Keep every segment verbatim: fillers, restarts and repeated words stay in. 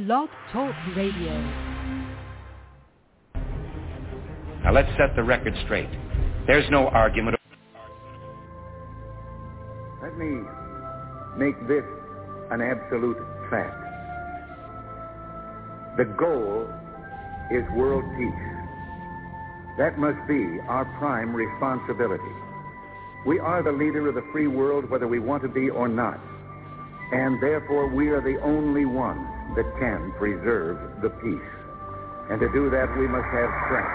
Lost Talk Radio. Now let's set the record straight. There's no argument. Let me make this an absolute fact. The goal is world peace. That must be our prime responsibility. We are the leader of the free world whether we want to be or not. And therefore we are the only ones that can preserve the peace. And to do that we must have strength.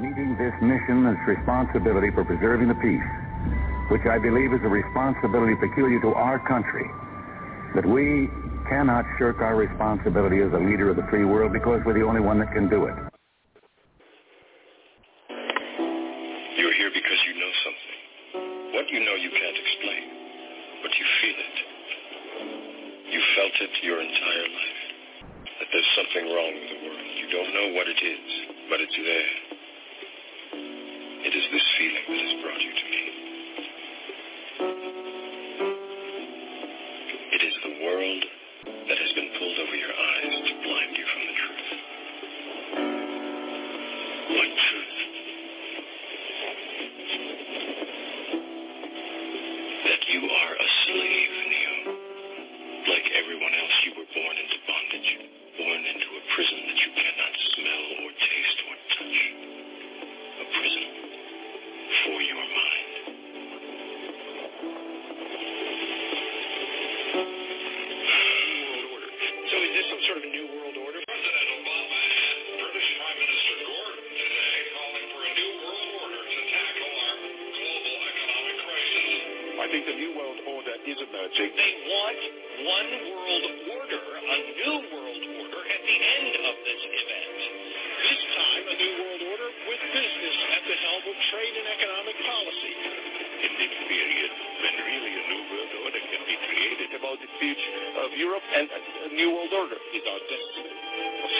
Meeting this mission is responsibility for preserving the peace, which I believe is a responsibility peculiar to our country, that we cannot shirk our responsibility as a leader of the free world because we're the only one that can do it. You're here because you know something. What you know you can't explain, but you feel it. You felt it your entire life, that there's something wrong with the world. You don't know what it is, but it's there. It is this feeling that has brought you to me. It is the world that has been pulled over your eyes to blind you from the truth. What truth? That you are a slave, Neo. Like everyone else, you were born into bondage, born into a prison that you cannot smell or taste or touch. A prison for your mind. So is this some sort of a new world order? President Obama and British Prime Minister Gordon today calling for a new world order to tackle our global economic crisis. I think the new world order is emerging. They want one world order, a new world order at the end of this event. This time, a new world order with business at the helm of trade and economic policy. In this period, when really a new world order can be created, about the future of Europe and a new world order is our destiny.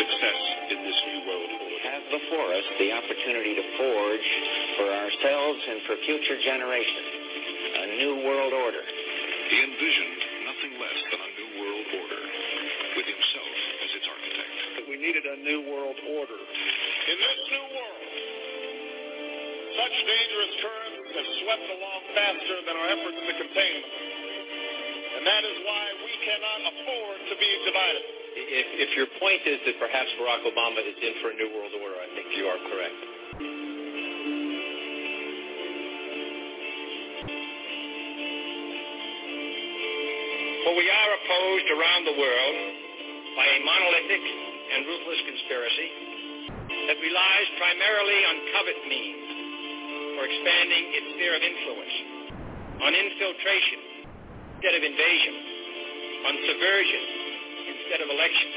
Success in this new world order. Have before us the opportunity to forge for ourselves and for future generations a new world order. He envisioned nothing less than a new world order, with himself as its architect. We needed a new world order. In this new world, such dangerous currents have swept along faster than our efforts to contain them. And that is why we cannot afford to be divided. If, if your point is that perhaps Barack Obama is in for a new world order, I think you are correct. Well, we are opposed around the world by a monolithic and ruthless conspiracy that relies primarily on covert means for expanding its sphere of influence, on infiltration instead of invasion, on subversion instead of elections,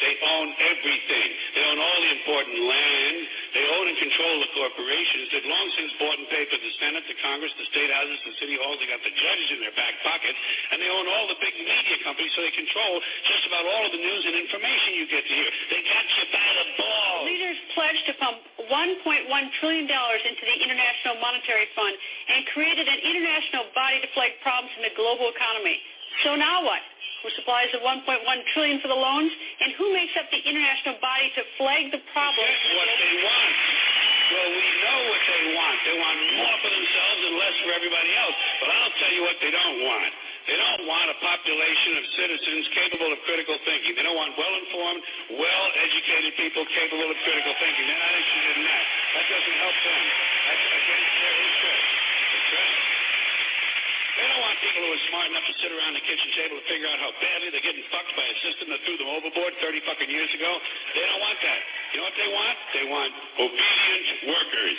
They own everything. They own all the important land. They own and control the corporations. They've long since bought and paid for the Senate, the Congress, the state houses, the city halls. They got the judges in their back pockets. And they own all the big media companies, so they control just about all of the news and information you get to hear. They got you by the ball. Leaders one point one trillion dollars into the International Monetary Fund and created an international body to flag problems in the global economy. So now what? Who supplies the one point one trillion dollars for the loans? And who makes up the international body to flag the problems? That's what they want. Well, we know what they want. They want more for themselves and less for everybody else. But I'll tell you what they don't want. They don't want a population of citizens capable of critical thinking. They don't want well-informed, well-educated people capable of critical thinking. They're not interested in that. That doesn't help them. That's against their interests. They don't want people who are smart enough to sit around the kitchen table to figure out how badly they're getting fucked by a system that threw them overboard thirty fucking years ago. They don't want that. You know what they want? They want obedient workers.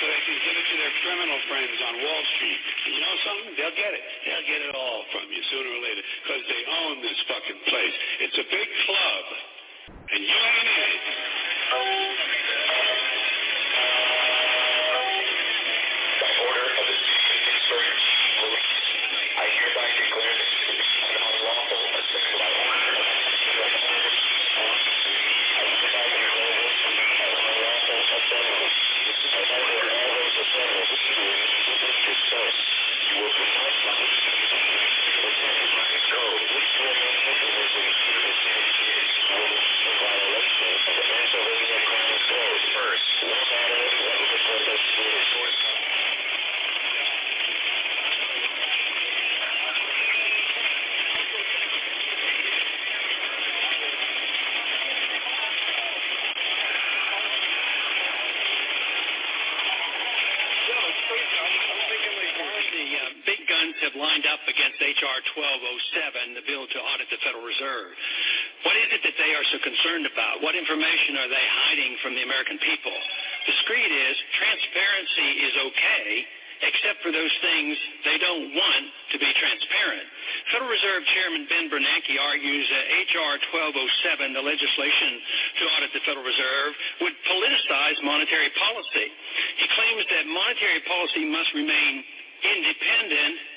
So they can give it to their criminal friends on Wall Street. And you know something? They'll get it. They'll get it all from you sooner or later because they own this fucking place. It's a big club, and you ain't in it. By order of the Secret Service, I hereby declare this to be an unlawful assault by order of the Secret Service. I hereby declare this to be an unlawful assault. H R twelve oh seven, the bill to audit the Federal Reserve. What is it that they are so concerned about? What information are they hiding from the American people? The screed is transparency is okay, except for those things they don't want to be transparent. Federal Reserve Chairman Ben Bernanke argues that H R twelve oh seven, the legislation to audit the Federal Reserve, would politicize monetary policy. He claims that monetary policy must remain independent,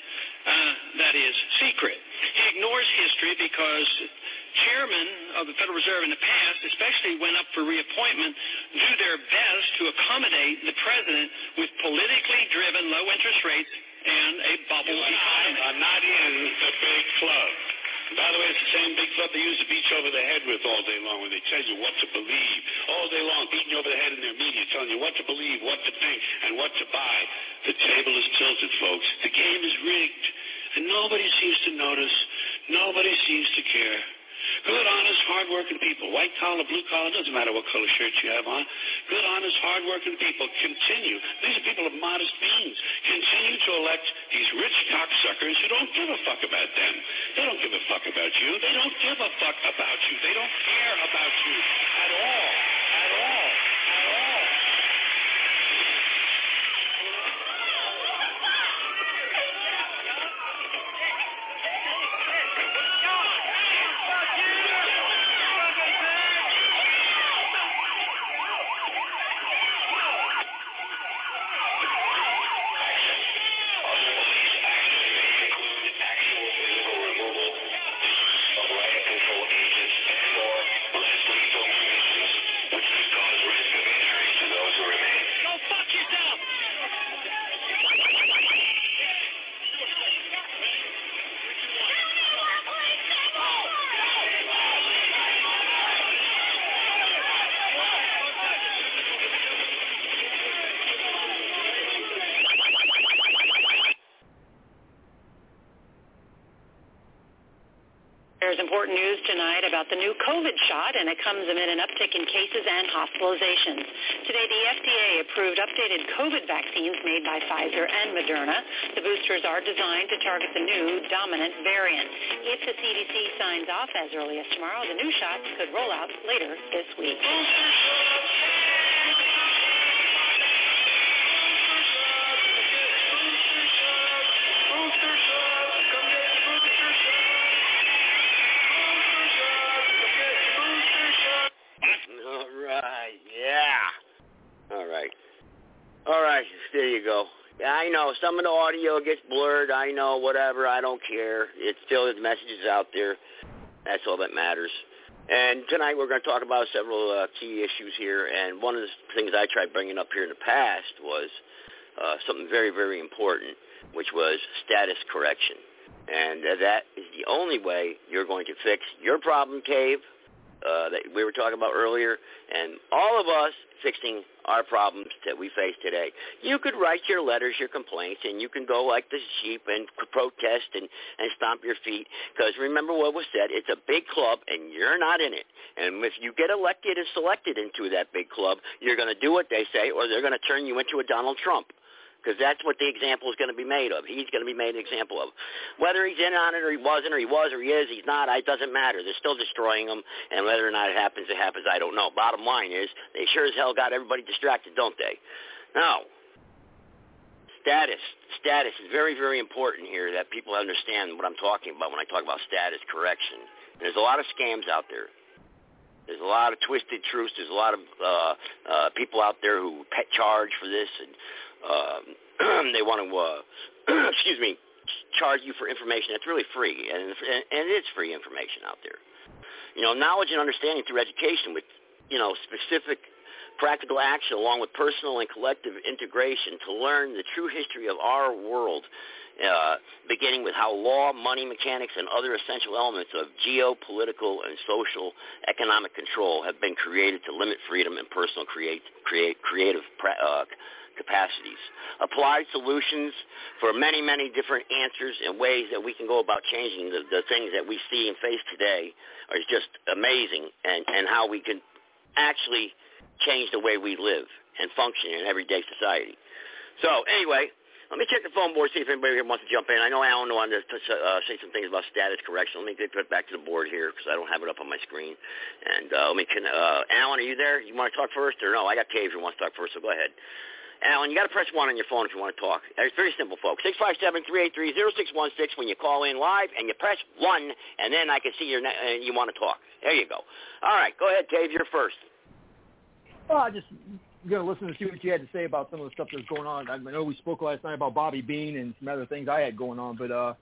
Uh, that is secret. He ignores history because chairmen of the Federal Reserve in the past, especially when up for reappointment, do their best to accommodate the president with politically driven low interest rates and a bubble you economy. I'm not in the big club. By the way, it's the same big club they use to beat you over the head with all day long when they tell you what to believe. All day long, beating you over the head in their media, telling you what to believe, what to think, and what to buy. The table is tilted, folks. The game is rigged. And nobody seems to notice. Nobody seems to care. Good, honest, hard-working people, white collar, blue collar, doesn't matter what color shirt you have on. Good, honest, hard-working people continue. These are people of modest means. Continue to elect these rich cocksuckers who don't give a fuck about them. They don't give a fuck about you. They don't give a fuck about you. They don't care about you at all. At all. At all. News tonight about the new COVID shot, and it comes amid an uptick in cases and hospitalizations. Today, the F D A approved updated COVID vaccines made by Pfizer and Moderna. The boosters are designed to target the new dominant variant. If the C D C signs off as early as tomorrow, the new shots could roll out later this week. Booster shot! Booster shot! Booster shot! Come get I know. Some of the audio gets blurred. I know. Whatever. I don't care. It's still his message is out there. That's all that matters. And tonight we're going to talk about several uh, key issues here. And one of the things I tried bringing up here in the past was uh, something very, very important, which was status correction. And uh, that is the only way you're going to fix your problem cave uh, that we were talking about earlier, and all of us fixing our problems that we face today. You could write your letters, your complaints, and you can go like the sheep and protest and, and stomp your feet, because remember what was said, it's a big club and you're not in it. And if you get elected and selected into that big club, you're going to do what they say, or they're going to turn you into a Donald Trump. Because that's what the example is going to be made of. He's going to be made an example of. Whether he's in on it or he wasn't, or he was or he is, he's not, it doesn't matter. They're still destroying him, and whether or not it happens, it happens, I don't know. Bottom line is, they sure as hell got everybody distracted, don't they? Now, status. Status is very, very important here, that people understand what I'm talking about when I talk about status correction. And there's a lot of scams out there. There's a lot of twisted truths. There's a lot of uh, uh, people out there who pet charge for this, and Um, they want to, uh, excuse me, charge you for information that's really free, and, and, and it is free information out there. You know, knowledge and understanding through education with, you know, specific practical action along with personal and collective integration to learn the true history of our world, uh, beginning with how law, money mechanics, and other essential elements of geopolitical and social economic control have been created to limit freedom and personal create, create creative pra- uh capacities. Applied solutions for many, many different answers and ways that we can go about changing the, the things that we see and face today are just amazing, and, and how we can actually change the way we live and function in everyday society. So anyway, let me check the phone board, see if anybody here wants to jump in. I know Alan wanted to uh, say some things about status correction. Let me get it back to the board here because I don't have it up on my screen. And uh, let me, can, uh, Alan, are you there? You want to talk first, or no? I got Cave who wants to talk first, so go ahead. Alan, you got to press one on your phone if you want to talk. It's very simple, folks. six five seven, three eight three, zero six one six when you call in live, and you press one, and then I can see your ne- and you want to talk. There you go. All right, go ahead, Dave. You're first. Well, I'm just going to listen to see what you had to say about some of the stuff that's going on. I know we spoke last night about Bobby Bean and some other things I had going on, but uh,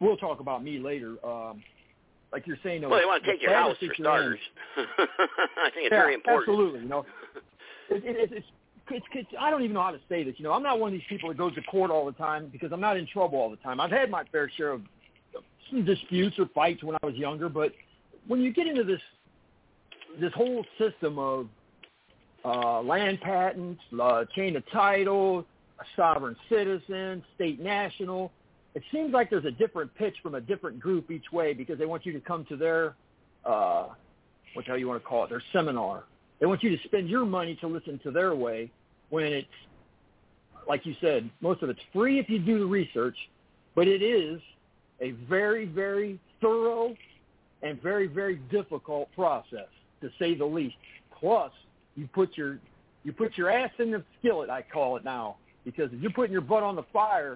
we'll talk about me later. Um, like you're saying, though, well, they want to take your house for starters. I think it's yeah, very important. Absolutely, you know. It, it, it's, it's It's, it's, I don't even know how to say this. You know, I'm not one of these people that goes to court all the time because I'm not in trouble all the time. I've had my fair share of some disputes or fights when I was younger, but when you get into this this whole system of uh, land patents, uh, chain of title, a sovereign citizen, state national, it seems like there's a different pitch from a different group each way because they want you to come to their, uh, what the hell you want to call it, their seminar. They want you to spend your money to listen to their way when it's, like you said, most of it's free if you do the research, but it is a very, very thorough and very, very difficult process, to say the least. Plus, you put your you put your ass in the skillet, I call it now, because if you're putting your butt on the fire,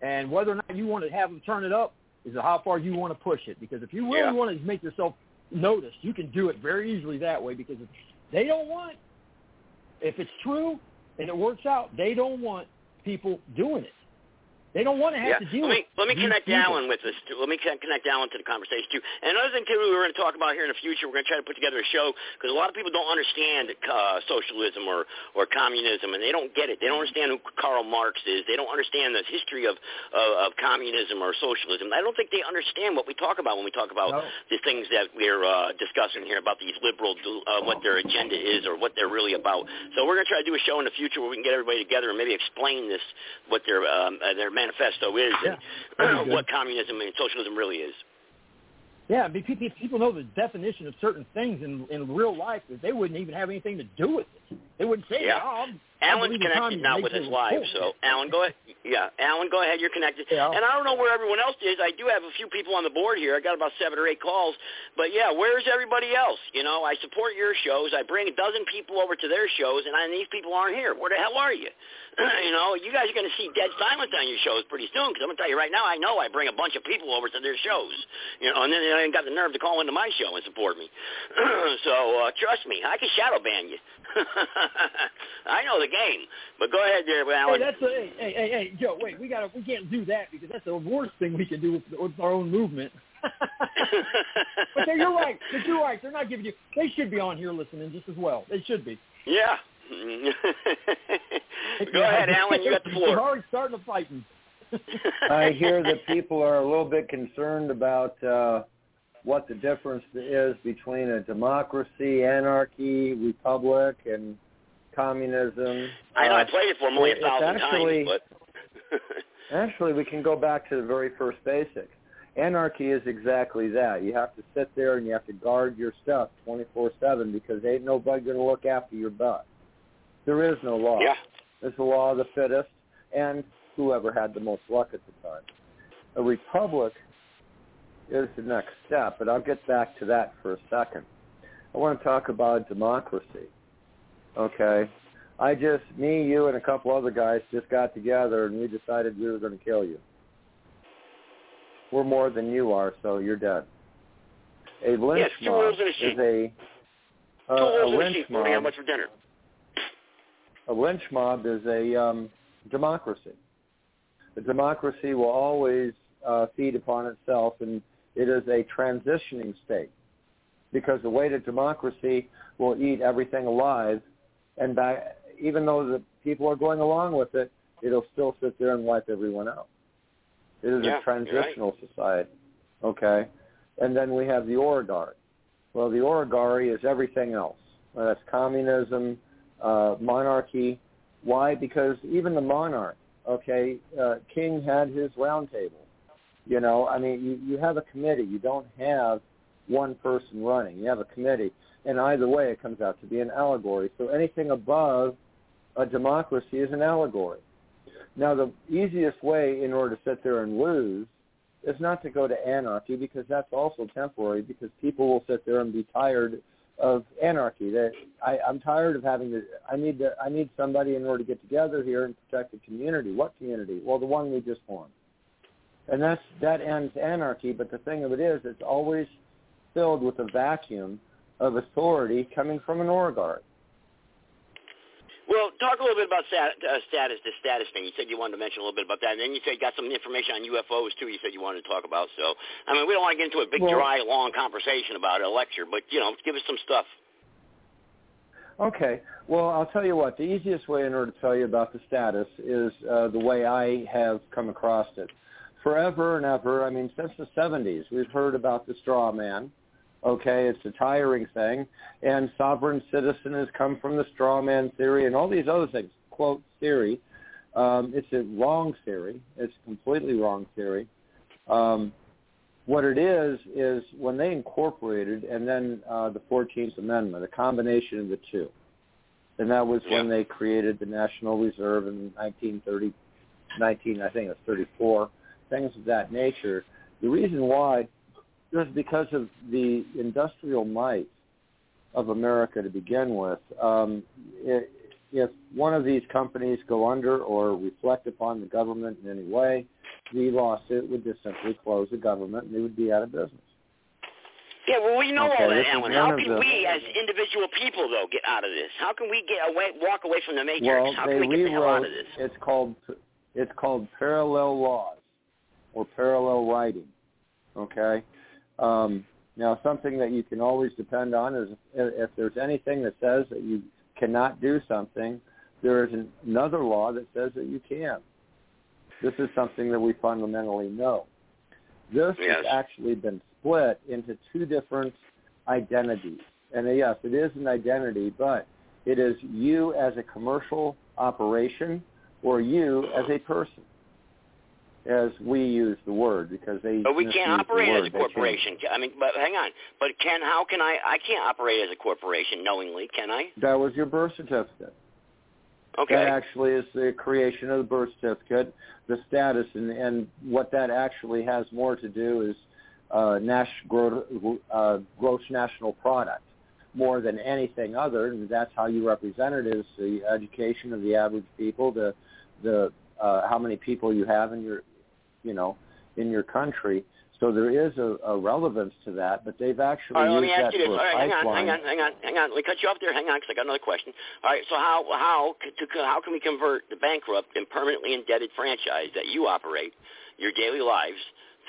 and whether or not you want to have them turn it up is how far you want to push it. Because if you really yeah. want to make yourself notice, you can do it very easily that way, because if they don't want, if it's true and it works out, they don't want people doing it. They don't want to have yeah. to deal let me, with Let me connect people. Alan with this. Too. Let me connect Alan to the conversation, too. And another thing, too, we're going to talk about here in the future, we're going to try to put together a show, because a lot of people don't understand uh, socialism or, or communism, and they don't get it. They don't understand who Karl Marx is. They don't understand the history of, of, of communism or socialism. I don't think they understand what we talk about when we talk about no. the things that we're uh, discussing here about these liberal, uh, what their agenda is or what they're really about. So we're going to try to do a show in the future where we can get everybody together and maybe explain this, what their um, their manifesto is yeah, and what communism and socialism really is. Yeah, because people know the definition of certain things in, in real life that they wouldn't even have anything to do with it. They wouldn't say, yeah. oh, I'm, Alan's I'm connected now with us live, so Alan, go ahead. Yeah, Alan, go ahead. You're connected. Yeah. And I don't know where everyone else is. I do have a few people on the board here. I got about seven or eight calls. But, yeah, where's everybody else? You know, I support your shows. I bring a dozen people over to their shows, and, I, and these people aren't here. Where the hell are you? You know, you guys are going to see dead silence on your shows pretty soon, because I'm going to tell you right now, I know I bring a bunch of people over to their shows. You know, and then they ain't got the nerve to call into my show and support me. So, uh, trust me, I can shadow ban you. I know the game. But go ahead, Jerry Allen. Hey, that's a, hey, hey, hey, hey, Joe. Wait, we got we can't do that because that's the worst thing we can do with, with our own movement. But you're right. But you're right. They're not giving you. They should be on here listening just as well. They should be. Yeah. Go ahead, Alan. You got the floor. They're already starting to fight. I hear that people are a little bit concerned about uh, what the difference is between a democracy, anarchy, republic, and communism. I know uh, I played it for a million thousand actually, times, but actually, we can go back to the very first basics. Anarchy is exactly that. You have to sit there and you have to guard your stuff twenty-four seven because ain't nobody going to look after your butt. There is no law. Yeah. It's the law of the fittest and whoever had the most luck at the time. A republic is the next step, but I'll get back to that for a second. I want to talk about democracy. Okay. I just, me, you, and a couple other guys just got together and we decided we were going to kill you. We're more than you are, so you're dead. A lynch yes, two mob a sheep. is a, uh, two a lynch a sheep. mob. How much for dinner? A lynch mob is a um, democracy. The democracy will always uh, feed upon itself, and it is a transitioning state because the weight of democracy will eat everything alive, and by, even though the people are going along with it, it'll still sit there and wipe everyone out. It is yeah, a transitional right. society, okay? And then we have the oligarchy. Well, the oligarchy is everything else. Well, that's communism, uh, monarchy. Why? Because even the monarch, okay, uh, King had his round table. You know, I mean, you, you have a committee. You don't have one person running. You have a committee. And either way, it comes out to be an allegory. So anything above a democracy is an allegory. Now, the easiest way in order to sit there and lose is not to go to anarchy because that's also temporary because people will sit there and be tired of anarchy. That I, I'm tired of having to I need to, I need somebody in order to get together here and protect the community. What community? Well, the one we just formed. And that's, that ends anarchy, but the thing of it is it's always filled with a vacuum of authority coming from an oligarch. Well, talk a little bit about stat, uh, status, the status thing. You said you wanted to mention a little bit about that. And then you said you got some information on U F Os, too, you said you wanted to talk about. So, I mean, we don't want to get into a big, well, dry, long conversation about a lecture, but, you know, give us some stuff. Okay. Well, I'll tell you what. The easiest way in order to tell you about the status is uh, the way I have come across it. Forever and ever, I mean, since the seventies, we've heard about the straw man. Okay, it's a tiring thing, and sovereign citizen has come from the straw man theory and all these other things, quote, theory. Um, it's a wrong theory. It's a completely wrong theory. Um, what it is is when they incorporated, and then uh, the fourteenth Amendment, a combination of the two, and that was yeah. when they created the National Reserve in nineteen thirty, nineteen, I think it was thirty-four, things of that nature. The reason why just because of the industrial might of America to begin with, um, it, if one of these companies go under or reflect upon the government in any way, the lawsuit would just simply close the government and they would be out of business. Yeah, well, we know okay, all that, Alan. How can we as individual people, though, get out of this? How can we get away, walk away from the matrix? Well, How can we get the hell out of this? It's called, it's called parallel laws or parallel writing, okay? Um, now, something that you can always depend on is if there's anything that says that you cannot do something, there is an, another law that says that you can. This is something that we fundamentally know. This yes. has actually been split into two different identities. And yes, it is an identity, but it is you as a commercial operation or you as a person. As we use the word, because they. But we can't operate as a corporation. I mean, but hang on. But Ken, how can I? I can't operate as a corporation knowingly, can I? That was your birth certificate. Okay. That actually is the creation of the birth certificate, the status, and, and what that actually has more to do is uh, national, uh, gross national product more than anything other, and that's how you represent it is the education of the average people, the the uh, how many people you have in your. You know, in your country. So there is a, a relevance to that, but they've actually all right, used that for a pipeline. All right, hang on, hang on, hang on, hang on. We cut you off there. Hang on, because I got another question. All right, so how how to, how can we convert the bankrupt and permanently indebted franchise that you operate your daily lives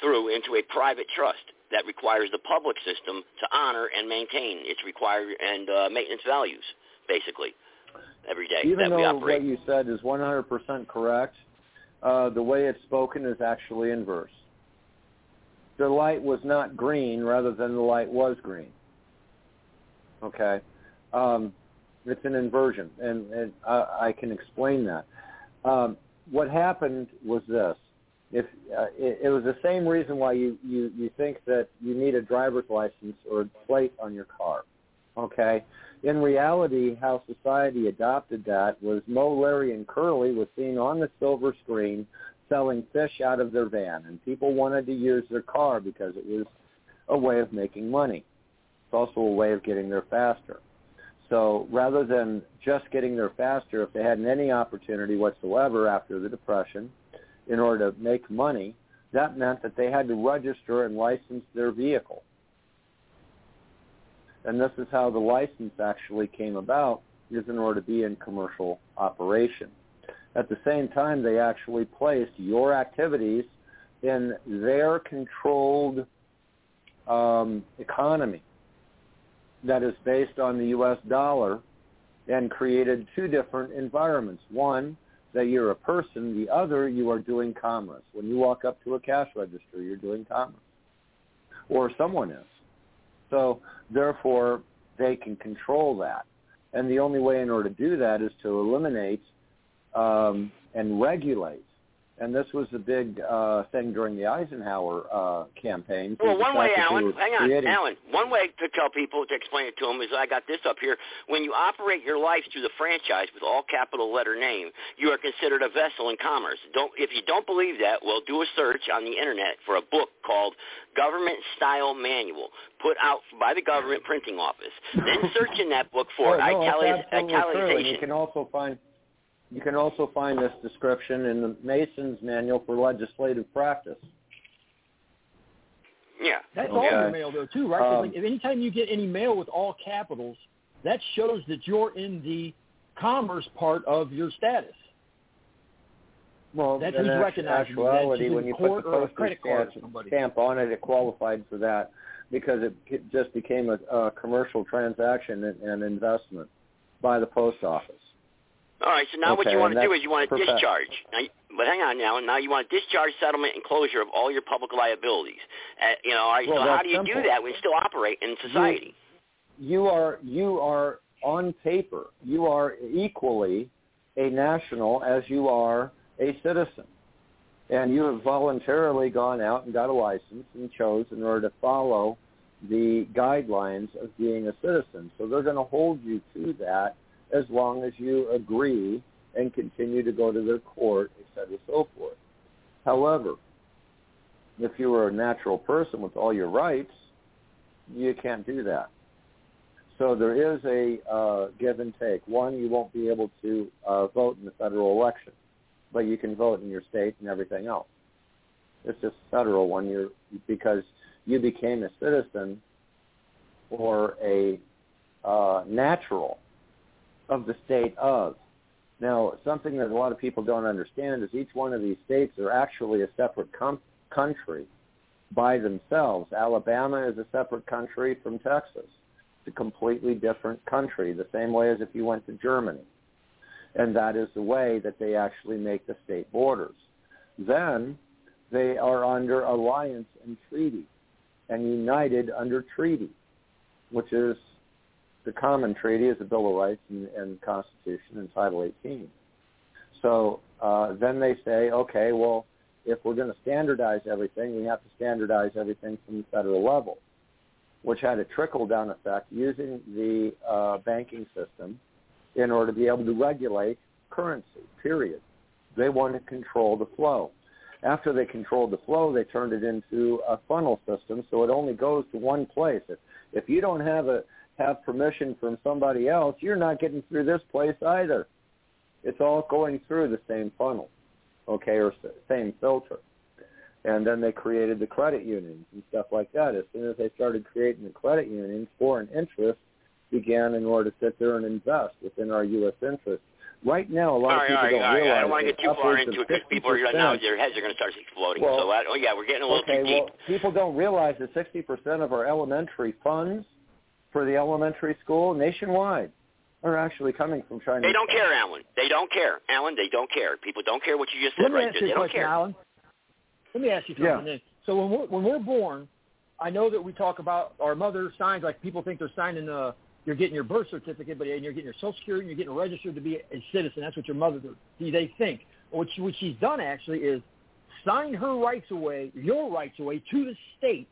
through into a private trust that requires the public system to honor and maintain its required and uh, maintenance values, basically, every day Even that we operate? Even though what you said is one hundred percent correct, uh, the way it's spoken is actually inverse. The light was not green rather than the light was green. Okay. Um, it's an inversion, and, and I, I can explain that. Um, what happened was this. If uh, it, it was the same reason why you, you, you think that you need a driver's license or a plate on your car. Okay. In reality, how society adopted that was Mo, Larry, and Curly was seen on the silver screen selling fish out of their van, and people wanted to use their car because it was a way of making money. It's also a way of getting there faster. So rather than just getting there faster, if they hadn't any opportunity whatsoever after the Depression in order to make money, that meant that they had to register and license their vehicle. And this is how the license actually came about, is in order to be in commercial operation. At the same time, they actually placed your activities in their controlled um, economy that is based on the U S dollar, and created two different environments. One, that you're a person. The other, you are doing commerce. When you walk up to a cash register, you're doing commerce, or someone is. So therefore, they can control that. And the only way in order to do that is to eliminate Um, and regulate. And this was a big uh, thing during the Eisenhower uh, campaign. Well, one way, Alan, hang on, creating... Alan, one way to tell people, to explain it to them, is I got this up here. When you operate your life through the franchise with all capital letter name, you are considered a vessel in commerce. Don't, if you don't believe that, well, do a search on the Internet for a book called Government Style Manual, put out by the government printing office. Then search in that book for oh, no, Italian, Italianization. You can also find... You can also find this description in the Mason's Manual for Legislative Practice. Yeah. That's okay. All your mail, though, too, right? Um, like, if anytime you get any mail with all capitals, that shows that you're in the commerce part of your status. Well, that's in actuality, when you put the postage stamp, stamp on it, it qualified for that because it just became a, a commercial transaction and, and investment by the post office. All right, so now okay, what you want to do is you want to discharge. Now, but hang on now. Now you want to discharge, settlement, and closure of all your public liabilities. Uh, you know, all right, well, so how do you simple. do that? We still operate in society. You, you are you are on paper. You are equally a national as you are a citizen. And you have voluntarily gone out and got a license and chose in order to follow the guidelines of being a citizen. So they're going to hold you to that, as long as you agree and continue to go to their court, et cetera, so forth. However, if you were a natural person with all your rights, you can't do that. So there is a uh, give and take. One, you won't be able to uh, vote in the federal election, but you can vote in your state and everything else. It's just federal when you're, because you became a citizen or a uh, natural of the state of. Now, something that a lot of people don't understand is each one of these states are actually a separate com- country by themselves. Alabama is a separate country from Texas. It's a completely different country, the same way as if you went to Germany. And that is the way that they actually make the state borders. Then they are under alliance and treaty, and united under treaty, which is the common treaty is the Bill of Rights and, and Constitution and Title eighteen. So uh, then they say, okay, well, if we're going to standardize everything, we have to standardize everything from the federal level, which had a trickle-down effect using the uh, banking system in order to be able to regulate currency, period. They want to control the flow. After they controlled the flow, they turned it into a funnel system, so it only goes to one place. If, if you don't have a have permission from somebody else, you're not getting through this place either. It's all going through the same funnel, okay, or same filter. And then they created the credit unions and stuff like that. As soon as they started creating the credit unions, foreign interests began in order to sit there and invest within our U S interests. Right now, a lot all of people right, don't right, realize right. I don't want to get too far into it because people are now, their heads are going to start exploding. Well, so, I, oh, yeah, we're getting a little okay, too deep. Well, people don't realize that sixty percent of our elementary funds for the elementary school nationwide are actually coming from China. They don't care, Alan. They don't care. Alan, they don't care. People don't care what you just said right there. They don't care. Alan. Let me ask you something. Yeah. So when we're, when we're born, I know that we talk about our mother signs, like people think they're signing a you're getting your birth certificate, but and you're getting your social security, and you're getting registered to be a citizen. That's what your mother, they think. What, she, what she's done, actually, is sign her rights away, your rights away, to the state.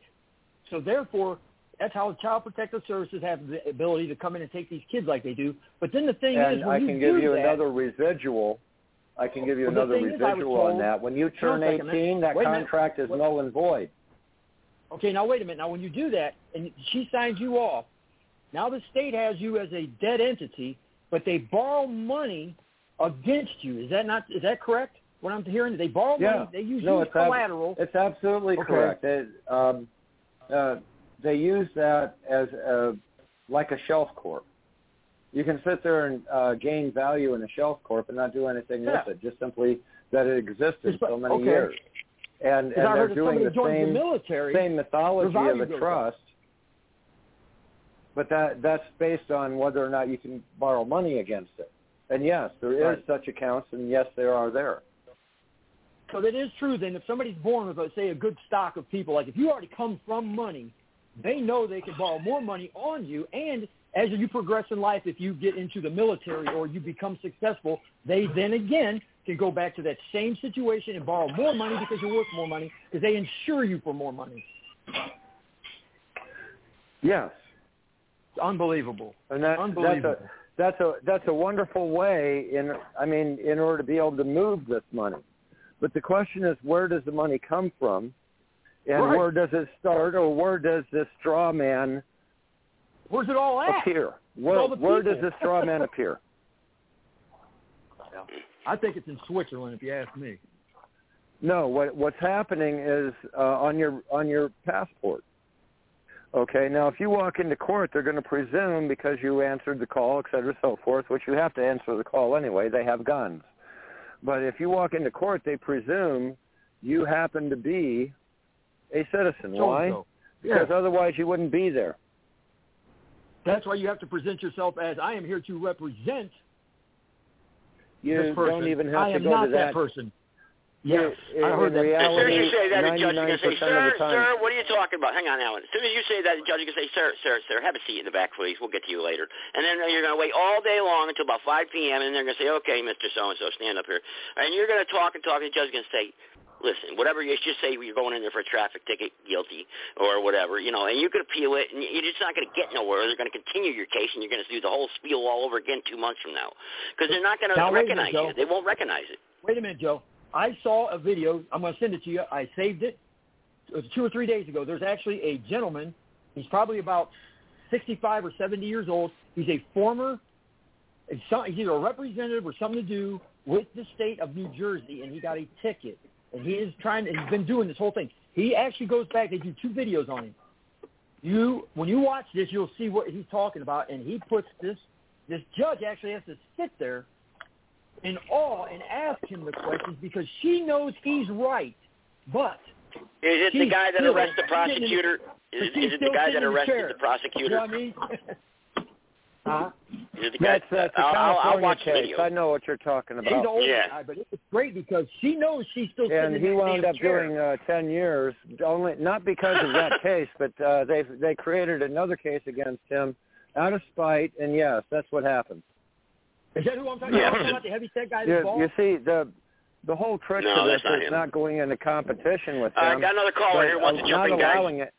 So, therefore, that's how Child Protective Services have the ability to come in and take these kids like they do. But then the thing and is, when I you can give you that, another residual. I can give you well, another residual on that. When you turn eighteen, that contract is null and void. Okay, now, wait a minute. Now, when you do that, and she signs you off, now the state has you as a dead entity, but they borrow money against you. Is that not? Is that correct? What I'm hearing, they borrow yeah. money. They use no, you as collateral. Ab- it's absolutely okay. correct. It, um, uh, they use that as a, like a shelf corp. You can sit there and uh, gain value in a shelf corp and not do anything yeah. with it. Just simply that it existed but, so many okay. years, and, and they're doing the same, the military, same mythology of a trust. But that that's based on whether or not you can borrow money against it. And, yes, there is right. such accounts, and, yes, there are there. So that is true, then. If somebody's born with, say, a good stock of people, like if you already come from money, they know they can borrow more money on you. And as you progress in life, if you get into the military or you become successful, they then again can go back to that same situation and borrow more money because you're worth more money because they insure you for more money. Yes. Unbelievable. And that, Unbelievable. That's a, that's a that's a wonderful way in I mean in order to be able to move this money. But the question is, where does the money come from, and right. where does it start, or where does this straw man Where's it all at? appear? Where, where does this straw man appear? I think it's in Switzerland, if you ask me. No, what what's happening is uh, on your on your passport. Okay, now if you walk into court, they're going to presume because you answered the call, et cetera, so forth, which you have to answer the call anyway. They have guns. But if you walk into court, they presume you happen to be a citizen. Why? So. Because yeah. otherwise you wouldn't be there. That's why you have to present yourself as, I am here to represent you this person. Don't even have I to go to that. I am not that person. Yes, in, I heard in that. Reality, as soon as you say that, the judge is going to say, sir, sir, what are you talking about? Hang on, Alan. As soon as you say that, the judge is going to say, sir, sir, sir, have a seat in the back, please. We'll get to you later. And then you're going to wait all day long until about five p.m., and they're going to say, okay, Mister So-and-so, stand up here. And you're going to talk and talk, and the judge is going to say, listen, whatever you just say, you're going in there for a traffic ticket, guilty, or whatever, you know, and you could appeal it, and you're just not going to get nowhere. They're going to continue your case, and you're going to do the whole spiel all over again two months from now, because they're not going to recognize you. They won't recognize it. Wait a minute, Joe. I saw a video. I'm going to send it to you. I saved it. It was two or three days ago. There's actually a gentleman. He's probably about sixty-five or seventy years old. He's a former – he's either a representative or something to do with the state of New Jersey, and he got a ticket. And he is trying – he's been doing this whole thing. He actually goes back. They do two videos on him. You, when you watch this, you'll see what he's talking about, and he puts this – this judge actually has to sit there in awe and ask him the questions because she knows he's right, but is it the guy that arrested the prosecutor? Is it, is it the guy that arrested the prosecutor? You know what I mean? Huh? Is it the guy? That's, that's a I'll, I'll watch the video. I know what you're talking about. He's the old yeah. guy, but it's great because she knows she's still sitting in the chair. And he wound up doing uh, ten years, only not because of that case, but uh, they they created another case against him out of spite, and yes, that's what happened. Is that who I'm talking about? I'm talking about the heavy set guy that's bald? You see, the the whole trick no, to this not is him. Not going into competition with him. I uh, got another caller here who wants to jump in, guys. It.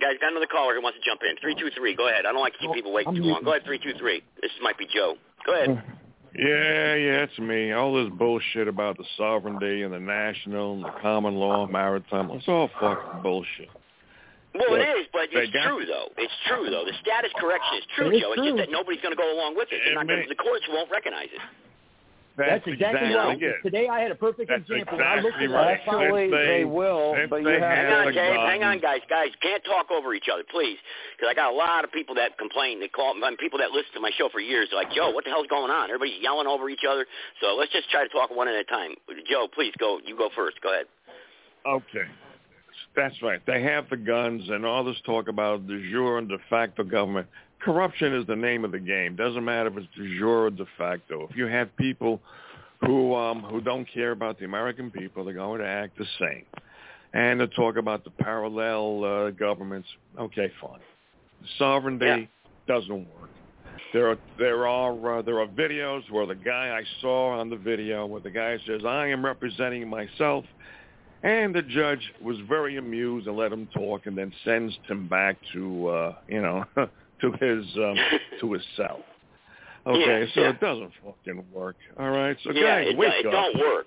Guys, got another caller who wants to jump in. three two three, go ahead. I don't like to keep people waiting too long. Go ahead, three two three. This might be Joe. Go ahead. Yeah, yeah, it's me. All this bullshit about the sovereignty and the national and the common law and maritime, it's all fucking bullshit. Well, but it is, but it's true, though. It's true, though. The status correction is true, Joe. It's just that nobody's going to go along with it. They're not gonna, the courts won't recognize it. That's, that's exactly, exactly right. It. Today I had a perfect that's example. Exactly I right. Actually, they, they will. But you have hang on, Dave. Hang on, guys. Guys, can't talk over each other, please. Because I got a lot of people that complain. They call and people that listen to my show for years. They're like, Joe, what the hell's going on? Everybody's yelling over each other. So let's just try to talk one at a time. Joe, please go. You go first. Go ahead. Okay. That's right. They have the guns and all this talk about de jure and de facto government. Corruption is the name of the game. Doesn't matter if it's de jure or de facto. If you have people who um, who don't care about the American people, they're going to act the same. And to talk about the parallel uh, governments, okay, fine. Sovereignty yeah. doesn't work. There are there are uh, there are videos where the guy I saw on the video where the guy says, "I am representing myself." And the judge was very amused and let him talk, and then sends him back to uh, you know to his um, to his cell. Okay, yeah, so yeah. it doesn't fucking work. All right, so yeah, guys, it, wake it up. Don't work.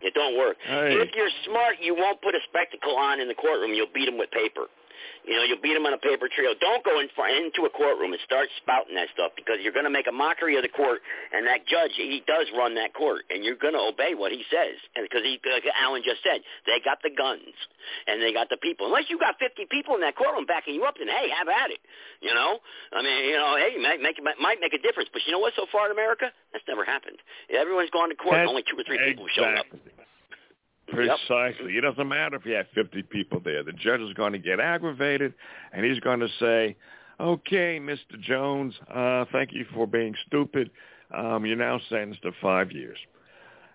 It don't work. Hey. If you're smart, you won't put a spectacle on in the courtroom. You'll beat him with paper. You know, you'll beat them on a paper trail. Don't go in for, into a courtroom and start spouting that stuff because you're going to make a mockery of the court, and that judge, he does run that court, and you're going to obey what he says because, he, like Alan just said, they got the guns, and they got the people. Unless you got fifty people in that courtroom backing you up, then, hey, have at it, you know? I mean, you know, hey, might make, might make a difference, but you know what so far in America? That's never happened. Everyone's gone to court, That's only two or three exactly. people showed up. Precisely. Yep. It doesn't matter if you have fifty people there. The judge is going to get aggravated, and he's going to say, okay, Mister Jones, uh, thank you for being stupid. Um, you're now sentenced to five years.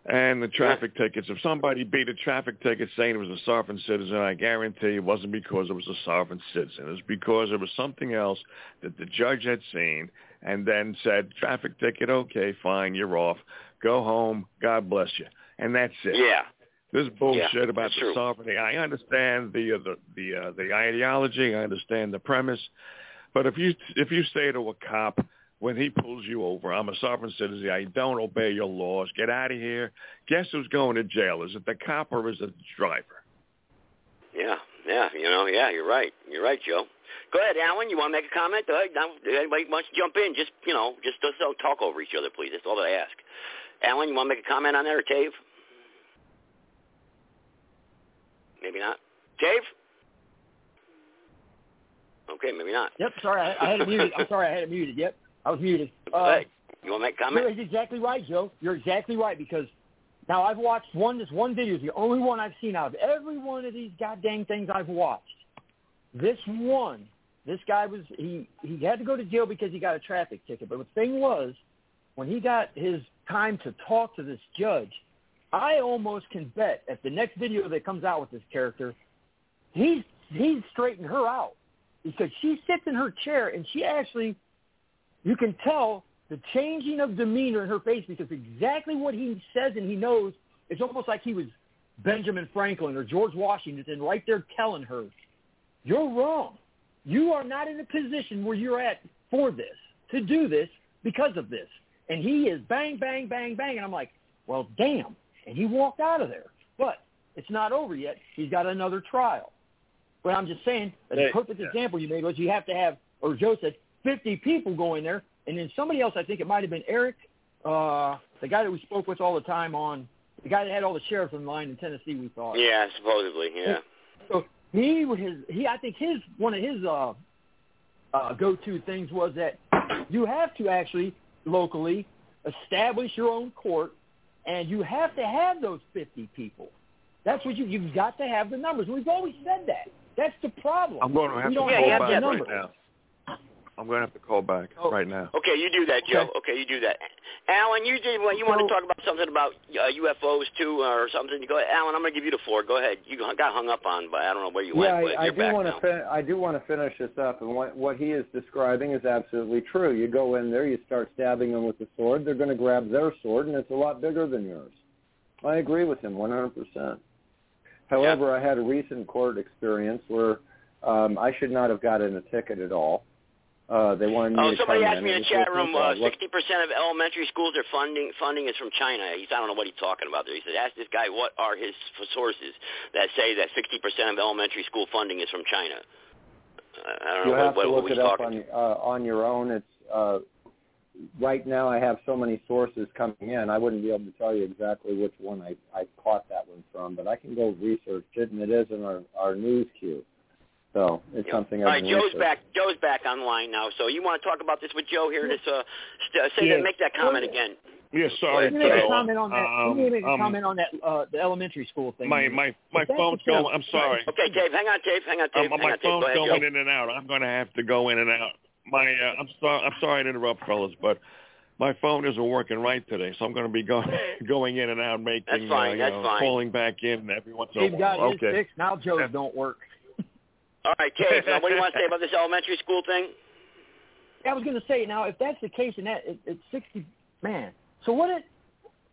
And the traffic yeah. tickets, if somebody beat a traffic ticket saying it was a sovereign citizen, I guarantee it wasn't because it was a sovereign citizen. It was because it was something else that the judge had seen and then said, traffic ticket, okay, fine, you're off. Go home. God bless you. And that's it. Yeah. This bullshit yeah, about the true. sovereignty. I understand the uh, the the, uh, the ideology. I understand the premise, but if you if you say to a cop when he pulls you over, "I'm a sovereign citizen. I don't obey your laws. Get out of here." Guess who's going to jail? Is it the cop or is it the driver? Yeah, yeah, you know, yeah, you're right. You're right, Joe. Go ahead, Alan. You want to make a comment? Anybody wants to jump in? Just you know, just don't talk over each other, please. That's all that I ask. Alan, you want to make a comment on that or Dave? Maybe not. Dave? Okay, maybe not. Yep, sorry, I, I had it muted. I'm sorry, I had it muted. Yep, I was muted. Uh, hey, you want to make a comment? You're exactly right, Joe. You're exactly right because now I've watched one, this one video is the only one I've seen out of every one of these goddamn things I've watched. This one, this guy was, he, he had to go to jail because he got a traffic ticket. But the thing was, when he got his time to talk to this judge, I almost can bet at the next video that comes out with this character, he's he's straightened her out because she sits in her chair and she actually, you can tell the changing of demeanor in her face because exactly what he says and he knows, it's almost like he was Benjamin Franklin or George Washington right there telling her, you're wrong. You are not in a position where you're at for this, to do this, because of this. And he is bang, bang, bang, bang. And I'm like, well, damn. And he walked out of there. But it's not over yet. He's got another trial. But I'm just saying, the perfect yeah. example you made was you have to have, or Joe said, fifty people going there. And then somebody else, I think it might have been Eric, uh, the guy that we spoke with all the time on, the guy that had all the sheriffs in line in Tennessee, we thought. Yeah, supposedly, yeah. So he, his, he I think his one of his uh, uh, go-to things was that you have to actually locally establish your own court. And you have to have those fifty people. That's what you, you've got to have the numbers. We've always said that. That's the problem. I'm going to have we to call have back right now. I'm going to have to call back oh. right now. Okay, you do that, Joe. Okay, okay you do that. Alan, you did. Well, you so, want to talk about something about uh, U F Os, too, or something? Go ahead. Alan, I'm going to give you the floor. Go ahead. You got hung up on, but I don't know where you yeah, went. Yeah, I, I, fin- I do want to finish this up, and what, what he is describing is absolutely true. You go in there, you start stabbing them with the sword, they're going to grab their sword, and it's a lot bigger than yours. I agree with him one hundred percent. However, yeah. I had a recent court experience where um, I should not have gotten a ticket at all. Uh, they wanted me oh, to somebody asked me in the chat room, uh, sixty percent of elementary schools are funding funding is from China. He's, I don't know what he's talking about there. He said, ask this guy what are his sources that say that sixty percent of elementary school funding is from China. Uh, I don't you know what, what, what he's talking about. You have to look it up on, uh, on your own. It's uh, right now I have so many sources coming in, I wouldn't be able to tell you exactly which one I, I caught that one from, but I can go research it, and it is in our, our news queue. So it's yeah. something. All right, Joe's research. back. Joe's back online now. So you want to talk about this with Joe here? This uh, st- say yes. that, make that comment oh, yeah. again. Yes, yeah, sorry. You need to comment on that. Um, you need to um, comment on that. Uh, the elementary school thing. My my my phone's going. I'm sorry. Okay, Dave. Hang on, Dave. Hang on, Dave. Um, hang my on, phone's Dave. Go going ahead, in and out. I'm going to have to go in and out. My uh, I'm sorry. I'm sorry to interrupt, fellas, but my phone isn't working right today, so I'm going to be going going in and out, making that's fine, uh, you that's know, fine. calling back in every once in a while. He's got his okay. fixed. Now Joe's that's, don't work. All right, Dave, now what do you want to say about this elementary school thing? I was going to say, now, if that's the case, and that it, it's sixty man, so what it,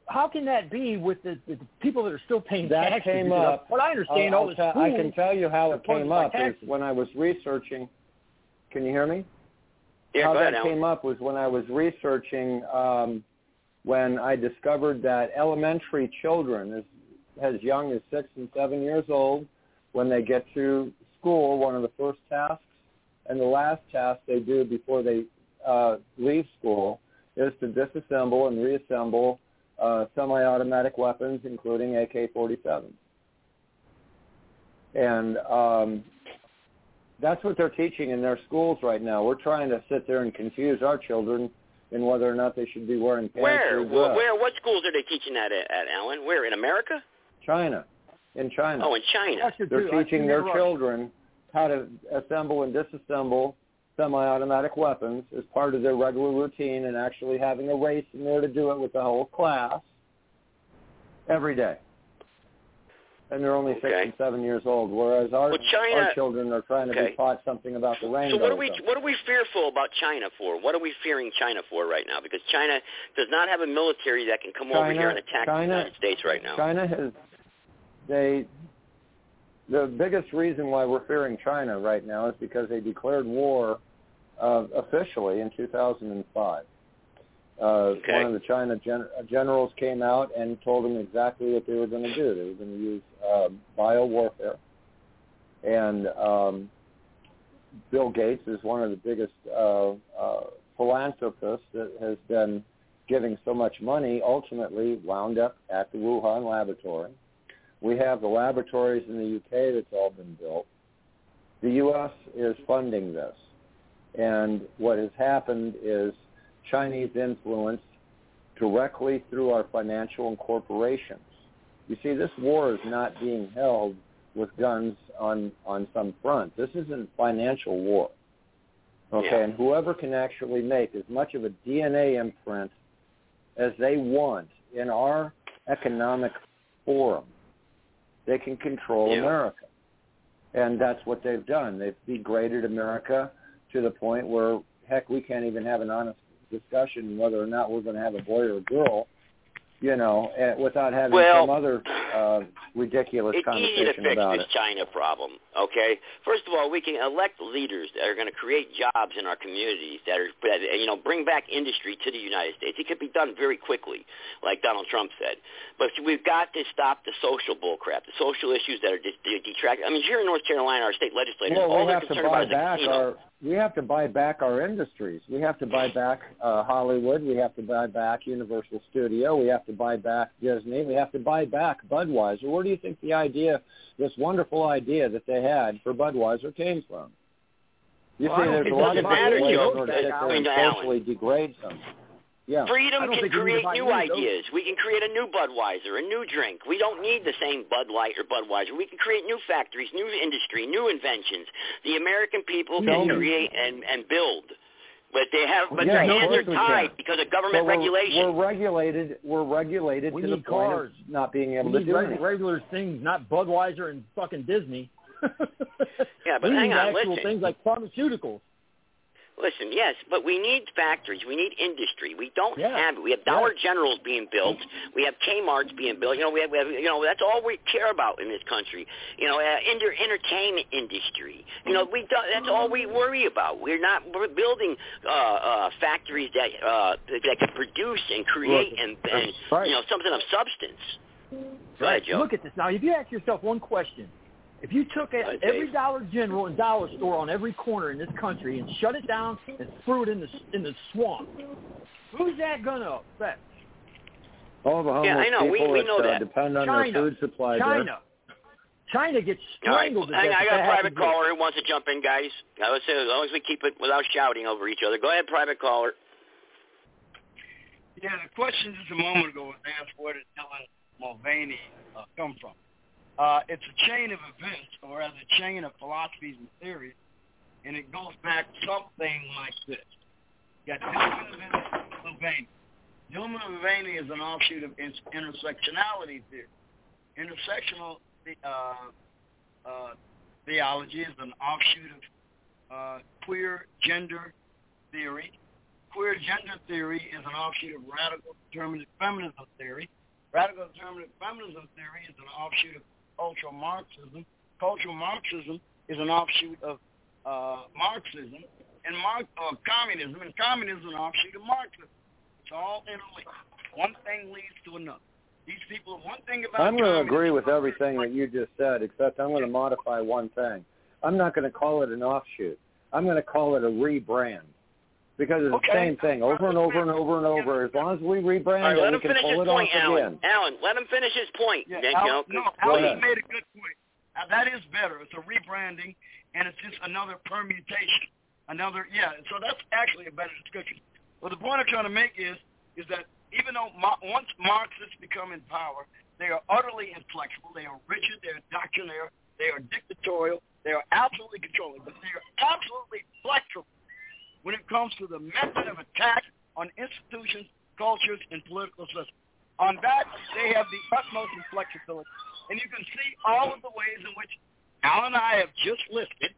how can that be with the, the people that are still paying that taxes? That came up. What I understand, uh, all this ta- I can tell you how it came up is when I was researching. Can you hear me? Yeah, how go ahead, that Alan. Came up was when I was researching, um, when I discovered that elementary children, as, as young as six and seven years old, when they get to school, one of the first tasks and the last task they do before they uh, leave school is to disassemble and reassemble uh, semi-automatic weapons, including A K forty-seven. And um, that's what they're teaching in their schools right now. We're trying to sit there and confuse our children in whether or not they should be wearing pants. Where? Where? where what schools are they teaching that at, at, Alan? Where? In America? China. In China. Oh, in China. They're teaching their children how to assemble and disassemble semi-automatic weapons as part of their regular routine and actually having a race in there to do it with the whole class every day. And they're only okay. six and seven years old, whereas our, well, China, our children are trying to okay. be taught something about the rainbow. So what are we what are we fearful about China for? What are we fearing China for right now? Because China does not have a military that can come China, over here and attack China, the United States right now. China has... They, the biggest reason why we're fearing China right now is because they declared war uh, officially in two thousand five. Uh, okay. One of the China gen- generals came out and told them exactly what they were going to do. They were going to use uh, biowarfare. And um, Bill Gates is one of the biggest uh, uh, philanthropists that has been giving so much money, ultimately wound up at the Wuhan laboratory. We have the laboratories in the U K that's all been built. The U S is funding this. And what has happened is Chinese influence directly through our financial and corporations. You see, this war is not being held with guns on, on some front. This is a financial war. Okay, yeah. And whoever can actually make as much of a D N A imprint as they want in our economic forum, they can control yeah. America. And that's what they've done. They've degraded America to the point where, heck, we can't even have an honest discussion whether or not we're going to have a boy or a girl, you know, without having well, some other uh, ridiculous conversation about it. It's easy to fix this China problem, okay? First of all, we can elect leaders that are going to create jobs in our communities that are, that, you know, bring back industry to the United States. It could be done very quickly, like Donald Trump said. But we've got to stop the social bullcrap, the social issues that are detracting. I mean, here in North Carolina, our state legislators, well, all they're concerned about is the casino. We have to buy back our industries. We have to buy back uh, Hollywood. We have to buy back Universal Studio. We have to buy back Disney. We have to buy back Budweiser. Where do you think the idea, this wonderful idea that they had for Budweiser came from? You well, see, there's a lot of matter, ways Joe, that that socially degrade them. Yeah. Freedom can create new ideas. We can create a new Budweiser, a new drink. We don't need the same Bud Light or Budweiser. We can create new factories, new industry, new inventions. The American people can create and, and build. But they have, but yeah, their hands are tied because of government we're, regulation. We're regulated. We're regulated we to the cars. point of not being able we to do reg- anything. Regular things, not Budweiser and fucking Disney. yeah, but we hang need on, actual listen. Things like pharmaceuticals. Listen, yes, but we need factories. We need industry. We don't yeah. have it. We have Dollar yeah. Generals being built. We have Kmart's being built. You know, we have, we have, you know, that's all we care about in this country. You know, uh, in the entertainment industry. You know, we do, that's all we worry about. We're not we're building uh, uh, factories that uh, that can produce and create Look, and, and right. you know something of substance. Go ahead, Joe. Look at this now. If you ask yourself one question, If you took a, every Dollar General and dollar store on every corner in this country and shut it down and threw it in the in the swamp, who's that going to affect? All the homeless yeah, I know. people we, we know that. depend on China, their food supply China. there. China gets strangled. Right. I got a private caller who wants to jump in, guys. I would say as long as we keep it without shouting over each other. Go ahead, private caller. Yeah, the question just a moment ago was asked where did Dylan Mulvaney uh, come from. Uh, it's a chain of events, or as a chain of philosophies and theories, and it goes back something like this. You got Dylan Mulvaney. Dylan Mulvaney is an offshoot of intersectionality theory. Intersectional Uh, uh, theology is an offshoot of uh, queer gender theory. Queer gender theory is an offshoot of radical determinist feminism theory. Radical determinist feminism theory is an offshoot of cultural Marxism. Cultural Marxism is an offshoot of uh, Marxism and Marx or communism, and communism is an offshoot of Marxism. It's all interlinked. One thing leads to another. These people, one thing about I'm going to agree with everything that you just said, except I'm going to modify one thing. I'm not going to call it an offshoot. I'm going to call it a rebrand, because it's okay. the same thing over and over and over and over. As long as we rebrand right, it, we can pull it point, off Alan. again. Alan, let him finish his point. Yeah, Alan, no, Alan made a good point. Now, that is better. It's a rebranding, and it's just another permutation. Another, yeah, so that's actually a better description. Well, the point I'm trying to make is, is that even though once Marxists become in power, they are utterly inflexible. They are rigid. They are doctrinaire. They are dictatorial. They are absolutely controlling. But they are absolutely flexible when it comes to the method of attack on institutions, cultures, and political systems. On that, they have the utmost inflexibility. And you can see all of the ways in which Al and I have just listed,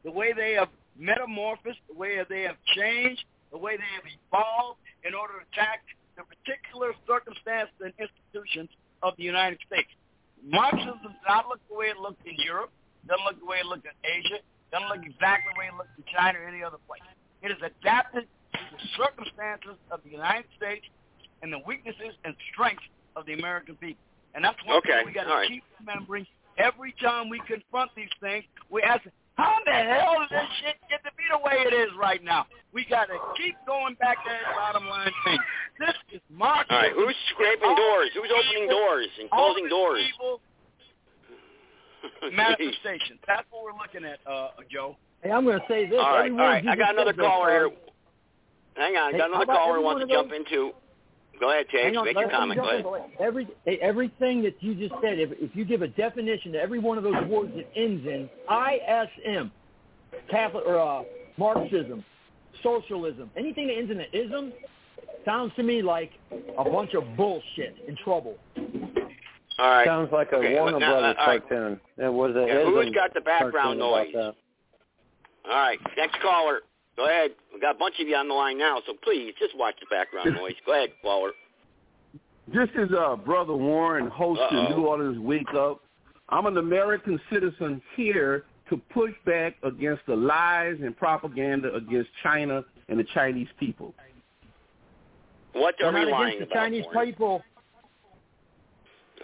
the way they have metamorphosed, the way they have changed, the way they have evolved in order to attack the particular circumstances and institutions of the United States. Marxism does not look the way it looked in Europe, doesn't look the way it looked in Asia, doesn't look exactly the way it looked in China or any other place. It is adapted to the circumstances of the United States and the weaknesses and strengths of the American people. And that's one okay. thing we got to right. keep remembering. Every time we confront these things, we ask, how in the hell does this shit get to be the way it is right now? We got to keep going back to that bottom line thing. This is Marxism. All right, who's scraping doors? Who's opening doors and closing doors? All this evil manifestation. That's what we're looking at, uh, Joe. Hey, I'm going to say this. All right, all right. I got another caller here. Hang on. I got another caller who wants to jump into. Go ahead, Tate. Make your comment. Go ahead. Every, everything that you just said, if, if you give a definition to every one of those words that ends in I S M, Catholic, or, uh, Marxism, socialism, anything that ends in an ism, sounds to me like a bunch of bullshit in trouble. All right. Sounds like a okay. Warner now, Brothers uh, cartoon. Right. It was a yeah, who's got the background noise? All right. Next caller. Go ahead. We got a bunch of you on the line now, so please just watch the background noise. Go ahead, caller. This is uh, Brother Warren, host of New Orleans Wake Up. I'm an American citizen here to push back against the lies and propaganda against China and the Chinese people. What are we lying about? The Chinese Warren? people.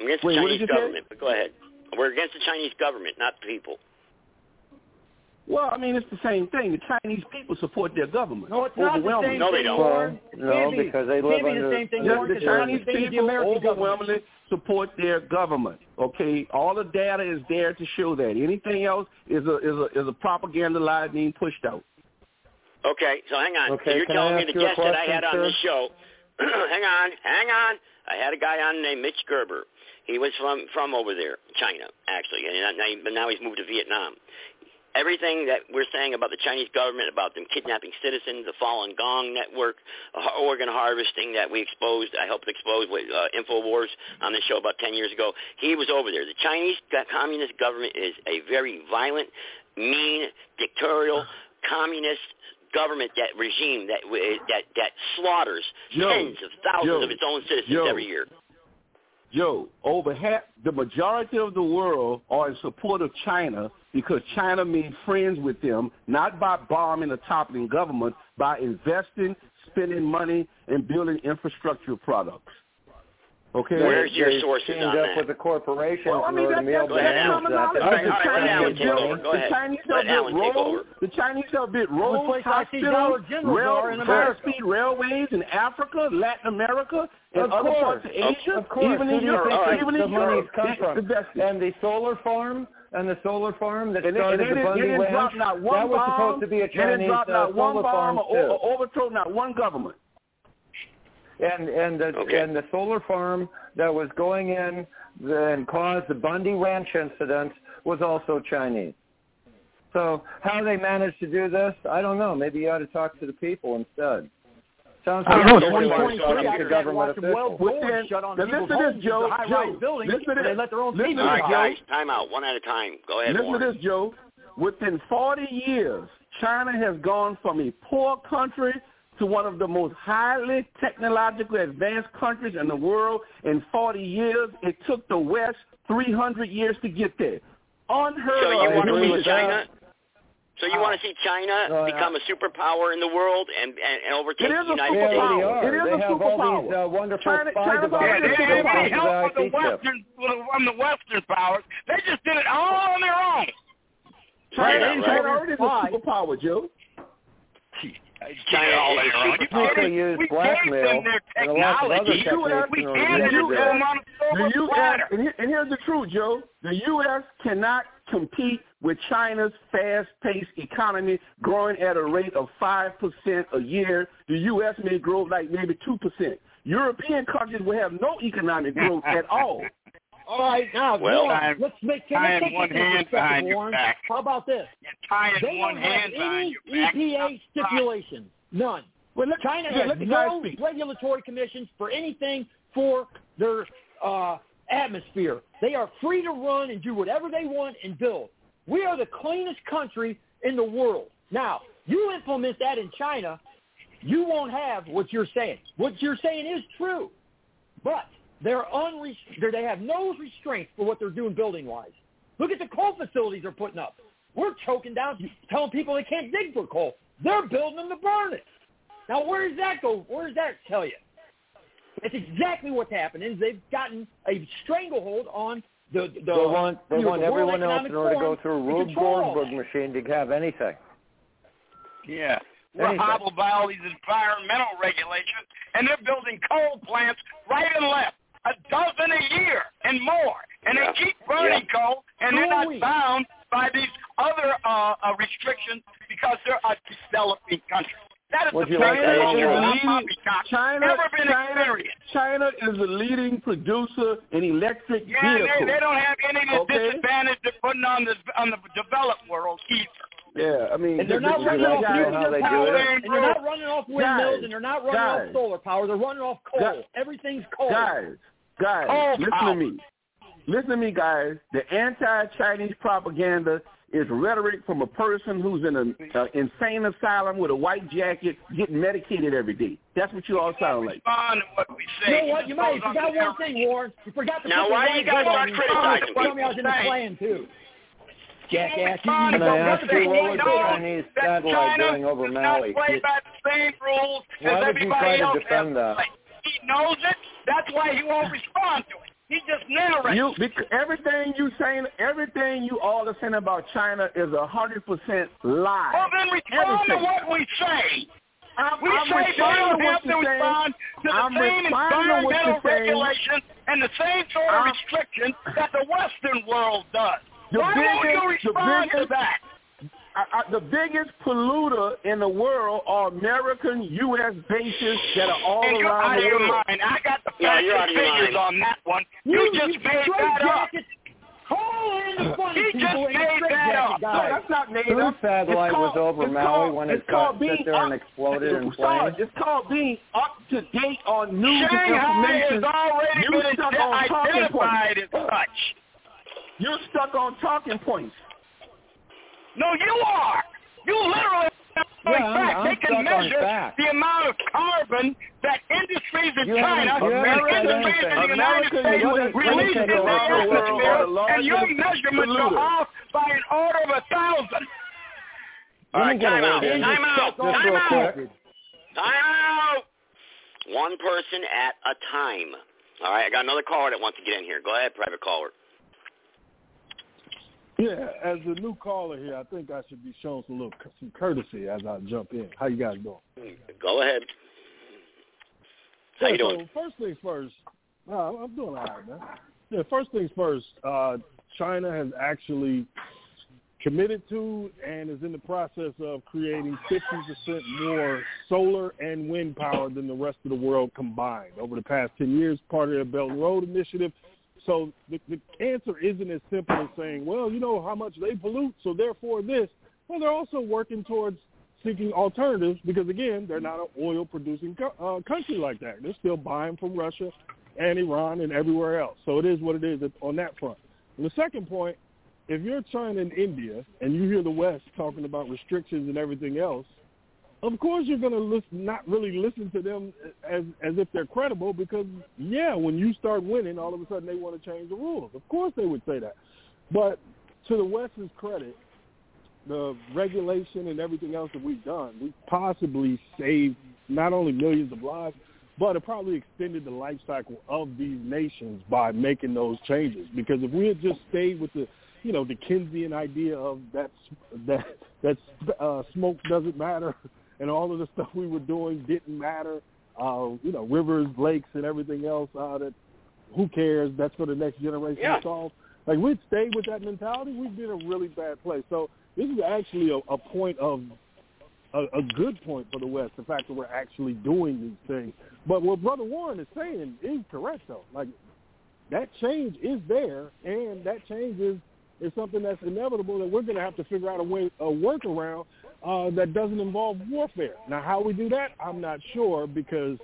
I'm against Wait, the Chinese government, say? but go ahead. We're against the Chinese government, not people. Well, I mean, it's the same thing. The Chinese people support their government. No, it's not the same no, they don't. Well, no, be, because they live under... The, thing, the, the Chinese the people the overwhelmingly government. support their government, okay? All the data is there to show that. Anything else is a, is a, is a propaganda lie being pushed out. Okay, so hang on. Okay, so you're telling me the guest question, that I had on sir? this show... hang on, hang on. I had a guy on named Mitch Gerber. He was from, from over there, China, actually, and now, but now he's moved to Vietnam. Everything that we're saying about the Chinese government, about them kidnapping citizens, the Falun Gong network, organ harvesting that we exposed, I helped expose with uh, InfoWars on this show about ten years ago, he was over there. The Chinese communist government is a very violent, mean, dictatorial, communist government, that regime that that that slaughters yo, tens of thousands yo, of its own citizens yo, every year. Yo, over half, the majority of the world are in support of China because China made friends with them, not by bombing or toppling government, by investing, spending money, and building infrastructure products. Okay. Where's your sources on that? Up with the corporation. Well, I mean, that's the terminology. The Chinese outbid roads. The Chinese outbid roads, hospitals, high-speed railways in Africa, Latin America, and other parts of Asia, even in Europe. Even in Europe, and the solar farm. And the solar farm that started the Bundy Ranch, that was supposed to be a Chinese solar farm too. Overthrow not one government. And and the okay. and the solar farm that was going in and caused the Bundy Ranch incident was also Chinese. So how they managed to do this, I don't know. Maybe you ought to talk to the people instead. Sounds like I don't know. The government officials. Listen to this, Joe. Joe. Listen to this. All right, guys, time out. One at a time. Go ahead. Listen to this, Joe. Within forty years, China has gone from a poor country to one of the most highly technologically advanced countries in the world. In forty years, it took the West three hundred years to get there. Unheard so you of. Want to see China? So you uh, want to see China uh, become a superpower in the world and, and, and overtake the United States? Yeah, it is they a have superpower. All these, uh, wonderful China, China's already a superpower. They help from the Western, from the Western powers. They just did it all on their own. China right, right. already is a superpower, Joe. China already used blackmail and a lot of other techniques. And here's the truth, Joe. The U S cannot compete with China's fast-paced economy growing at a rate of five percent a year. The U S may grow like maybe two percent. European countries will have no economic growth at all. All right, now, well, Warren, let's make, can I take one hand behind your back. How about this? They one don't hand have any E P A stipulation, none. Well, look, China yeah, has no regulatory commissions for anything for their uh, atmosphere. They are free to run and do whatever they want and build. We are the cleanest country in the world. Now, you implement that in China, you won't have what you're saying. What you're saying is true, but... They're unre- they have no restraints for what they're doing building-wise. Look at the coal facilities they're putting up. We're choking down, telling people they can't dig for coal. They're building them to burn it. Now, where does that go? Where does that tell you? That's exactly what's happening. They've gotten a stranglehold on the the. They want, they you know, want the everyone else in order to go through a Rube Goldberg machine to have anything. Yeah. We're hobbled by all these environmental regulations, and they're building coal plants right and left. A dozen a year and more, and yeah. they keep burning yeah. coal, and they're not bound by these other uh, uh, restrictions because they're a developing country. That is Would the plan of China. Never been China, China is the leading producer in electric yeah, vehicles. Yeah, they, they don't have any okay. disadvantage they're putting on the on the developed world either. Yeah, I mean, and they're not running off nuclear power, and they're not running off windmills, and they're not running off solar power. They're running off coal. Everything's coal. Guys, guys, listen to me. Listen to me, guys. The anti-Chinese propaganda is rhetoric from a person who's in an uh, insane asylum with a white jacket getting medicated every day. That's what you all sound like. What we say. You know what? You might have forgot one thing, Warren. You forgot the Now, why do you guys start criticizing people? I was in the plan, too. Jackass, you need to ask you what was the Chinese satellite doing over Maui? Why would you try to defend that? He knows it. That's why he won't respond to it. He just narrates. You, everything you saying, everything you all are saying about China is a hundred percent lie. Well, then respond everything. to what we say. I'm, we I'm say they don't have to respond to the I'm same environmental regulations and the same sort of restrictions that the Western world does. The Why biggest, won't you respond the biggest, to that? I, I, the biggest polluter in the world are American U S bases that are all and around the world. You're out of your mind. I got the facts yeah, and figures on that one. You, you just you made that up. He just made that up. No, that's not made up. The satellite was over Maui when it got hit there and exploded in flames. It's called being up to date on news information. Shanghai has already been identified as such. You're stuck on talking points. No, you are. You literally are yeah, I'm, I'm They can measure the amount of carbon that industries in you China and industries in the United States release in the atmosphere, and your measurements are off by an order of a thousand. All right, time out. Time out. Time out. Time out. One person at a time. All right, I got another caller that wants to get in here. Go ahead, private caller. Yeah, as a new caller here, I think I should be shown some little some courtesy as I jump in. How you guys doing? Go ahead. How yeah, you doing? So first things first, uh, I'm doing all right, man. Yeah, first things first, uh, China has actually committed to and is in the process of creating fifty percent more solar and wind power than the rest of the world combined over the past ten years, part of their Belt and Road Initiative. So the, the answer isn't as simple as saying, well, you know how much they pollute, so therefore this. Well, they're also working towards seeking alternatives because, again, they're not an oil-producing co- uh, country like that. They're still buying from Russia and Iran and everywhere else. So it is what it is on that front. And the second point, if you're China and India and you hear the West talking about restrictions and everything else, of course you're going to listen, not really listen to them as as if they're credible because, yeah, when you start winning, all of a sudden they want to change the rules. Of course they would say that. But to the West's credit, the regulation and everything else that we've done, we possibly saved not only millions of lives, but it probably extended the life cycle of these nations by making those changes. Because if we had just stayed with the you know, the Keynesian idea of that that that uh, smoke doesn't matter and all of the stuff we were doing didn't matter, uh, you know, rivers, lakes, and everything else, uh, that who cares, that's for the next generation yeah. to solve. Like, we'd stayed with that mentality, we'd be in a really bad place. So this is actually a, a point of, a, a good point for the West, the fact that we're actually doing these things. But what Brother Warren is saying is correct, though. Like, that change is there, and that change is, It's something that's inevitable that we're going to have to figure out a way, a workaround uh, that doesn't involve warfare. Now, how we do that, I'm not sure because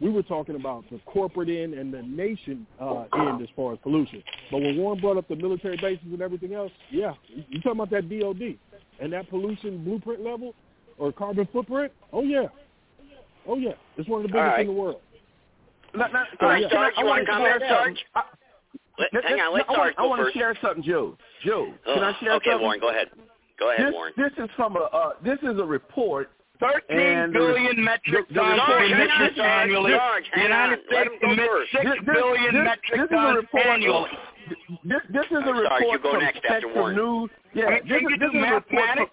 we were talking about the corporate end and the nation uh, end as far as pollution. But when Warren brought up the military bases and everything else, yeah, you're talking about that D O D and that pollution blueprint level or carbon footprint. Oh, yeah. Oh, yeah. It's one of the biggest right. in the world. Not, not, can oh, I, yeah. Sarge, you want to comment, Sarge? I, Let, let, Hang on, let's no, start. I want, I want to share something, Joe. Joe, oh, can I share okay, something? Okay, Warren, go ahead. Go ahead, this, Warren. This is from a uh, this is a report. Thirteen billion metric tons annually. The United States emits six billion metric tons annually. This this is a report from Spectrum News. Yeah, this is a report.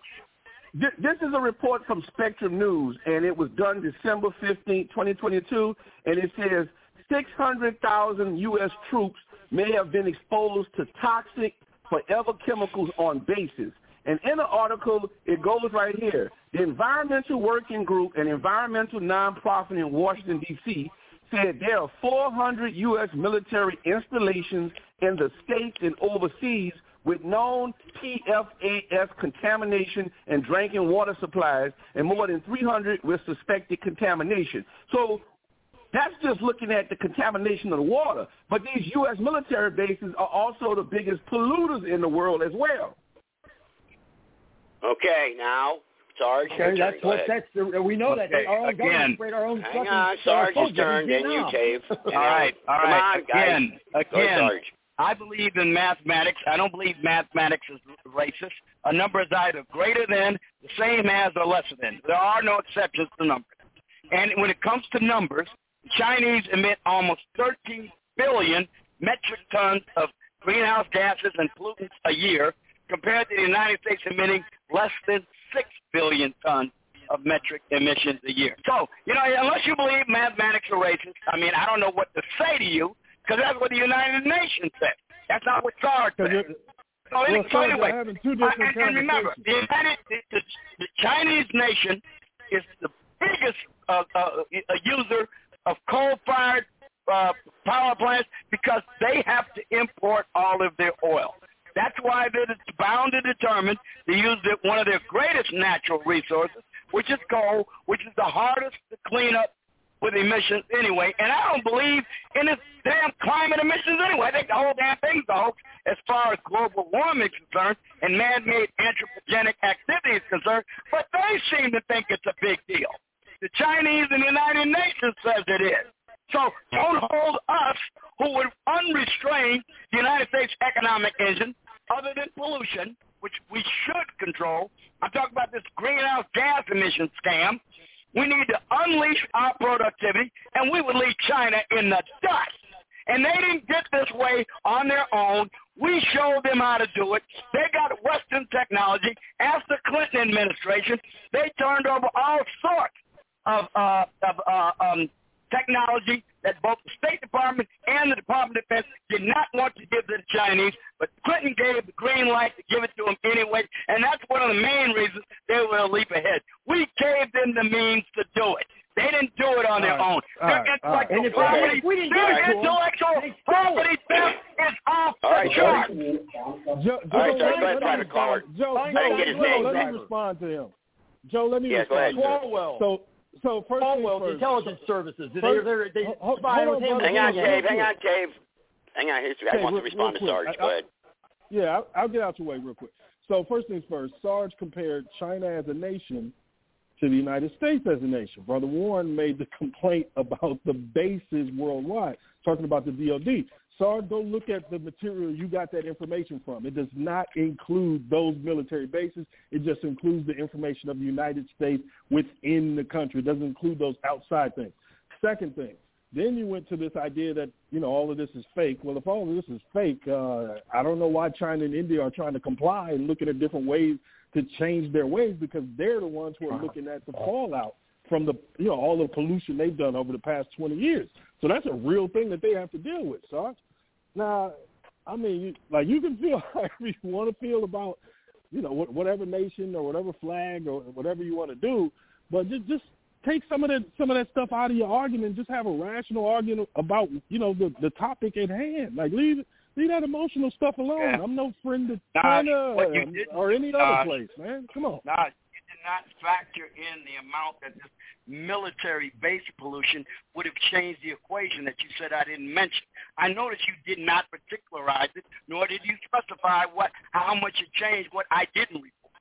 This is a report from Spectrum News, and it was done December fifteenth, twenty twenty two, and it says six hundred thousand U S troops may have been exposed to toxic forever chemicals on bases. And in the article, it goes right here. The Environmental Working Group, an environmental nonprofit in Washington, D C, said there are four hundred U S military installations in the states and overseas with known P FAS contamination and drinking water supplies, and more than three hundred with suspected contamination. So that's just looking at the contamination of the water. But these U S military bases are also the biggest polluters in the world as well. Okay, now, Sarge. Okay, that's what that's the, we know okay. that. Our own again, our own hang on, Sarge is turned, and you, Dave. All right, all right. Come on, again, guys. again. Sorry, I believe in mathematics. I don't believe mathematics is racist. A number is either greater than, the same as, or lesser than. There are no exceptions to numbers. And when it comes to numbers, Chinese emit almost thirteen billion metric tons of greenhouse gases and pollutants a year, compared to the United States emitting less than six billion tons of metric emissions a year. So, you know, unless you believe mathematics are racist, I mean, I don't know what to say to you, because that's what the United Nations said. That's not what S A R said. So, well, so anyway, uh, and, and remember, the, United, the, the Chinese nation is the biggest uh, uh, user of coal-fired uh, power plants because they have to import all of their oil. That's why they're bound and determined to use their, one of their greatest natural resources, which is coal, which is the hardest to clean up with emissions anyway. And I don't believe in this damn climate emissions anyway. I think the whole damn thing's a hoax as far as global warming is concerned and man-made anthropogenic activity is concerned, but they seem to think it's a big deal. The Chinese and the United Nations says it is. So don't hold us, who would unrestrain the United States economic engine, other than pollution, which we should control. I'm talking about this greenhouse gas emission scam. We need to unleash our productivity, and we would leave China in the dust. and they didn't get this way on their own. We showed them how to do it. They got Western technology. After the Clinton administration, they turned over all sorts of, uh, of uh, um, technology that both the State Department and the Department of Defense did not want to give to the Chinese, but Clinton gave the green light to give it to them anyway, and that's one of the main reasons they were a leap ahead. We gave them the means to do it. They didn't do it on their own. Their intellectual property theft is off the charts. Joe, let me respond to him. Joe, let me respond to him. So first, Hallwell, first intelligence services. First, they're, they're, they hold, hold on, hang, hang on, Dave. Hang on, Dave. Hang on. History. I want real, to respond to Sarge. I, go ahead. I, yeah, I'll, I'll get out your way real quick. So first things first. Sarge compared China as a nation to the United States as a nation. Brother Warren made the complaint about the bases worldwide, talking about the D O D. Sarge, go look at the material you got that information from. It does not include those military bases. It just includes the information of the United States within the country. It doesn't include those outside things. Second thing, then you went to this idea that, you know, all of this is fake. Well, if all of this is fake, uh, I don't know why China and India are trying to comply and looking at different ways to change their ways, because they're the ones who are looking at the fallout from the, you know, all the pollution they've done over the past twenty years. So that's a real thing that they have to deal with, Sarge. Now, I mean, you, like, you can feel however you want to feel about, you know, whatever nation or whatever flag or whatever you want to do, but just just take some of that some of that stuff out of your argument. Just have a rational argument about, you know, the, the topic at hand. Like, leave leave that emotional stuff alone. Yeah. I'm no friend of China nah, or, or any other nah, place, man. Come on. Nah. Not factor in the amount that this military base pollution would have changed the equation that you said I didn't mention. I noticed you did not particularize it, nor did you specify what, how much it changed what I didn't report.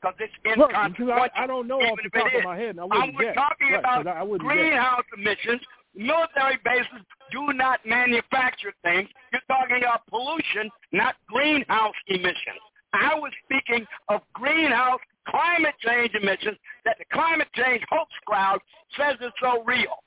Because it's inconsequential. Right, I, I don't know off the top of my head. And I wouldn't I'm guess. talking right, about greenhouse guess. emissions. Military bases do not manufacture things. You're talking about pollution, not greenhouse emissions. I was speaking of greenhouse climate change emissions that the climate change hoax crowd says is so real.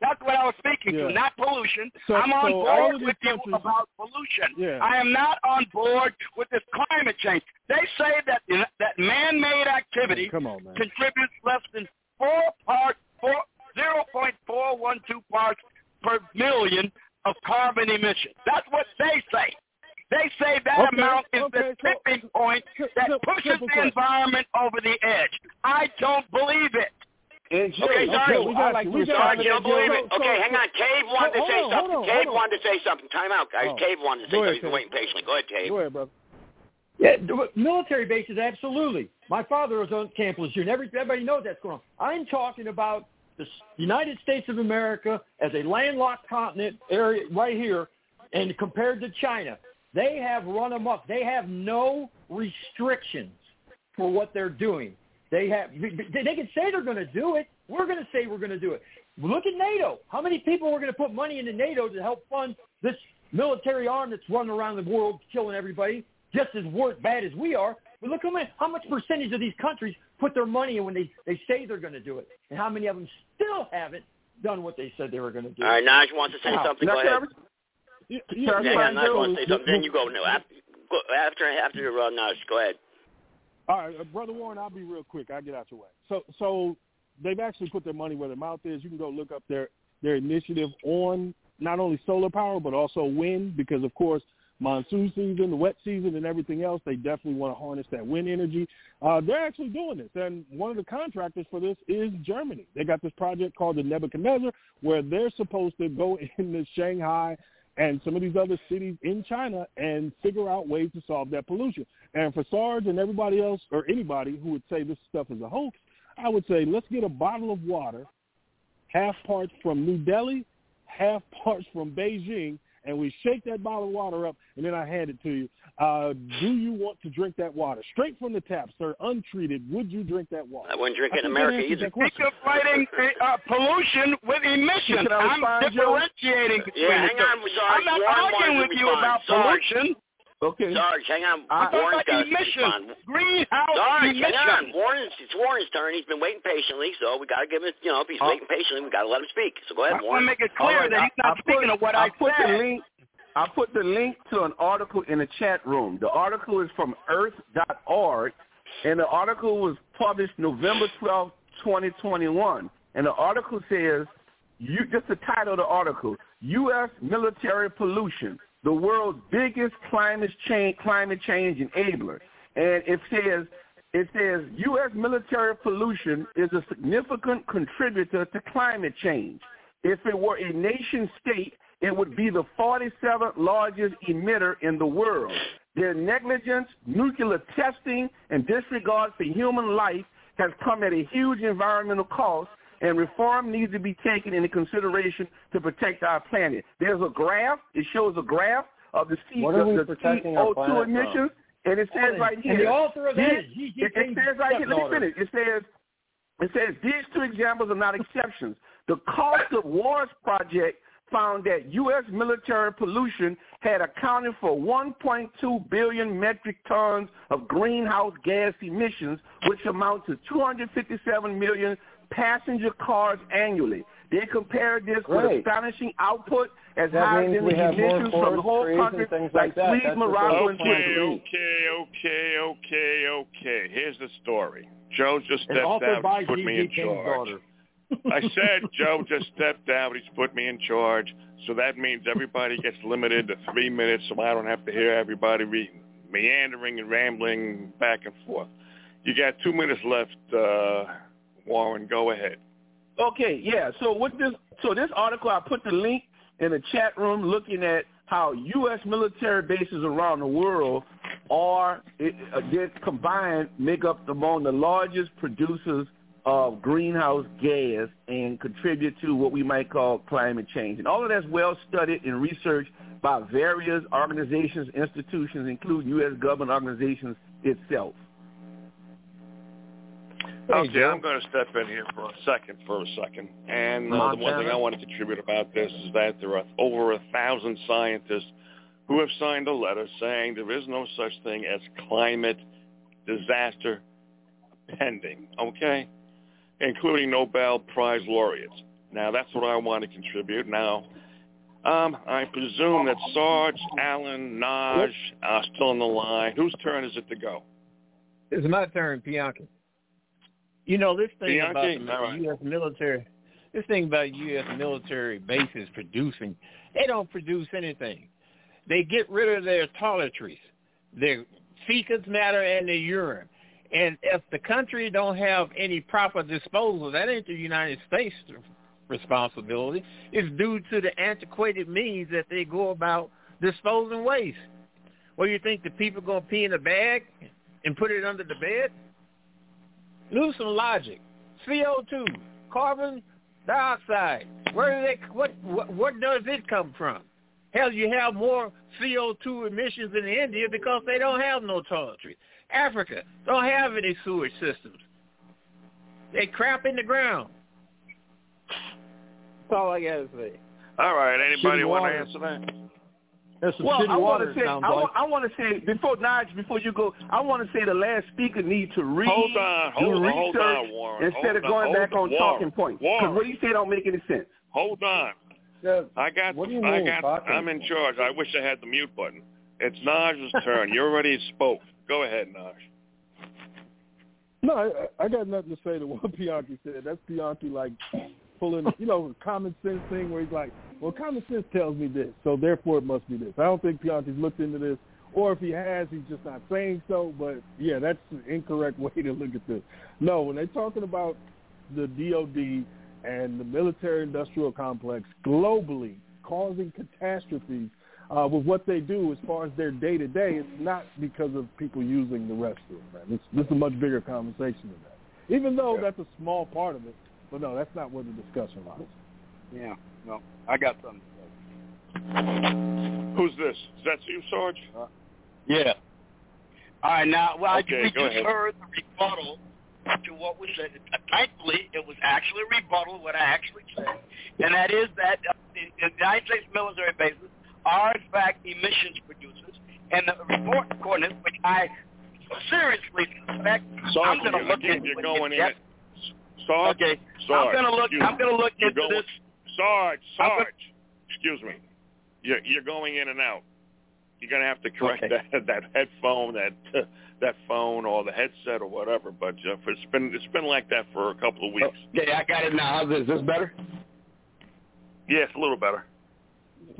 That's what I was speaking yeah. to, not pollution. So, I'm on so board with you about pollution. Yeah. I am not on board with this climate change. They say that that man-made activity oh, come on, man. contributes less than four parts, four, zero point four one two parts per million of carbon emissions. That's what they say. They say that okay, amount is okay, the tipping so, point that so, pushes the environment over the edge. I don't believe it. It's okay, sorry. Okay, we got, like, we sorry, you don't believe it. So, okay, so, hang on. Cave wanted hold, to say hold, something. Hold on, Cave hold wanted to say something. Time out, guys. Oh. Cave wanted to say something. He's been waiting patiently. Go ahead, Cave. Go ahead, brother. Yeah, military bases, absolutely. My father was on Camp Lejeune. Everybody knows that's going on. I'm talking about the United States of America as a landlocked continent area right here and compared to China. They have run amok. They have no restrictions for what they're doing. They have. They can say they're going to do it. We're going to say we're going to do it. Look at NATO. How many people are going to put money into NATO to help fund this military arm that's running around the world killing everybody, just as bad as we are? But look how much percentage of these countries put their money in when they, they say they're going to do it, and how many of them still haven't done what they said they were going to do. All right, Naj wants to say wow. something. Go ahead. Yeah, yeah, yeah, Naj wants to say something. Then you go. No, after after, after uh, Naj, go ahead. All right, uh, Brother Warren, I'll be real quick. I'll get out your way. So, so they've actually put their money where their mouth is. You can go look up their their initiative on not only solar power but also wind, because of course monsoon season, the wet season, and everything else, they definitely want to harness that wind energy. Uh, they're actually doing this, and one of the contractors for this is Germany. They got this project called the Nebuchadnezzar, where they're supposed to go into Shanghai and some of these other cities in China and figure out ways to solve that pollution. And for Sarge and everybody else, or anybody who would say this stuff is a hoax, I would say let's get a bottle of water, half parts from New Delhi, half parts from Beijing, and we shake that bottle of water up, and then I hand it to you. Uh, do you want to drink that water? Straight from the tap, sir, untreated, would you drink that water? I wouldn't drink it in America either. Think of fighting uh, pollution with emissions. I'm differentiating. Yeah, hang on, Sarge. I'm not arguing with you about pollution. Okay. Sarge, hang on. I, Warren's got to respond. Greenhouse Sarge, emissions. hang on. Warren's, it's Warren's turn. He's been waiting patiently, so we got to give him. You know, if he's oh. waiting patiently, we got to let him speak. So go ahead, I Warren. I want to make it clear right, that he's not I, speaking I put, of what I, I put said. The link, I put the link to an article in the chat room. The article is from Earth dot org, and the article was published November twelfth, twenty twenty-one. And the article says, you, just the title of the article, U S military pollution, the world's biggest climate change, climate change enabler. And it says, it says U S military pollution is a significant contributor to climate change. If it were a nation state, it would be the forty-seventh largest emitter in the world. Their negligence, nuclear testing, and disregard for human life has come at a huge environmental cost, and reform needs to be taken into consideration to protect our planet. There's a graph. It shows a graph of the C O two emissions, from? and it says and right here. The author of that is Xi Jinping. It says right here. Let me finish. It says, it says these two examples are not exceptions. The Cost of Wars Project found that U S military pollution had accounted for one point two billion metric tons of greenhouse gas emissions, which amount to two hundred fifty-seven million passenger cars annually. They compared this Great. with astonishing output as high as emissions from the whole country, like, like Sweden, Morocco, and Turkey. Okay, okay, okay, okay. Here's the story. Joe just stepped out and put me in charge. I said Joe just stepped out. He's put me in charge. So that means everybody gets limited to three minutes so I don't have to hear everybody re- meandering and rambling back and forth. You got two minutes left, uh, Warren. Go ahead. Okay, yeah. So what this? So this article, I put the link in the chat room looking at how U S military bases around the world are, it, uh, combined, make up among the largest producers of greenhouse gas and contribute to what we might call climate change. And all of that's well studied and researched by various organizations, institutions, including U S government organizations itself. Okay, I'm going to step in here for a second, for a second. And uh, the one thing I want to contribute about this is that there are over a thousand scientists who have signed a letter saying there is no such thing as climate disaster pending, okay? Including Nobel Prize laureates. Now, that's what I want to contribute. Now, um, I presume that Sarge, Alan, Naj are still on the line. Whose turn is it to go? It's my turn, Bianca. You know, this thing Bianchi, about the right. U S military, this thing about U S military bases producing, they don't produce anything. They get rid of their toiletries, their feces matter, and their urine. And if the country don't have any proper disposal, that ain't the United States' responsibility. It's due to the antiquated means that they go about disposing waste. Well, you think the people going to pee in a bag and put it under the bed? Lose some logic. C O two, carbon dioxide. Where do they? What, what? What does it come from? Hell, you have more C O two emissions in India because they don't have no toiletries. Africa don't have any sewage systems. They crap in the ground. That's all I got to say. All right. Anybody want to answer that? Well, I want to say, I, wa- I want to say before Nige, before you go, I want to say the last speaker needs to read, hold on, hold do on, research hold on, Warren. instead hold of going on, back on, on talking points. Because what you say don't make any sense. Hold on, I got, what do you mean, I got, I'm in charge. I wish I had the mute button. It's Naje's turn. You already spoke. Go ahead, Nige. No, I, I got nothing to say to what Bianchi said. That's Bianchi like pulling, you know, common sense thing where he's like, well, common sense tells me this, so therefore it must be this. I don't think Pianchi's looked into this, or if he has, he's just not saying so. But, yeah, that's an incorrect way to look at this. No, when they're talking about the D O D and the military-industrial complex globally causing catastrophes uh, with what they do as far as their day-to-day, it's not because of people using the restroom, man. This, this is a much bigger conversation than that, even though yeah. that's a small part of it. But, no, that's not where the discussion lies. Yeah, no, I got something to say. Who's this? Is that you, Sarge? Uh, yeah. All right, now, well, okay, I, we just ahead. heard the rebuttal to what was said. Uh, thankfully, it was actually a rebuttal, what I actually said, and that is that uh, the United States military bases are, in fact, emissions producers, And the fourth corner, which I seriously suspect, sorry, I'm going to look into you're going in. It. Sarge, okay. Sarge, I'm going to look. I'm going to look into going, this. Sarge, Sarge, excuse me. You're, you're going in and out. You're going to have to correct okay. that that headphone, that that phone, or the headset, or whatever. But uh, it's been it's been like that for a couple of weeks. Okay, I got it now. Is this better? Yes, yeah, a little better.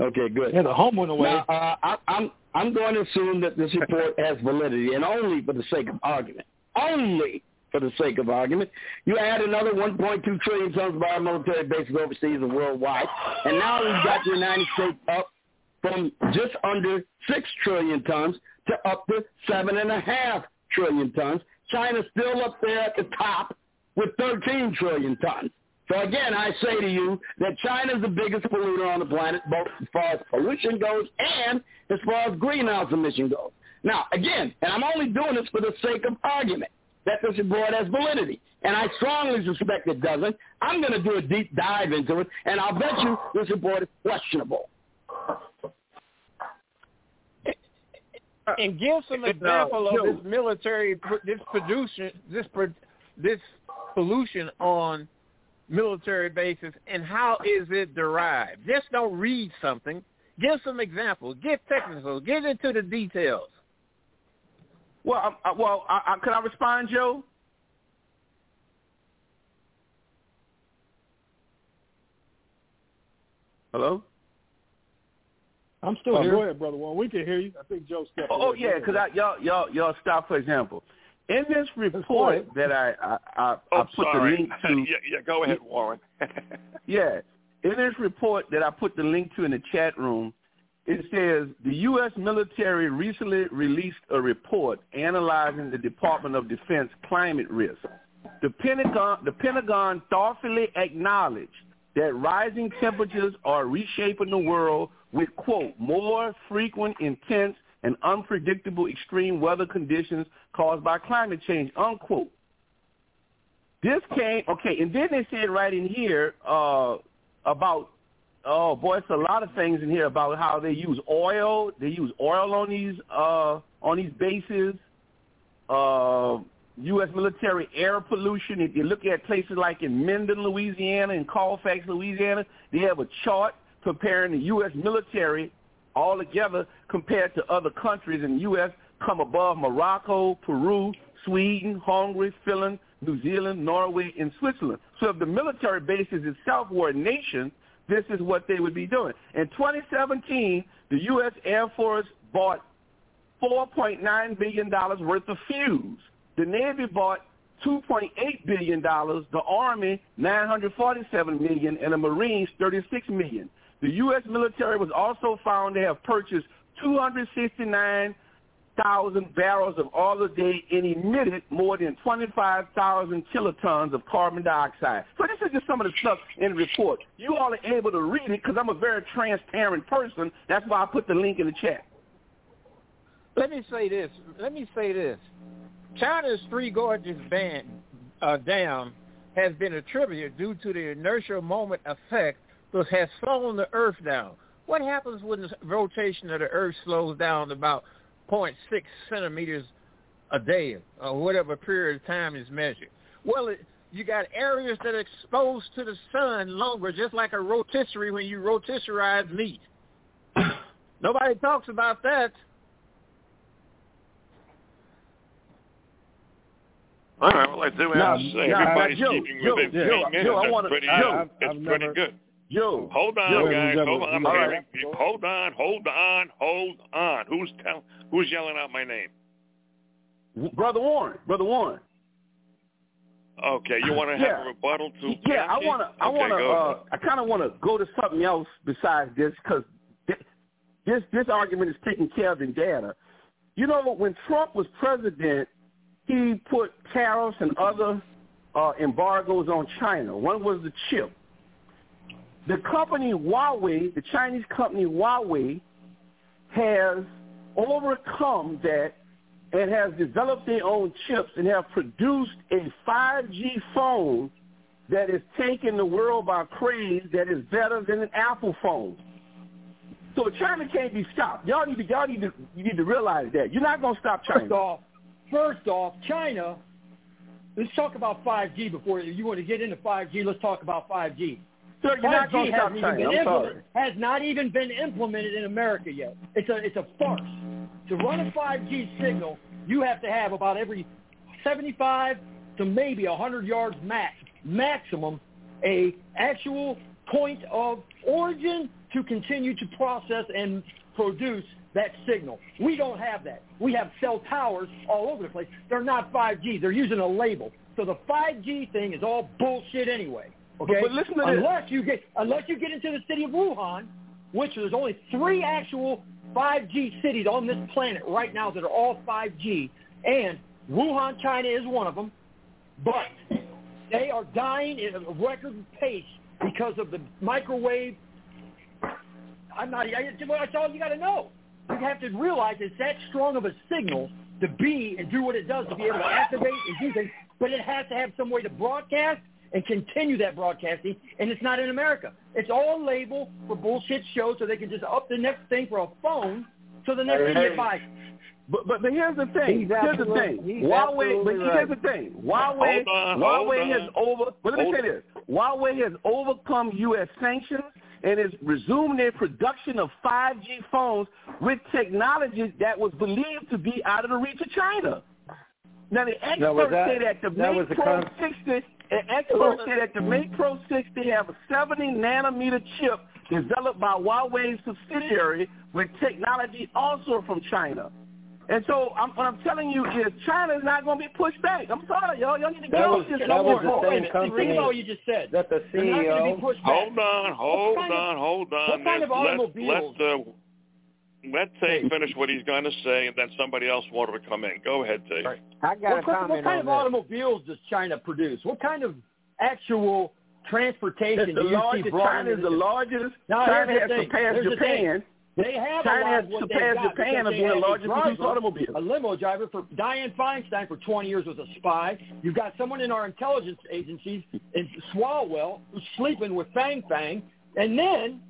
Okay, good. Yeah, the home went away. Now, uh, I, I'm I'm going to assume that this report has validity, and only for the sake of argument. Only. For the sake of argument, you add another one point two trillion tons of our military bases overseas and worldwide, and now we've got the United States up from just under six trillion tons to up to seven point five trillion tons. China's still up there at the top with thirteen trillion tons. So again, I say to you that China's the biggest polluter on the planet, both as far as pollution goes and as far as greenhouse emission goes. Now, again, and I'm only doing this for the sake of argument, that this report has validity. And I strongly suspect it doesn't. I'm going to do a deep dive into it, and I'll bet you this report is questionable. And give some example uh, of this military, this pollution, this, this pollution on military bases, and how is it derived? Just don't read something. Give some examples. Get technical. Get into the details. Well, I, well, I, I, could I respond, Joe? Hello? I'm still oh, here. Go ahead, brother. Well, we can hear you. I think Joe stepped Oh, away. yeah, because y'all, y'all, y'all stop, for example. In this report that I, I, I, oh, I put sorry. the link to. yeah, yeah, go ahead, Warren. yeah. In this report that I put the link to in the chat room, it says, the U S military recently released a report analyzing the Department of Defense climate risk. The Pentagon, the Pentagon thoughtfully acknowledged that rising temperatures are reshaping the world with, quote, more frequent, intense, and unpredictable extreme weather conditions caused by climate change, unquote. This came, okay, and then they said right in here uh, about, oh, boy, it's a lot of things in here about how they use oil. They use oil on these uh, on these bases, uh, U S military air pollution. If you look at places like in Mendon, Louisiana, and Colfax, Louisiana, they have a chart comparing the U S military all together compared to other countries, and the U S come above Morocco, Peru, Sweden, Hungary, Finland, New Zealand, Norway, and Switzerland. So if the military bases itself were a nation, this is what they would be doing. In twenty seventeen, the U S Air Force bought four point nine billion dollars worth of fuels. The Navy bought two point eight billion dollars, the Army nine hundred forty-seven million dollars, and the Marines thirty-six million dollars. The U S military was also found to have purchased two hundred sixty-nine thousand barrels of oil a day and emitted more than twenty-five thousand kilotons of carbon dioxide. So this is just some of the stuff in the report. You all are able to read it because I'm a very transparent person. That's why I put the link in the chat. Let me say this. Let me say this. China's Three Gorges ban, uh, dam has been attributed due to the inertial moment effect that has slowed the Earth down. What happens when the rotation of the Earth slows down about zero point six centimeters a day, or whatever period of time is measured? Well, it, you got areas that are exposed to the sun longer, just like a rotisserie when you rotisserize meat. Nobody talks about that. All right, well, I do have to say, everybody's keeping within ten minutes. That's pretty good. That's pretty good. Yo, hold on, yo, guys. Hold on. I'm right. hearing you. Hold on. Hold on. Hold on. Who's tell? Who's yelling out my name? Brother Warren. Brother Warren. Okay, you want to have yeah. a rebuttal to? Yeah, I want to. Okay, I want to. Uh, I kind of want to go to something else besides this, because th- this this argument is taking care of in data. You know, when Trump was president, he put tariffs and other uh, embargoes on China. One was the chip. The company Huawei, the Chinese company Huawei, has overcome that and has developed their own chips and have produced a five G phone that is taking the world by craze, that is better than an Apple phone. So China can't be stopped. Y'all need to y'all need to you need to realize that. You're not gonna stop China. First off, first off, China, let's talk about five G before you want to get into five G. Let's talk about five G. Sir, you're not going to stop China. I'm sorry. Has not even been implemented in America yet. It's a it's a farce. To run a five G signal, you have to have about every seventy-five to maybe one hundred yards max, maximum, a actual point of origin to continue to process and produce that signal. We don't have that. We have cell towers all over the place. They're not five G. They're using a label. So the five G thing is all bullshit anyway. Okay? But, but listen to unless this. you get unless you get into the city of Wuhan, which there's only three actual five G cities on this planet right now that are all five G, and Wuhan, China is one of them, but they are dying at a record pace because of the microwave. I'm not. I, that's all you got to know. You have to realize it's that strong of a signal to be and do what it does to be able to activate and do things, but it has to have some way to broadcast and continue that broadcasting, and it's not in America. It's all a label for bullshit shows so they can just up the next thing for a phone so the next hey, thing hey. you buy. But, but but here's the thing. He's here's the thing. Huawei. But right. here's the thing. Huawei. On, Huawei has over. Well, let me hold say this. Huawei has overcome U S sanctions and has resumed their production of five G phones with technology that was believed to be out of the reach of China. Now the experts that, say that the Mate Pro con- sixty, experts say that the Mate Pro sixty have a seventy nanometer chip developed by Huawei's subsidiary with technology also from China. And so I'm, what I'm telling you is China is not going to be pushed back. I'm sorry, y'all. Y'all need to get off this. That no was more. the same company Read all you just said. That the C E O. Hold on, hold on, hold on. What kind of, what kind of automobiles? Let, let, uh, let Tay finish what he's going to say, and then somebody else wanted to come in. Go ahead, Tay. Right. I got what, a comment What kind on of that. automobiles does China produce? What kind of actual transportation it's do you largest, see China is the largest. No, China has surpassed Japan. They have China a lot of what they got. Japan is one of the largest producers of automobiles. A limo driver for Dianne Feinstein for twenty years was a spy. You've got someone in our intelligence agencies in Swalwell who's sleeping with Fang Fang. And then,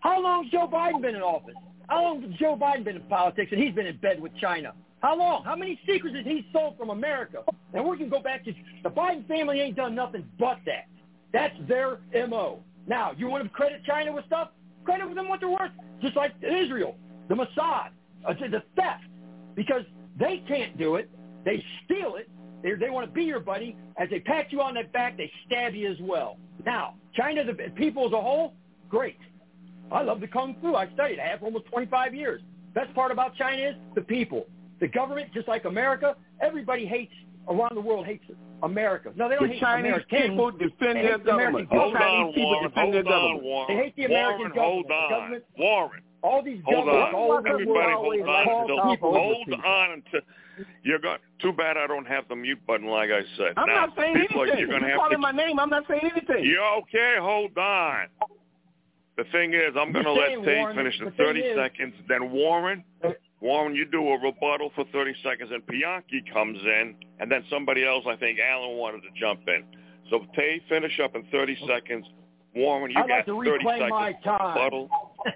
how long has Joe Biden been in office? How long has Joe Biden been in politics and he's been in bed with China? How long? How many secrets has he sold from America? And we can go back to the Biden family ain't done nothing but that. That's their M O. Now, you want to credit China with stuff? Credit them what they're worth, just like Israel, the Mossad, the theft, because they can't do it. They steal it. They, they want to be your buddy. As they pat you on the back, they stab you as well. Now, China, the people as a whole, great. I love the Kung Fu. I studied. I have for almost twenty-five years. Best part about China is the people. The government, just like America, everybody hates around the world hates America. No, they don't the hate Chinese Americans. People defend their government. The hold on, Warren. Hold on, government. Warren. They hate the American Warren, government. Hold on. The Warren. All these hold governments. All Everybody hold on. Until, people. Hold on until you're going. Too bad I don't have the mute button like I said. I'm now, not saying anything. Like you're going to have calling to, my name. I'm not saying anything. You're okay. Hold on. The thing is, I'm going to let Tate finish in thirty seconds. Then Warren. Warren, you do a rebuttal for thirty seconds, and Bianchi comes in, and then somebody else, I think Alan wanted to jump in. So, Tay, finish up in thirty seconds. Warren, you I'd got like to thirty seconds my time. rebuttal,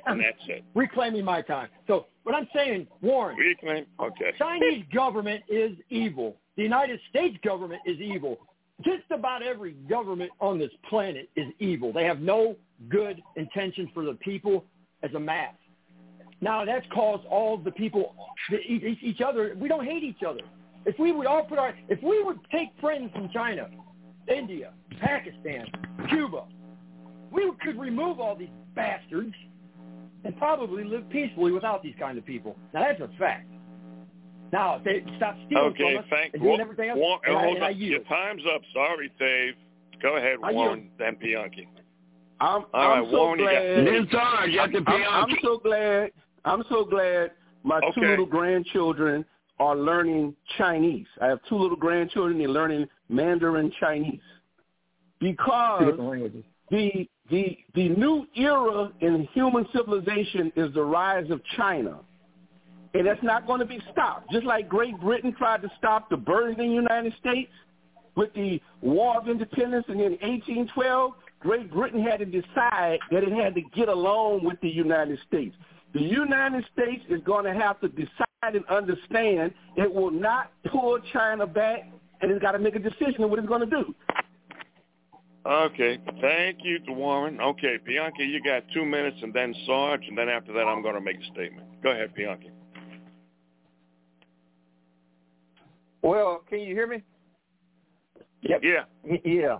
and that's it. Reclaiming my time. So, what I'm saying, Warren, Reclaim. Okay. Chinese government is evil. The United States government is evil. Just about every government on this planet is evil. They have no good intentions for the people as a mass. Now, that's caused all the people, each other, we don't hate each other. If we would all put our, if we would take friends from China, India, Pakistan, Cuba, we could remove all these bastards and probably live peacefully without these kind of people. Now, that's a fact. Now, if they stop stealing okay, from us thank, and doing well, everything else, well, and I, and I yield. Your time's up. Sorry, Dave. Go ahead, Warren, then Bianchi. I'm, I'm right, so Warren, glad. Sorry, you I'm, to I'm, I'm so glad. I'm so glad my okay. two little grandchildren are learning Chinese. I have two little grandchildren. They're learning Mandarin Chinese because the the the new era in human civilization is the rise of China, and that's not going to be stopped. Just like Great Britain tried to stop the burgeoning United States with the War of Independence, and in eighteen twelve. Great Britain had to decide that it had to get along with the United States. The United States is going to have to decide and understand it will not pull China back, and it's got to make a decision on what it's going to do. Okay. Thank you, Warren. Okay, Bianca, you got two minutes, and then Sarge, and then after that I'm going to make a statement. Go ahead, Bianca. Well, can you hear me? Yep. Yeah. Yeah.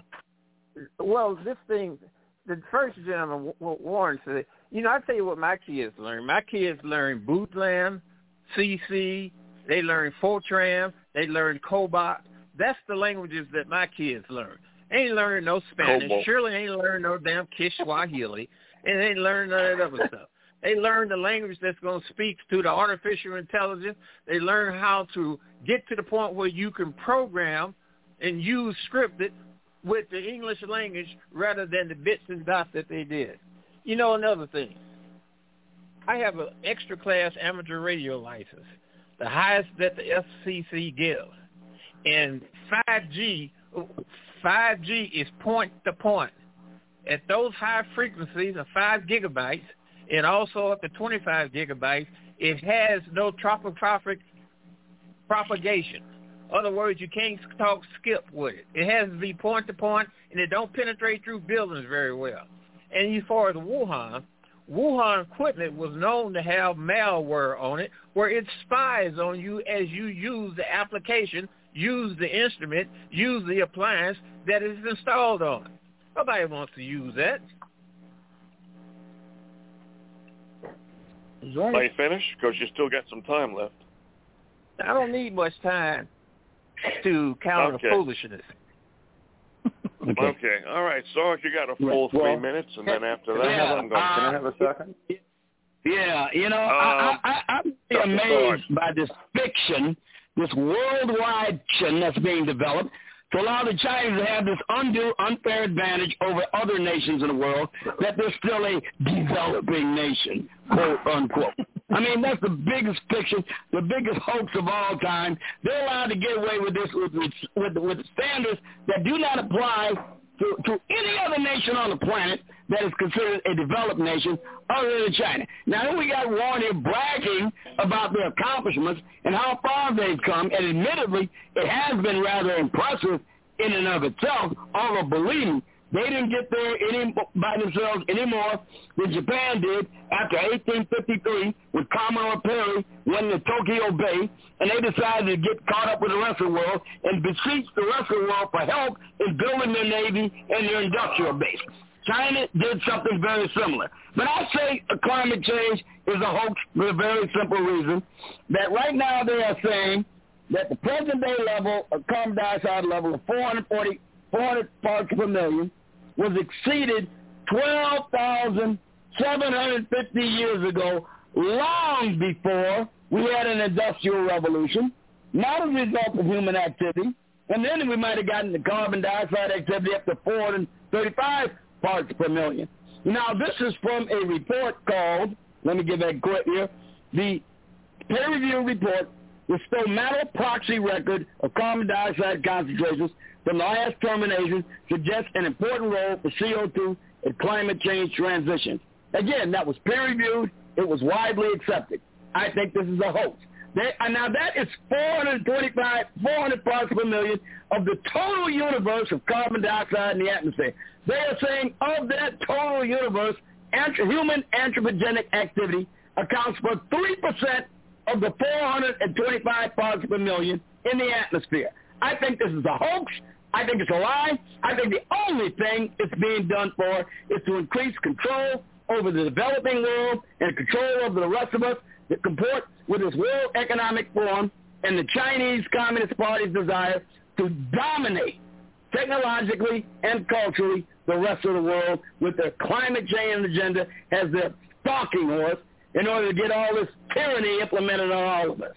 Well, this thing, the first gentleman, Warren, said, you know, I tell you what my kids learn. My kids learn Bootland, C C, they learn Fortran, they learn Cobot. That's the languages that my kids learn. They ain't learning no Spanish. Cobol. Surely ain't learning no damn Kishwahili. And they ain't learning none of that other stuff. They learn the language that's going to speak to the artificial intelligence. They learn how to get to the point where you can program and use scripted with the English language rather than the bits and dots that they did. You know, another thing. I have an extra class amateur radio license, the highest that the F C C gives. And five G is point to point. At those high frequencies of five gigabytes, and also up to twenty-five gigabytes, it has no tropographic propagation. In other words, you can't talk skip with it. It has to be point to point, and it don't penetrate through buildings very well. And as far as Wuhan, Wuhan equipment was known to have malware on it, where it spies on you as you use the application, use the instrument, use the appliance that is installed on it. Nobody wants to use that. Right. Are you finished? Because you still got some time left. I don't need much time to counter okay. foolishness. okay. okay. All right. Sarge, you got a full well, three minutes, and then after that, yeah, I'm going to... Uh, can I have a second? Yeah. You know, um, I, I, I, I'm really amazed Sarge. by this fiction, this worldwide fiction that's being developed to allow the Chinese to have this undue, unfair advantage over other nations in the world, that they're still a developing nation, quote, unquote. I mean, that's the biggest fiction, the biggest hoax of all time. They're allowed to get away with this with with, with standards that do not apply to, to any other nation on the planet that is considered a developed nation other than China. Now, here we got Warren here bragging about their accomplishments and how far they've come, and admittedly, it has been rather impressive in and of itself, although believe me, they didn't get there any, by themselves any more than Japan did after eighteen fifty-three with Commodore Perry went to Tokyo Bay, and they decided to get caught up with the rest of the world and beseech the rest of the world for help in building their navy and their industrial base. China did something very similar. But I say climate change is a hoax for a very simple reason, that right now they are saying that the present-day level of carbon dioxide level of four hundred forty, four hundred parts per million was exceeded twelve thousand seven hundred fifty years ago, long before we had an industrial revolution, not as a result of human activity. And then we might have gotten the carbon dioxide activity up to four hundred thirty-five parts per million. Now, this is from a report called, let me give that quote here, the peer-reviewed report, the Stomatal Proxy Record of Carbon Dioxide Concentrations from the last termination, suggests an important role for C O two in climate change transition. Again, that was peer-reviewed. It was widely accepted. I think this is a hoax. They, now, that is four hundred twenty-five, four hundred parts per million of the total universe of carbon dioxide in the atmosphere. They are saying of that total universe, human anthropogenic activity accounts for three percent of the four hundred twenty-five parts per million in the atmosphere. I think this is a hoax. I think it's a lie. I think the only thing it's being done for is to increase control over the developing world and control over the rest of us that comport with this World Economic Forum and the Chinese Communist Party's desire to dominate technologically and culturally the rest of the world with their climate change agenda as their stalking horse in order to get all this tyranny implemented on all of us.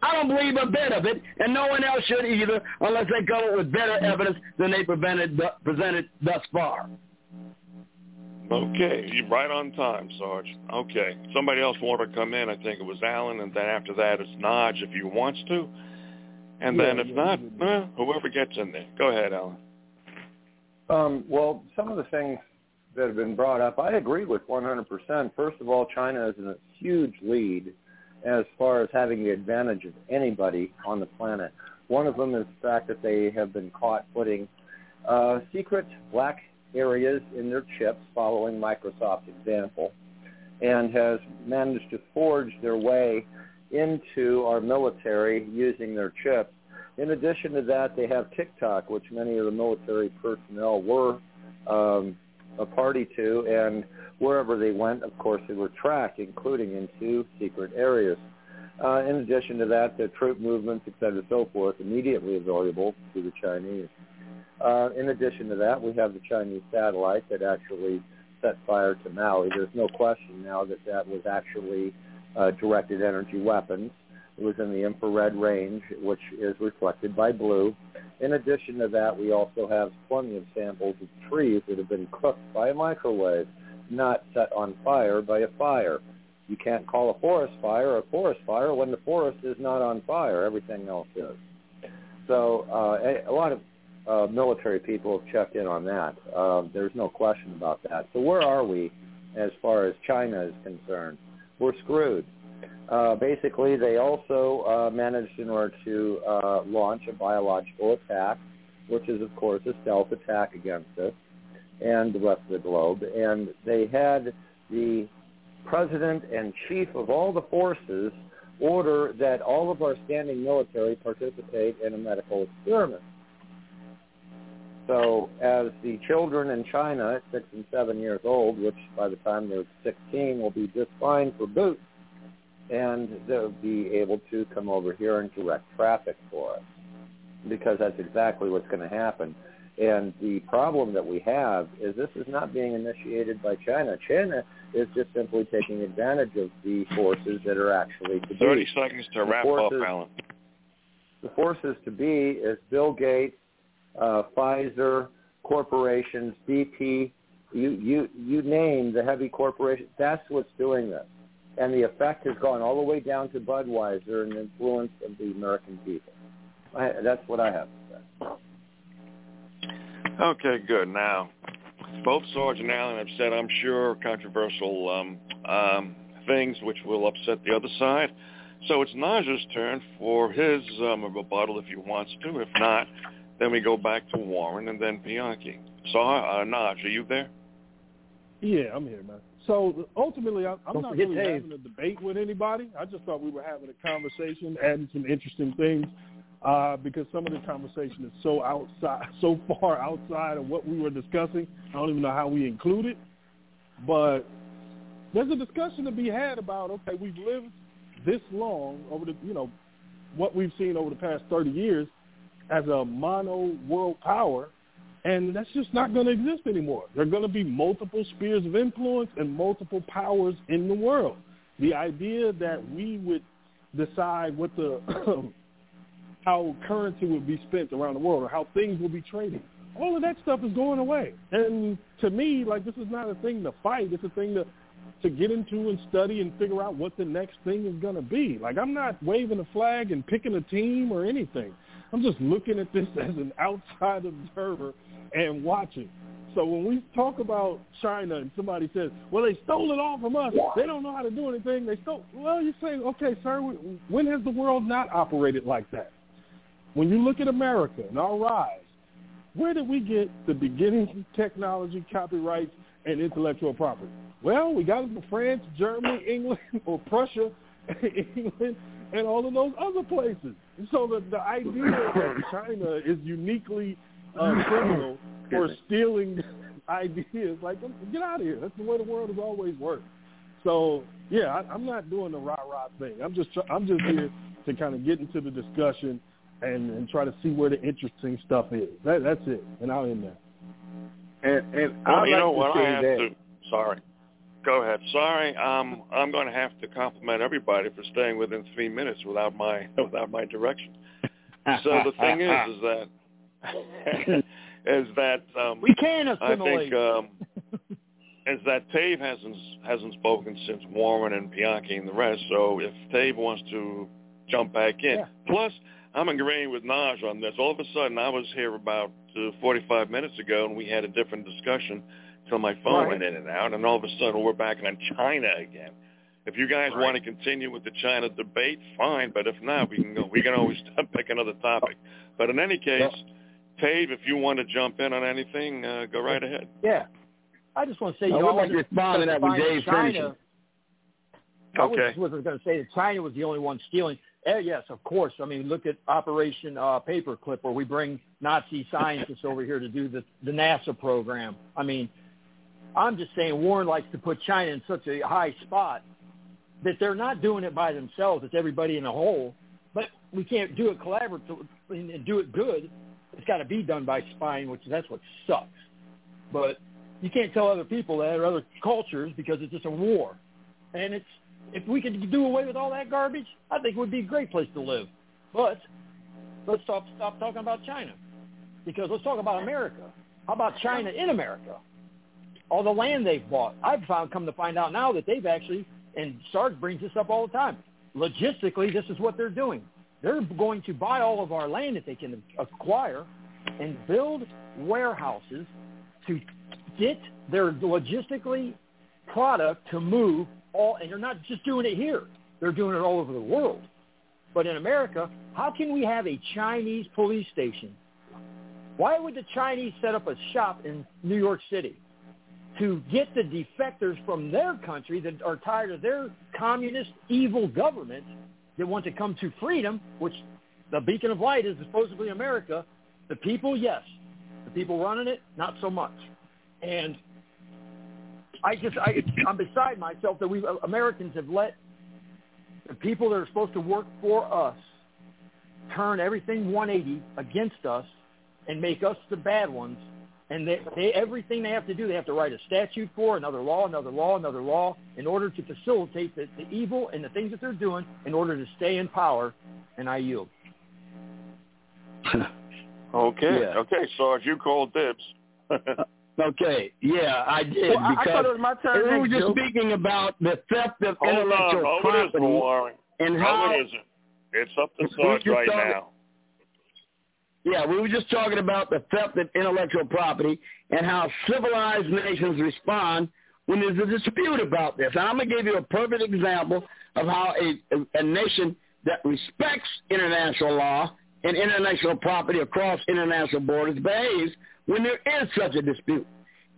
I don't believe a bit of it, and no one else should either, unless they come up with better evidence than they prevented, presented thus far. Okay, you're right on time, Sarge. Okay, somebody else wanted to come in. I think it was Alan, and then after that it's Nodge if you wants to. And then yeah, if yeah, not, yeah. Eh, whoever gets in there. Go ahead, Alan. Um, well, some of the things that have been brought up, I agree with one hundred percent. First of all, China is in a huge lead as far as having the advantage of anybody on the planet. One of them is the fact that they have been caught putting uh, secret black areas in their chips following Microsoft's example, and has managed to forge their way into our military using their chips. In addition to that, they have TikTok, which many of the military personnel were um, a party to, and wherever they went, of course, they were tracked, including into secret areas. Uh, in addition to that, the troop movements, et cetera, so forth, immediately available to the Chinese. Uh, in addition to that, we have the Chinese satellite that actually set fire to Maui. There's no question now that that was actually uh, directed energy weapons. It was in the infrared range, which is reflected by blue. In addition to that, we also have plenty of samples of trees that have been cooked by a microwave, not set on fire by a fire. You can't call a forest fire a forest fire when the forest is not on fire. Everything else is. So uh, a lot of Uh, military people have checked in on that. Uh, there's no question about that. So where are we as far as China is concerned? We're screwed. Uh, basically, they also uh, managed in order to uh, launch a biological attack, which is, of course, a stealth attack against us and the rest of the globe. And they had the president and chief of all the forces order that all of our standing military participate in a medical experiment. So as the children in China at six and seven years old, which by the time they're sixteen will be just fine for boots, and they'll be able to come over here and direct traffic for us, because that's exactly what's going to happen. And the problem that we have is this is not being initiated by China. China is just simply taking advantage of the forces that are actually to be. thirty seconds to wrap up, Alan. The forces to be is Bill Gates, Uh, Pfizer, corporations, B P, you, you you name the heavy corporations. That's what's doing this. And the effect has gone all the way down to Budweiser and the influence of the American people. I, that's what I have to say. Okay, good. Now, both Sergeant Allen have said, I'm sure, controversial um, um, things which will upset the other side. So it's Naj's turn for his um, rebuttal if he wants to. If not, then we go back to Warren and then Bianchi. So, uh, Naj, are you there? Yeah, I'm here, man. So, ultimately, I, I'm not really Dave. having a debate with anybody. I just thought we were having a conversation, adding some interesting things, uh, because some of the conversation is so outside, so far outside of what we were discussing. I don't even know how we include it. But there's a discussion to be had about, okay, we've lived this long over the, you know, what we've seen over the past thirty years, as a mono world power, and that's just not going to exist anymore. There are going to be multiple spheres of influence and multiple powers in the world. The idea that we would decide what the how currency would be spent around the world or how things will be traded, all of that stuff is going away. And to me, like, this is not a thing to fight. It's a thing to to get into and study and figure out what the next thing is going to be. Like, I'm not waving a flag and picking a team or anything. I'm just looking at this as an outside observer and watching. So when we talk about China and somebody says, well, they stole it all from us. They don't know how to do anything. They stole. Well, you say, okay, sir, when has the world not operated like that? When you look at America and our rise, where did we get the beginning technology, copyrights, and intellectual property? Well, we got it from France, Germany, England, or Prussia, England, and all of those other places. So the, the idea that China is uniquely uh, criminal for stealing ideas, like, get out of here. That's the way the world has always worked. So, yeah, I, I'm not doing the rah-rah thing. I'm just I'm just here to kind of get into the discussion and, and try to see where the interesting stuff is. That, that's it, and I'll end there. And, and well, you like know what? I have that. to – sorry. Go ahead. Sorry, um, I'm going to have to compliment everybody for staying within three minutes without my without my direction. So the thing is, is that is that um, we can assimilate. I think um, is that Tave hasn't hasn't spoken since Warren and Bianchi and the rest. So if Tave wants to jump back in, yeah. Plus I'm agreeing with Naj on this. All of a sudden, I was here about uh, forty-five minutes ago, and we had a different discussion. So my phone right. went in and out, and all of a sudden we're back on China again. If you guys right. want to continue with the China debate, fine, but if not, we can go, we can always pick another topic. But in any case, yeah. Dave, if you want to jump in on anything, uh, go right ahead. Yeah. I just want to say, I y'all like respond to that when Dave finishes. I okay. was going to say that China was the only one stealing. Eh, yes, of course. I mean, look at Operation uh, Paperclip, where we bring Nazi scientists over here to do the, the NASA program. I mean, I'm just saying Warren likes to put China in such a high spot that they're not doing it by themselves. It's everybody in the whole. But we can't do it collaboratively and do it good. It's got to be done by spying, which that's what sucks. But you can't tell other people that or other cultures because it's just a war. And it's if we could do away with all that garbage, I think it would be a great place to live. But let's stop, stop talking about China, because let's talk about America. How about China in America? All the land they've bought. I've found, come to find out now that they've actually, and Sarge brings this up all the time, logistically, this is what they're doing. They're going to buy all of our land that they can acquire and build warehouses to get their logistically product to move all, and they're not just doing it here. They're doing it all over the world. But in America, how can we have a Chinese police station? Why would the Chinese set up a shop in New York City to get the defectors from their country that are tired of their communist evil government that want to come to freedom, which the beacon of light is supposedly America? The people, yes. The people running it, not so much. And I just, I, I'm beside myself that we Americans have let the people that are supposed to work for us turn everything one eighty against us and make us the bad ones. And they, they, everything they have to do, they have to write a statute for, another law, another law, another law, in order to facilitate the, the evil and the things that they're doing in order to stay in power. And I yield. Okay. Yeah. Okay, so if you call dibs. Okay, yeah, I did. Well, because I thought it was my turn. We were just speaking about the theft of hold intellectual on, property. Hold and no, how it isn't. It's up to Sarge right started, now. Yeah, we were just talking about the theft of intellectual property and how civilized nations respond when there's a dispute about this. And I'm going to give you a perfect example of how a, a nation that respects international law and international property across international borders behaves when there is such a dispute.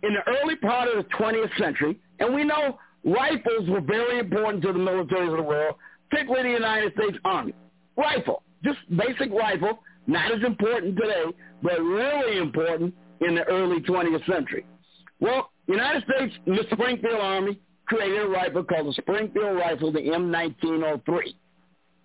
In the early part of the twentieth century, and we know rifles were very important to the militaries of the world, particularly the United States Army. Rifle, just basic rifle, not as important today, but really important in the early twentieth century. Well, United States, the Springfield Army created a rifle called the Springfield Rifle, the M nineteen oh three.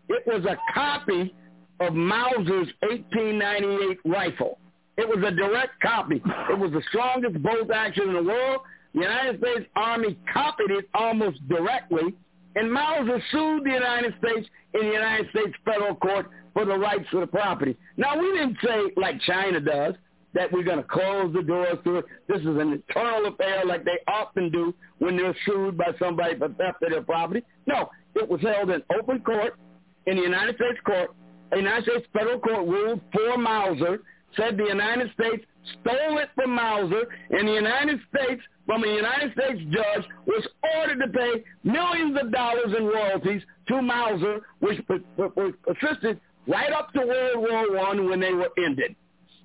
It was a copy of Mauser's eighteen ninety-eight rifle. It was a direct copy. It was the strongest bolt action in the world. The United States Army copied it almost directly, and Mauser sued the United States in the United States federal court for the rights to the property. Now, we didn't say, like China does, that we're going to close the doors to it. This is an internal affair like they often do when they're sued by somebody for theft of their property. No, it was held in open court in the United States court. The United States federal court ruled for Mauser, said the United States stole it from Mauser, and the United States, from a United States judge, was ordered to pay millions of dollars in royalties to Mauser, which persisted right up to World War One when they were ended.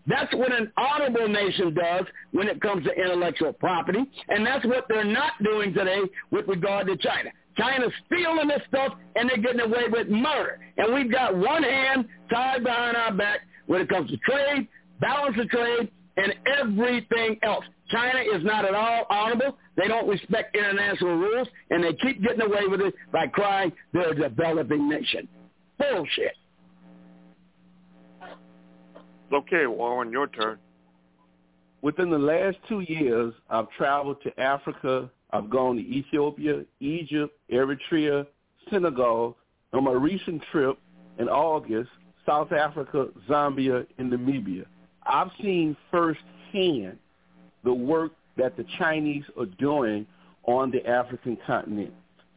That's what an honorable nation does when it comes to intellectual property, and that's what they're not doing today with regard to China. China's stealing this stuff, and they're getting away with murder. And we've got one hand tied behind our back when it comes to trade, balance of trade, and everything else. China is not at all honorable. They don't respect international rules, and they keep getting away with it by crying they're a developing nation. Bullshit. Okay, Warren, your turn. Within the last two years, I've traveled to Africa. I've gone to Ethiopia, Egypt, Eritrea, Senegal. On my recent trip in August, South Africa, Zambia, and Namibia, I've seen firsthand the work that the Chinese are doing on the African continent.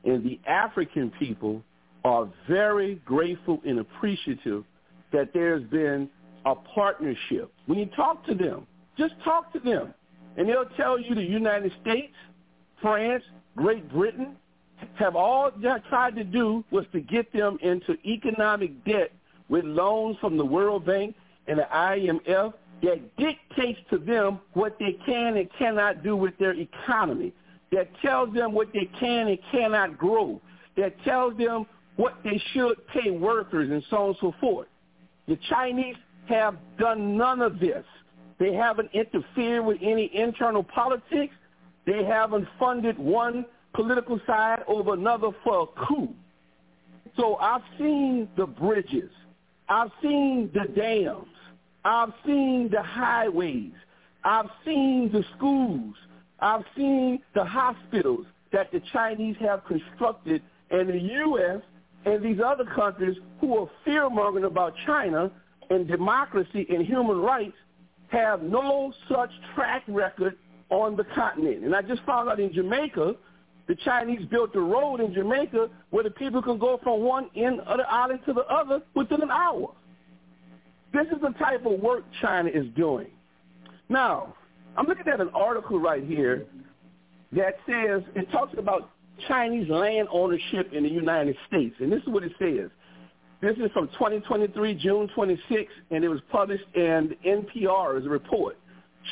And the African people are very grateful and appreciative that there's been a partnership. When you talk to them, just talk to them. And they'll tell you the United States, France, Great Britain have all tried to do was to get them into economic debt with loans from the World Bank and the I M F that dictates to them what they can and cannot do with their economy, that tells them what they can and cannot grow, that tells them what they should pay workers and so on and so forth. The Chinese have done none of this. They haven't interfered with any internal politics. They haven't funded one political side over another for a coup. So I've seen the bridges. I've seen the dams. I've seen the highways. I've seen the schools. I've seen the hospitals that the Chinese have constructed, and the U S and these other countries who are fear-mongering about China and democracy and human rights have no such track record on the continent. And I just found out in Jamaica, the Chinese built a road in Jamaica where the people can go from one end of the island to the other within an hour. This is the type of work China is doing. Now, I'm looking at an article right here that says, it talks about Chinese land ownership in the United States. And this is what it says. This is from twenty twenty-three, June twenty-sixth, and it was published in N P R's report.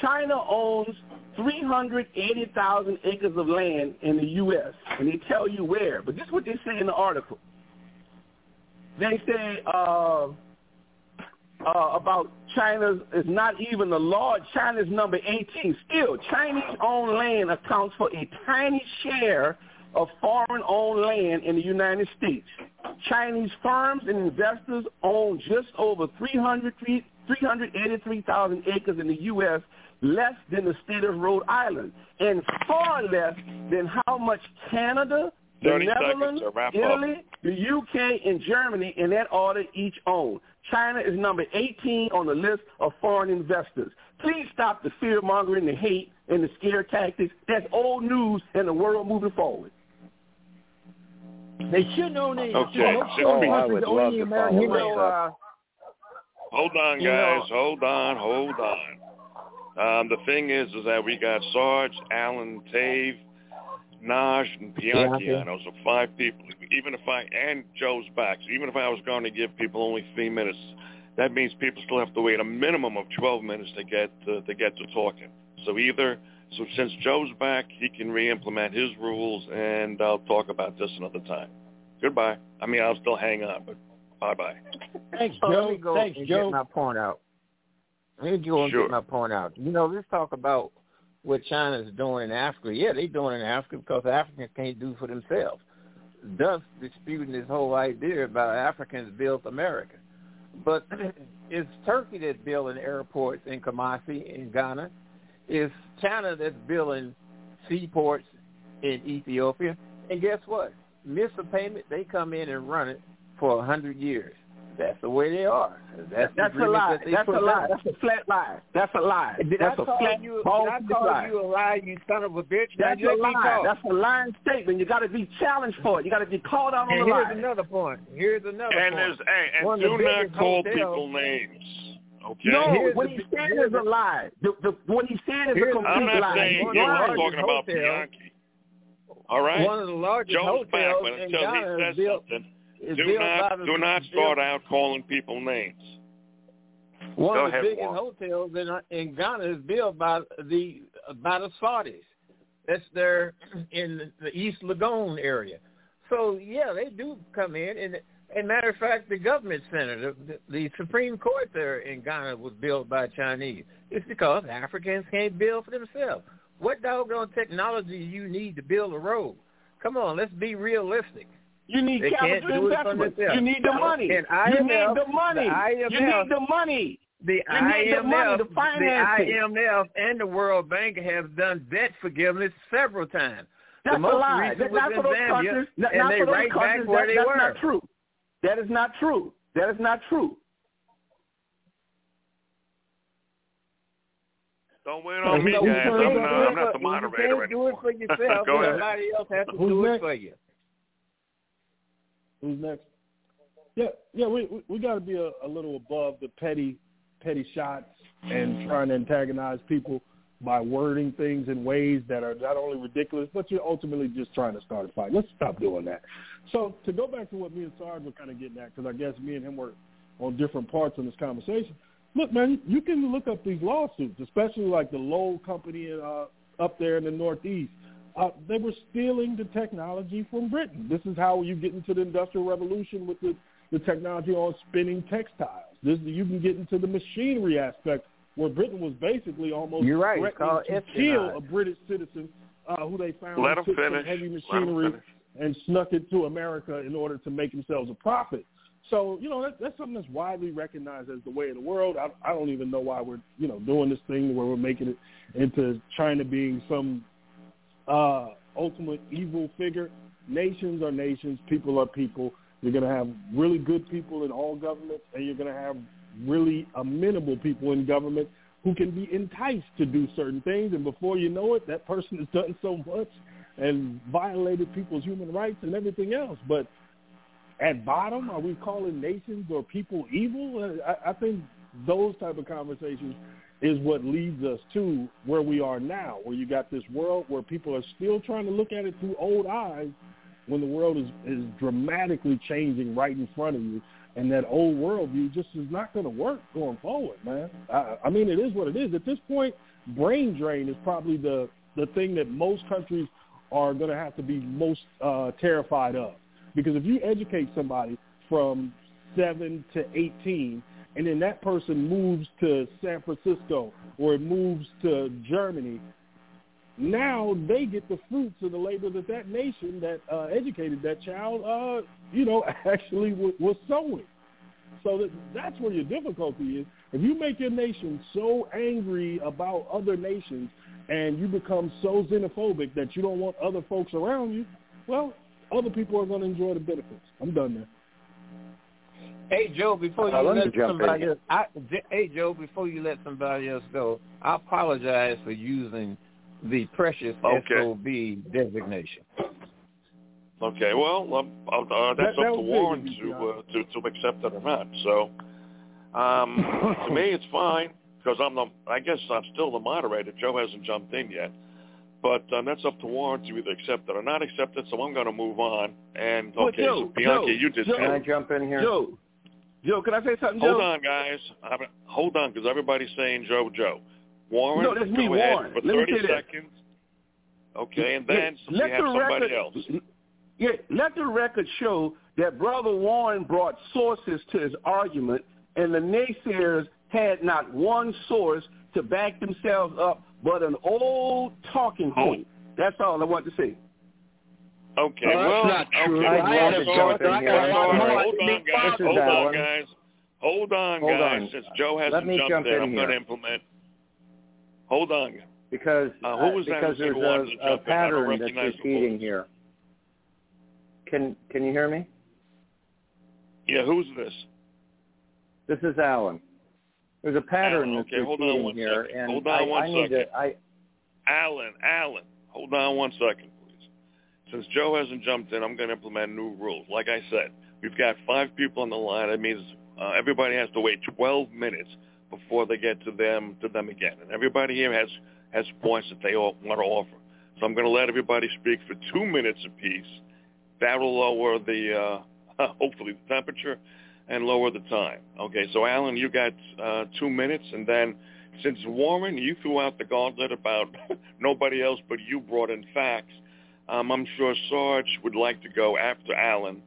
China owns three hundred eighty thousand acres of land in the U S, and they tell you where. But this is what they say in the article. They say uh, uh, about China's is not even a large, China's number eighteen. Still, Chinese-owned land accounts for a tiny share of foreign-owned land in the United States. Chinese firms and investors own just over three hundred, three hundred eighty-three thousand acres in the U S, less than the state of Rhode Island, and far less than how much Canada, the Netherlands, Italy, up. the U K, and Germany, in that order, each own. China is number eighteen on the list of foreign investors. Please stop the fear-mongering, the hate, and the scare tactics. That's old news in the world moving forward. They should own it. Okay. Oh, I would love to follow you know, uh, Hold on, guys. You know. Hold on. Hold on. Um, the thing is, is that we got Sarge, Alan, Tave, Naj, and Bianchi. I know, so five people. Even if I and Joe's back. So even if I was going to give people only three minutes, that means people still have to wait a minimum of twelve minutes to get uh, to get to talking. So either. So since Joe's back, he can re-implement his rules, and I'll talk about this another time. Goodbye. I mean, I'll still hang on, but bye-bye. Thanks, Joe. Let me go Thanks, and Joe. get my point out. Let me go and sure. get my point out. You know, let's talk about what China's doing in Africa. Yeah, they're doing in Africa because Africans can't do for themselves, thus disputing this whole idea about Africans built America. But it's Turkey that's building airports in Kumasi in Ghana. It's China that's building seaports in Ethiopia. And guess what? Miss a payment, they come in and run it for one hundred years. That's the way they are. That's, that's the a lie. That that's a lie. Out. That's a flat lie. That's a lie. Did that's I a flat you, ball did I call lie. you a lie, you son of a bitch? That's a lie. That's a lying statement. You got to be challenged for it. You got to be called out on and the lie. And here's another point. Here's another and point. There's, hey, and One do not call hotels, people names. Okay. No, here's what he said is a lie. The, the, what he said is a complete lie. I'm not lie. saying you were talking about Bianchi. All right? One of the largest Joe's hotels back, but until Ghana he says built, something, do not, the, do not start built. out calling people names. One Go of the ahead, biggest Warren. hotels in, in Ghana is built by the, by the Saudis. That's there in the East Lagoon area. So, yeah, they do come in, and as a matter of fact, the government center, the, the Supreme Court there in Ghana was built by Chinese. It's because Africans can't build for themselves. What doggone technology you need to build a road? Come on, let's be realistic. You need they capital investment. You need the money. And I M F, you need the money. The I M F, you need the money. The you I M F, need the money to finance it. The I M F and the World Bank have done debt forgiveness several times. That's the a lie. That's not for those Zambia, countries. Not, and not they for those right countries. Back where that, they that's were. That's not true. That is not true. That is not true. Don't wait on me, guys. I'm not, I'm not the moderator anymore. You can't do it for yourself. Go ahead. Somebody else has to Who's do next? it for you. Who's next? Yeah, yeah. We we, we got to be a, a little above the petty, petty shots and trying to antagonize people. by wording things in ways that are not only ridiculous, but you're ultimately just trying to start a fight. Let's stop doing that. So to go back to what me and Sarge were kind of getting at, because I guess me and him were on different parts in this conversation. Look, man, you can look up these lawsuits, especially like the Lowell company uh, up there in the Northeast. Uh, they were stealing the technology from Britain. This is how you get into the Industrial Revolution with the, the technology on spinning textiles. This, you can get into the machinery aspect where Britain was basically almost You're right. threatening to kill a British citizen uh, who they found Let took some heavy machinery and snuck it to America in order to make themselves a profit. So, you know, that, that's something that's widely recognized as the way of the world. I, I don't even know why we're, you know, doing this thing where we're making it into China being some uh, ultimate evil figure. Nations are nations. People are people. You're going to have really good people in all governments, and you're going to have really amenable people in government who can be enticed to do certain things. And before you know it, that person has done so much and violated people's human rights and everything else. But at bottom, are we calling nations or people evil? I, I think those type of conversations is what leads us to where we are now, where you got this world where people are still trying to look at it through old eyes when the world is, is dramatically changing right in front of you. And that old worldview just is not going to work going forward, man. I, I mean, it is what it is. At this point, brain drain is probably the, the thing that most countries are going to have to be most uh, terrified of. Because if you educate somebody from seven to eighteen and then that person moves to San Francisco or it moves to Germany, now they get the fruits of the labor that that nation that uh, educated that child, uh, you know, actually w- was sowing. So that, that's where your difficulty is. If you make your nation so angry about other nations and you become so xenophobic that you don't want other folks around you, well, other people are going to enjoy the benefits. I'm done there. Hey Joe, before you uh, let, let somebody else, I, hey Joe, before you let somebody else go, I apologize for using the precious okay. S O B designation. Okay, well, um, uh, that's that, up to Warren to, uh, to to accept it or not. So, um, to me, it's fine because I'm the. I guess I'm still the moderator. Joe hasn't jumped in yet. But um, that's up to Warren to either accept it or not accept it, so I'm going to move on. And, okay, Joe, so Bianca, Joe, you just Joe, can I jump in here? Joe, Joe, can I say something, Joe? Hold on, guys. I'm, hold on, because everybody's saying Joe, Joe. Warren, no, that's me, go ahead Warren. for Let thirty me seconds. Okay, and then we have the somebody record, else. Yeah, let the record show that Brother Warren brought sources to his argument, and the naysayers had not one source to back themselves up but an old talking point. That's all I want to say. Okay, well, well that's not true. Okay, well, I had a Hold on, guys. Hold on, guys. Hold on, guys. Since Joe hasn't jumped jump in, in, I'm going to implement. Hold on. Because, uh, who was uh, because that there's a, a pattern that's repeating here. Can Can you hear me? Yeah, who's this? This is Alan. There's a pattern Alan, okay, hold on one here, second. Hold on I, one I second. To, I... Alan, Alan, hold on one second, please. Since Joe hasn't jumped in, I'm going to implement new rules. Like I said, we've got five people on the line. That means uh, everybody has to wait twelve minutes before they get to them to them again. And everybody here has, has points that they all want to offer. So I'm going to let everybody speak for two minutes apiece. That will lower the, uh, hopefully, the temperature and lower the time. Okay, so Alan, you got uh, two minutes, and then since Warren, you threw out the gauntlet about nobody else but you brought in facts, um, I'm sure Sarge would like to go after Alan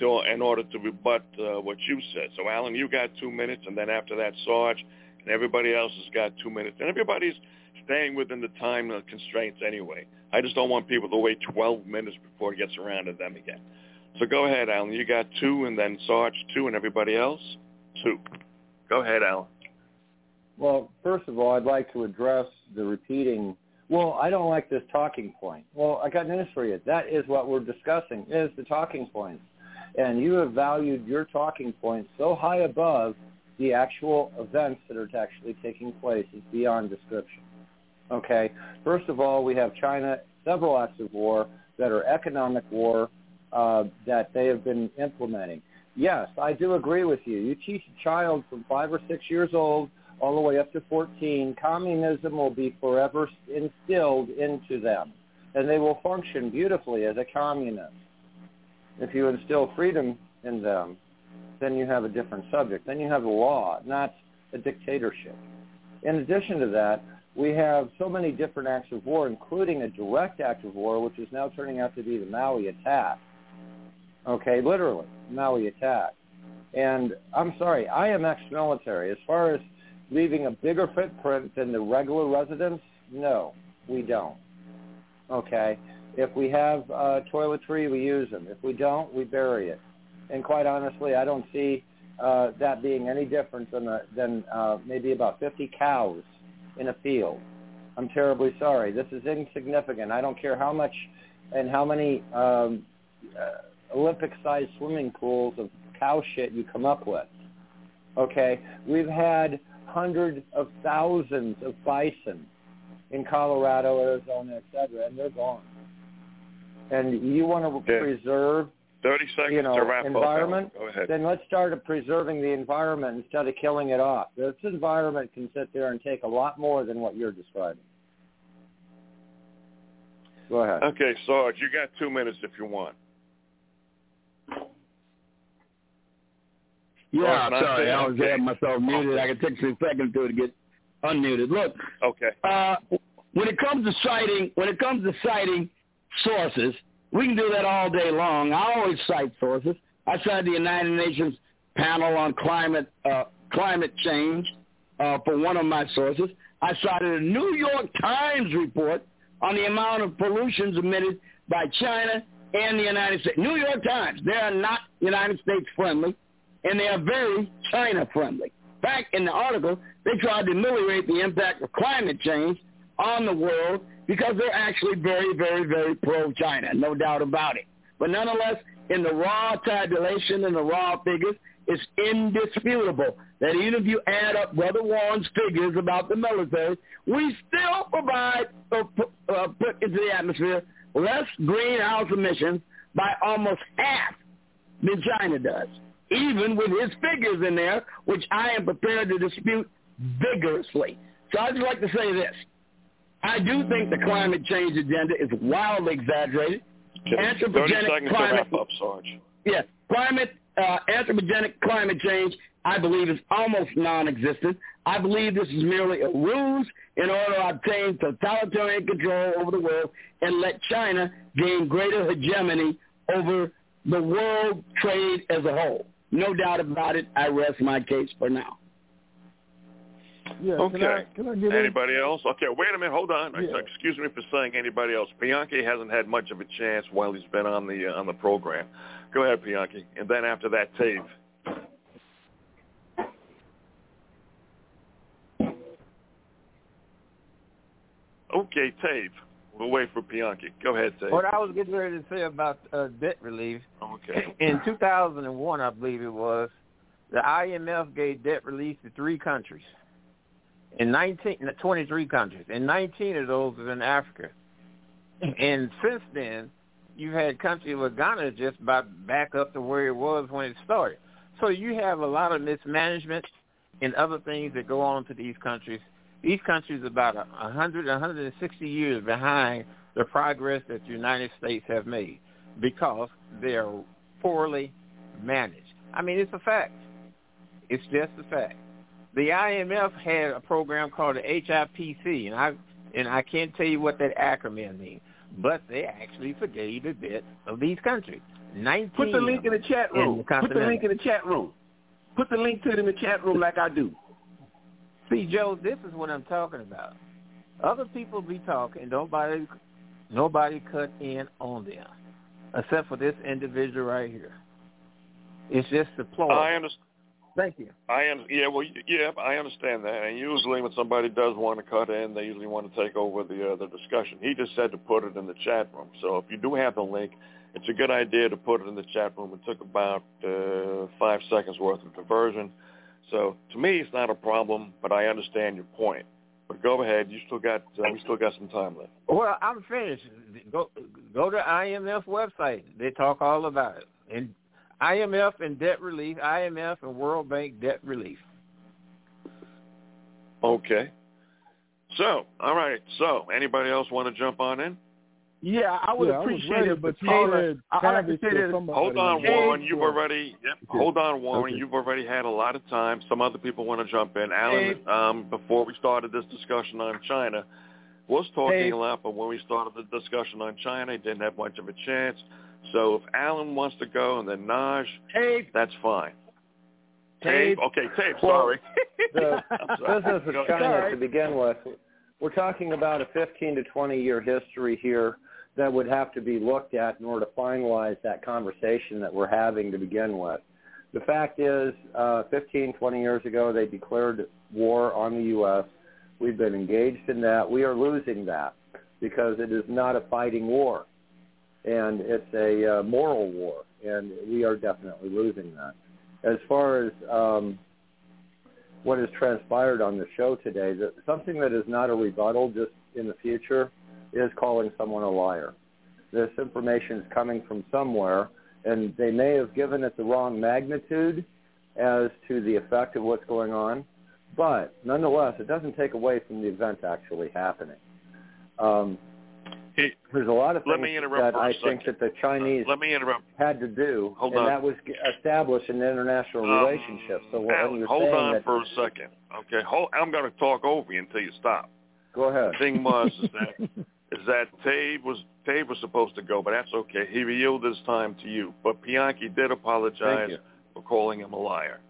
to, in order to rebut uh, what you said. So Alan, you got two minutes, and then after that, Sarge, and everybody else has got two minutes. And everybody's staying within the time constraints anyway. I just don't want people to wait twelve minutes before it gets around to them again. So go ahead, Alan. You got two, and then Sarge, two, and everybody else, two. Go ahead, Alan. Well, first of all, I'd like to address the repeating, well, I don't like this talking point. Well, I got news for you. That is what we're discussing, is the talking points. And you have valued your talking points so high above the actual events that are actually taking place is beyond description. Okay? First of all, we have China, several acts of war that are economic war, Uh, that they have been implementing. Yes, I do agree with you. You teach a child from five or six years old all the way up to fourteen, communism will be forever instilled into them, and they will function beautifully as a communist. If you instill freedom in them, then you have a different subject. Then you have a law, not a dictatorship. In addition to that, we have so many different acts of war, including a direct act of war, which is now turning out to be the Maui attack. Okay, literally, Maui attack. And I'm sorry, I am ex-military. As far as leaving a bigger footprint than the regular residents, no, we don't. Okay? If we have uh, toiletry, we use them. If we don't, we bury it. And quite honestly, I don't see uh, that being any different than, a, than uh, maybe about fifty cows in a field. I'm terribly sorry. This is insignificant. I don't care how much and how many um, uh, Olympic-sized swimming pools of cow shit you come up with. Okay? We've had hundreds of thousands of bison in Colorado, Arizona, et cetera, and they're gone. And you want to yeah. preserve thirty seconds you know, to wrap environment, up. Go ahead. Then let's start preserving the environment instead of killing it off. This environment can sit there and take a lot more than what you're describing. Go ahead. Okay, Sarge, you got two minutes if you want. Yeah, yeah I'm sorry. I was okay. having myself muted. Okay. I could take a second to get unmuted. Look, okay. Uh, when it comes to citing, when it comes to citing sources, we can do that all day long. I always cite sources. I cite the United Nations panel on climate uh, climate change uh, for one of my sources. I cited a New York Times report on the amount of pollutions emitted by China and the United States. New York Times, they are not United States friendly, and they are very China friendly. Back in the article, they tried to ameliorate the impact of climate change on the world because they're actually very, very, very pro-China, no doubt about it. But nonetheless, in the raw tabulation and the raw figures, it's indisputable that even if you add up Brother Warren's figures about the military, we still provide or uh, put into the atmosphere less greenhouse emissions by almost half than China does, even with his figures in there, which I am prepared to dispute vigorously. So I'd just like to say this. I do think the climate change agenda is wildly exaggerated. Anthropogenic climate, to wrap up, Sarge. Yeah, climate, uh, anthropogenic climate change, I believe, is almost non-existent. I believe this is merely a ruse in order to obtain totalitarian control over the world and let China gain greater hegemony over the world trade as a whole. No doubt about it. I rest my case for now. Yeah, okay. Can I, can I anybody in? else? Okay, wait a minute. Hold on. Yeah. Excuse me for saying anybody else. Bianchi hasn't had much of a chance while he's been on the uh, on the program. Go ahead, Bianchi. And then after that, Tave. Okay, Tave. We'll wait for Bianchi. Go ahead, Tave. What I was getting ready to say about uh, debt relief. Okay. In two thousand one, I believe it was, the I M F gave debt relief to three countries. In nineteen, twenty-three countries, and nineteen of those is in Africa. And since then, you've had countries where Ghana is just about back up to where it was when it started. So you have a lot of mismanagement and other things that go on to these countries. These countries are about one hundred, one hundred sixty years behind the progress that the United States have made because they are poorly managed. I mean, it's a fact. It's just a fact. The I M F had a program called the H I P C, and I and I can't tell you what that acronym means, but they actually forgave a bit of these countries. Nineteen. Put the link in the chat room. The Put the link in the chat room. Put the link to it in the chat room, like I do. See, Joe, this is what I'm talking about. Other people be talking, nobody, nobody cut in on them, except for this individual right here. It's just the ploy. I understand. Thank you. I am. Yeah. Well. Yeah. I understand that. And usually, when somebody does want to cut in, they usually want to take over the uh, the discussion. He just said to put it in the chat room. So if you do have the link, it's a good idea to put it in the chat room. It took about uh, five seconds worth of diversion. So to me, it's not a problem. But I understand your point. But go ahead. You still got. Uh, we still got some time left. Well, I'm finished. Go go to I M F website. They talk all about it. And I M F and debt relief, I M F and World Bank debt relief. Okay. So, all right. So, anybody else want to jump on in? Yeah, I would yeah, appreciate I ready, it, but Taylor, I, I have to say this. Hold on, Warren. You've already yep, okay. hold on, Warren. Okay. You've already had a lot of time. Some other people want to jump in. Alan, hey. um, before we started this discussion on China, was talking hey. a lot, but when we started the discussion on China, he didn't have much of a chance. So if Alan wants to go and then Naj, hey. that's fine. Tape. Okay, tape. Sorry. Well, the sorry. business of China sorry. to begin with, we're talking about a fifteen to twenty year history here that would have to be looked at in order to finalize that conversation that we're having to begin with. The fact is, uh, fifteen, twenty years ago, they declared war on the U S We've been engaged in that. We are losing that because it is not a fighting war, and it's a uh, moral war, and we are definitely losing that. As far as um, what has transpired on the show today, that something that is not a rebuttal just in the future is calling someone a liar. This information is coming from somewhere, and they may have given it the wrong magnitude as to the effect of what's going on, but nonetheless, it doesn't take away from the event actually happening. Um, hey, there's a lot of things that I think that the Chinese uh, let me interrupt. had to do, hold and on. that was establish an international um, relationship. So what Alan, you're hold saying on that, for a second. Okay, hold, I'm going to talk over you until you stop. Go ahead. The thing was is that is that Tave was Tave was supposed to go, but that's okay. He yielded his time to you. But Bianchi did apologize for calling him a liar.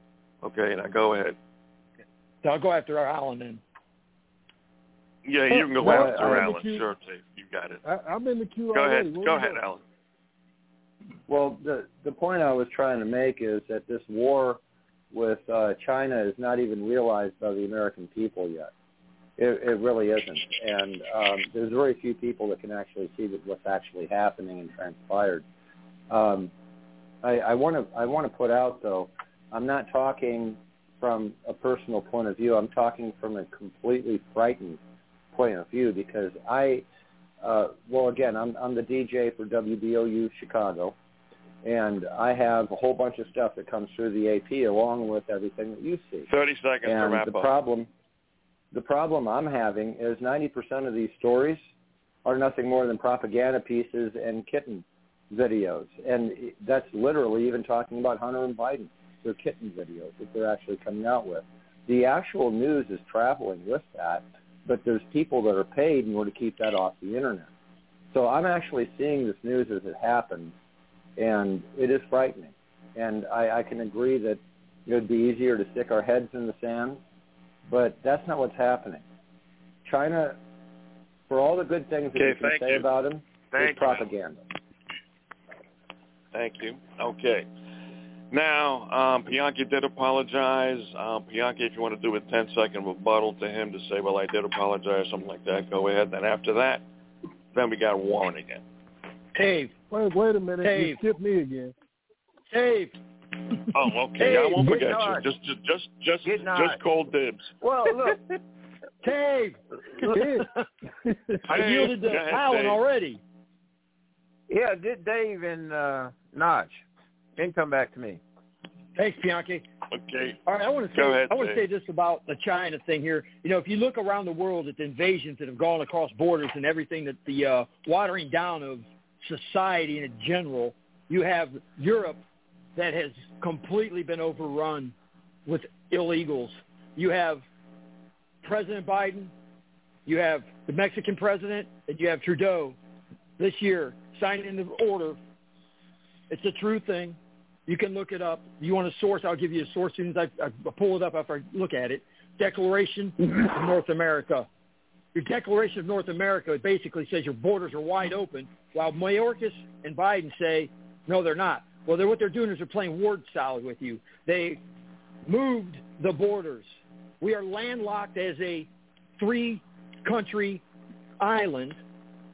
Okay, now go ahead. So I'll go after Alan then. Yeah, you can go no, after I, Alan. Sure, Tave, you got it. I, I'm in the queue go already. Ahead. Go ahead, going? Alan. Well, the the point I was trying to make is that this war with uh, China is not even realized by the American people yet. It, it really isn't, and um, there's very few people that can actually see that what's actually happening and transpired. Um, I want to I want to put out though, I'm not talking from a personal point of view. I'm talking from a completely frightened point of view because I, uh, well, again, I'm I'm the D J for W B O U Chicago, and I have a whole bunch of stuff that comes through the A P along with everything that you see. Thirty seconds and to wrap the up. The problem. The problem I'm having is ninety percent of these stories are nothing more than propaganda pieces and kitten videos. And that's literally even talking about Hunter and Biden. They're kitten videos that they're actually coming out with. The actual news is traveling with that, but there's people that are paid in order to keep that off the Internet. So I'm actually seeing this news as it happens, and it is frightening. And I, I can agree that it would be easier to stick our heads in the sand, but that's not what's happening. China, for all the good things that okay, we can say you. about him, thank is propaganda. Thank you. Okay. Now, um, Bianchi did apologize. Um, Bianchi, if you want to do a ten-second rebuttal to him to say, well, I did apologize, something like that, go ahead. Then after that, then we got Warren again. Dave. Wait, wait a minute. Dave. You skipped me again. Dave. Oh, okay. Hey, I won't forget not. you. Just, just, just, just, just call dibs. Well, look, Dave, Dave. I yielded to Alan already. Yeah, did Dave and uh, Notch? Then come back to me. Thanks, Bianchi. Okay. All right, I want to say ahead, I want to say this about the China thing here. You know, if you look around the world at the invasions that have gone across borders and everything, that the uh, watering down of society in general, you have Europe. That has completely been overrun with illegals. You have President Biden, you have the Mexican president, and you have Trudeau this year signing the order. It's a true thing. You can look it up. You want a source? I'll give you a source as soon as I, I pull it up after I look at it. Declaration of North America. Your Declaration of North America basically says your borders are wide open, while Mayorkas and Biden say, no, they're not. Well, they're, what they're doing is they're playing word salad with you. They moved the borders. We are landlocked as a three-country island.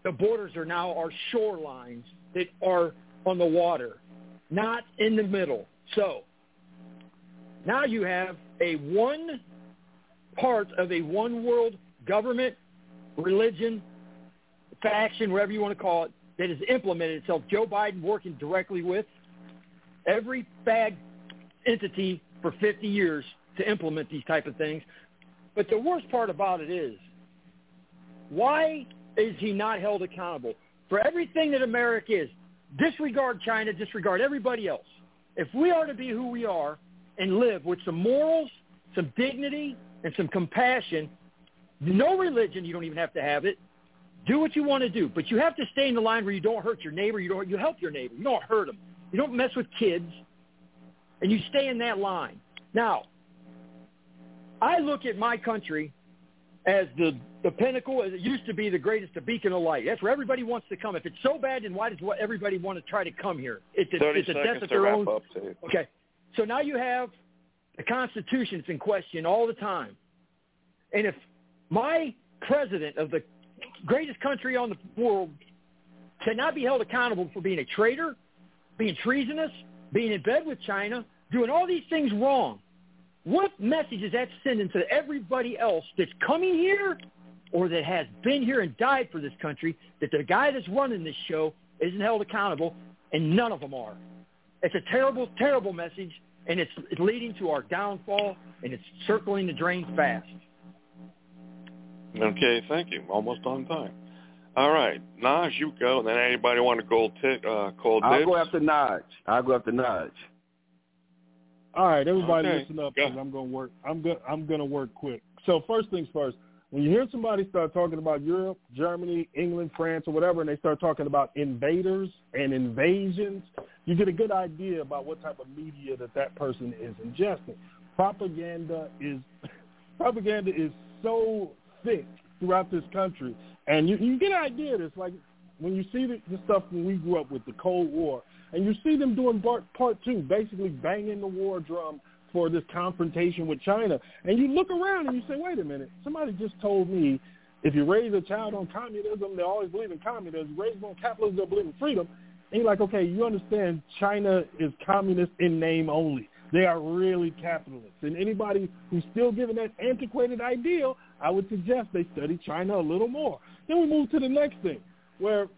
The borders are now our shorelines that are on the water, not in the middle. So now you have a one part of a one-world government, religion, faction, whatever you want to call it, that has implemented itself. Joe Biden working directly with every bad entity for fifty years to implement these type of things. But the worst part about it is, why is he not held accountable for everything that America is? Disregard China, disregard everybody else. If we are to be who we are and live with some morals, some dignity, and some compassion, no religion, you don't even have to have it. Do what you want to do, but you have to stay in the line where you don't hurt your neighbor. You don't. You help your neighbor. You don't hurt them. You don't mess with kids, and you stay in that line. Now, I look at my country as the, the pinnacle, as it used to be the greatest, the beacon of light. That's where everybody wants to come. If it's so bad, then why does everybody want to try to come here? It's a, it's a death of their own. Okay, so now you have the Constitution's in question all the time, and if my president of the greatest country on the world cannot be held accountable for being a traitor, being treasonous, being in bed with China, doing all these things wrong. What message is that sending to everybody else that's coming here or that has been here and died for this country, that the guy that's running this show isn't held accountable, and none of them are? It's a terrible, terrible message, and it's, it's leading to our downfall, and it's circling the drain fast. Okay, thank you. Almost on time. All right, Naj, you go. Then anybody want to go t- uh, call Dibs? I'll go after Naj. I'll go after Naj. All right, everybody, okay. Listen up, because I'm going to work. I'm going. I'm going to work quick. So first things first. When you hear somebody start talking about Europe, Germany, England, France, or whatever, and they start talking about invaders and invasions, you get a good idea about what type of media that that person is ingesting. Propaganda is propaganda is so thick throughout this country, and you, you get an idea of this. Like when you see the, the stuff when we grew up with the Cold War, and you see them doing part, part two, basically banging the war drum for this confrontation with China, and you look around and you say, wait a minute, somebody just told me if you raise a child on communism, they always believe in communism. Raise them on capitalism, they believe in freedom. And you're like, okay, you understand China is communist in name only. They are really capitalists. And anybody who's still given that antiquated ideal, I would suggest they study China a little more. Then we move to the next thing, where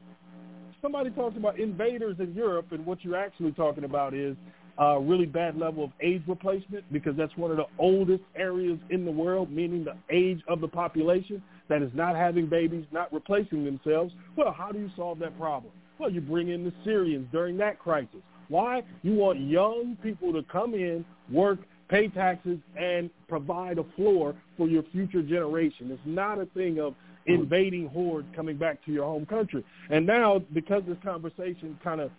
somebody talks about invaders in Europe, and what you're actually talking about is a really bad level of age replacement, because that's one of the oldest areas in the world, meaning the age of the population that is not having babies, not replacing themselves. Well, how do you solve that problem? Well, you bring in the Syrians during that crisis. Why? You want young people to come in, work, pay taxes, and provide a floor for your future generation. It's not a thing of invading hordes coming back to your home country. And now, because this conversation kind of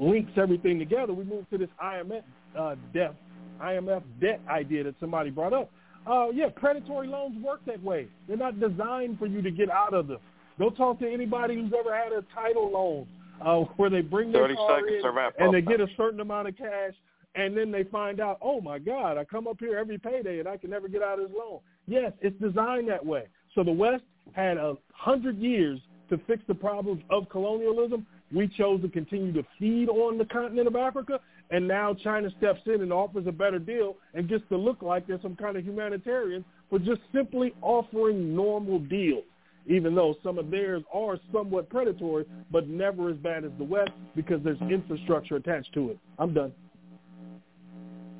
links everything together, we move to this I M F uh, debt, I M F debt idea that somebody brought up. Uh, yeah, predatory loans work that way. They're not designed for you to get out of them. Go talk to anybody who's ever had a title loan. Uh, where they bring their car in and they get a certain amount of cash, and then they find out, oh, my God, I come up here every payday and I can never get out of this loan. Yes, it's designed that way. So the West had a hundred years to fix the problems of colonialism. We chose to continue to feed on the continent of Africa, and now China steps in and offers a better deal and gets to look like they're some kind of humanitarian for just simply offering normal deals, even though some of theirs are somewhat predatory, but never as bad as the West because there's infrastructure attached to it. I'm done.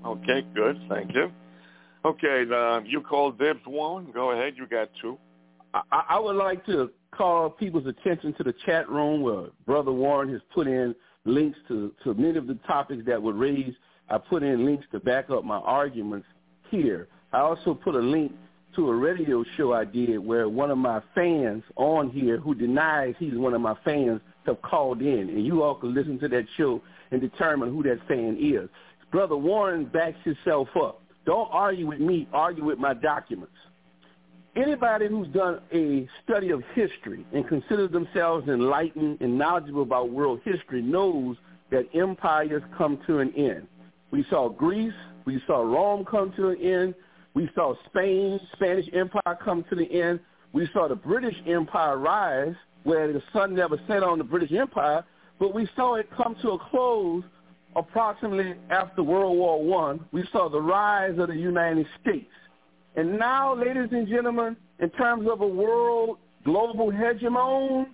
Okay, good. Thank you. Okay, uh, you called Dibs one. Go ahead. You got two. I, I would like to call people's attention to the chat room where Brother Warren has put in links to, to many of the topics that were raised. I put in links to back up my arguments here. I also put a link to a radio show I did where one of my fans on here who denies he's one of my fans have called in, and you all can listen to that show and determine who that fan is. Brother Warren backs himself up. Don't argue with me. Argue with my documents. Anybody who's done a study of history and considers themselves enlightened and knowledgeable about world history knows that empires come to an end. We saw Greece. We saw Rome come to an end. We saw Spain, Spanish Empire come to the end. We saw the British Empire rise, where the sun never set on the British Empire, but we saw it come to a close approximately after World War One. We saw the rise of the United States. And now, ladies and gentlemen, in terms of a world global hegemon,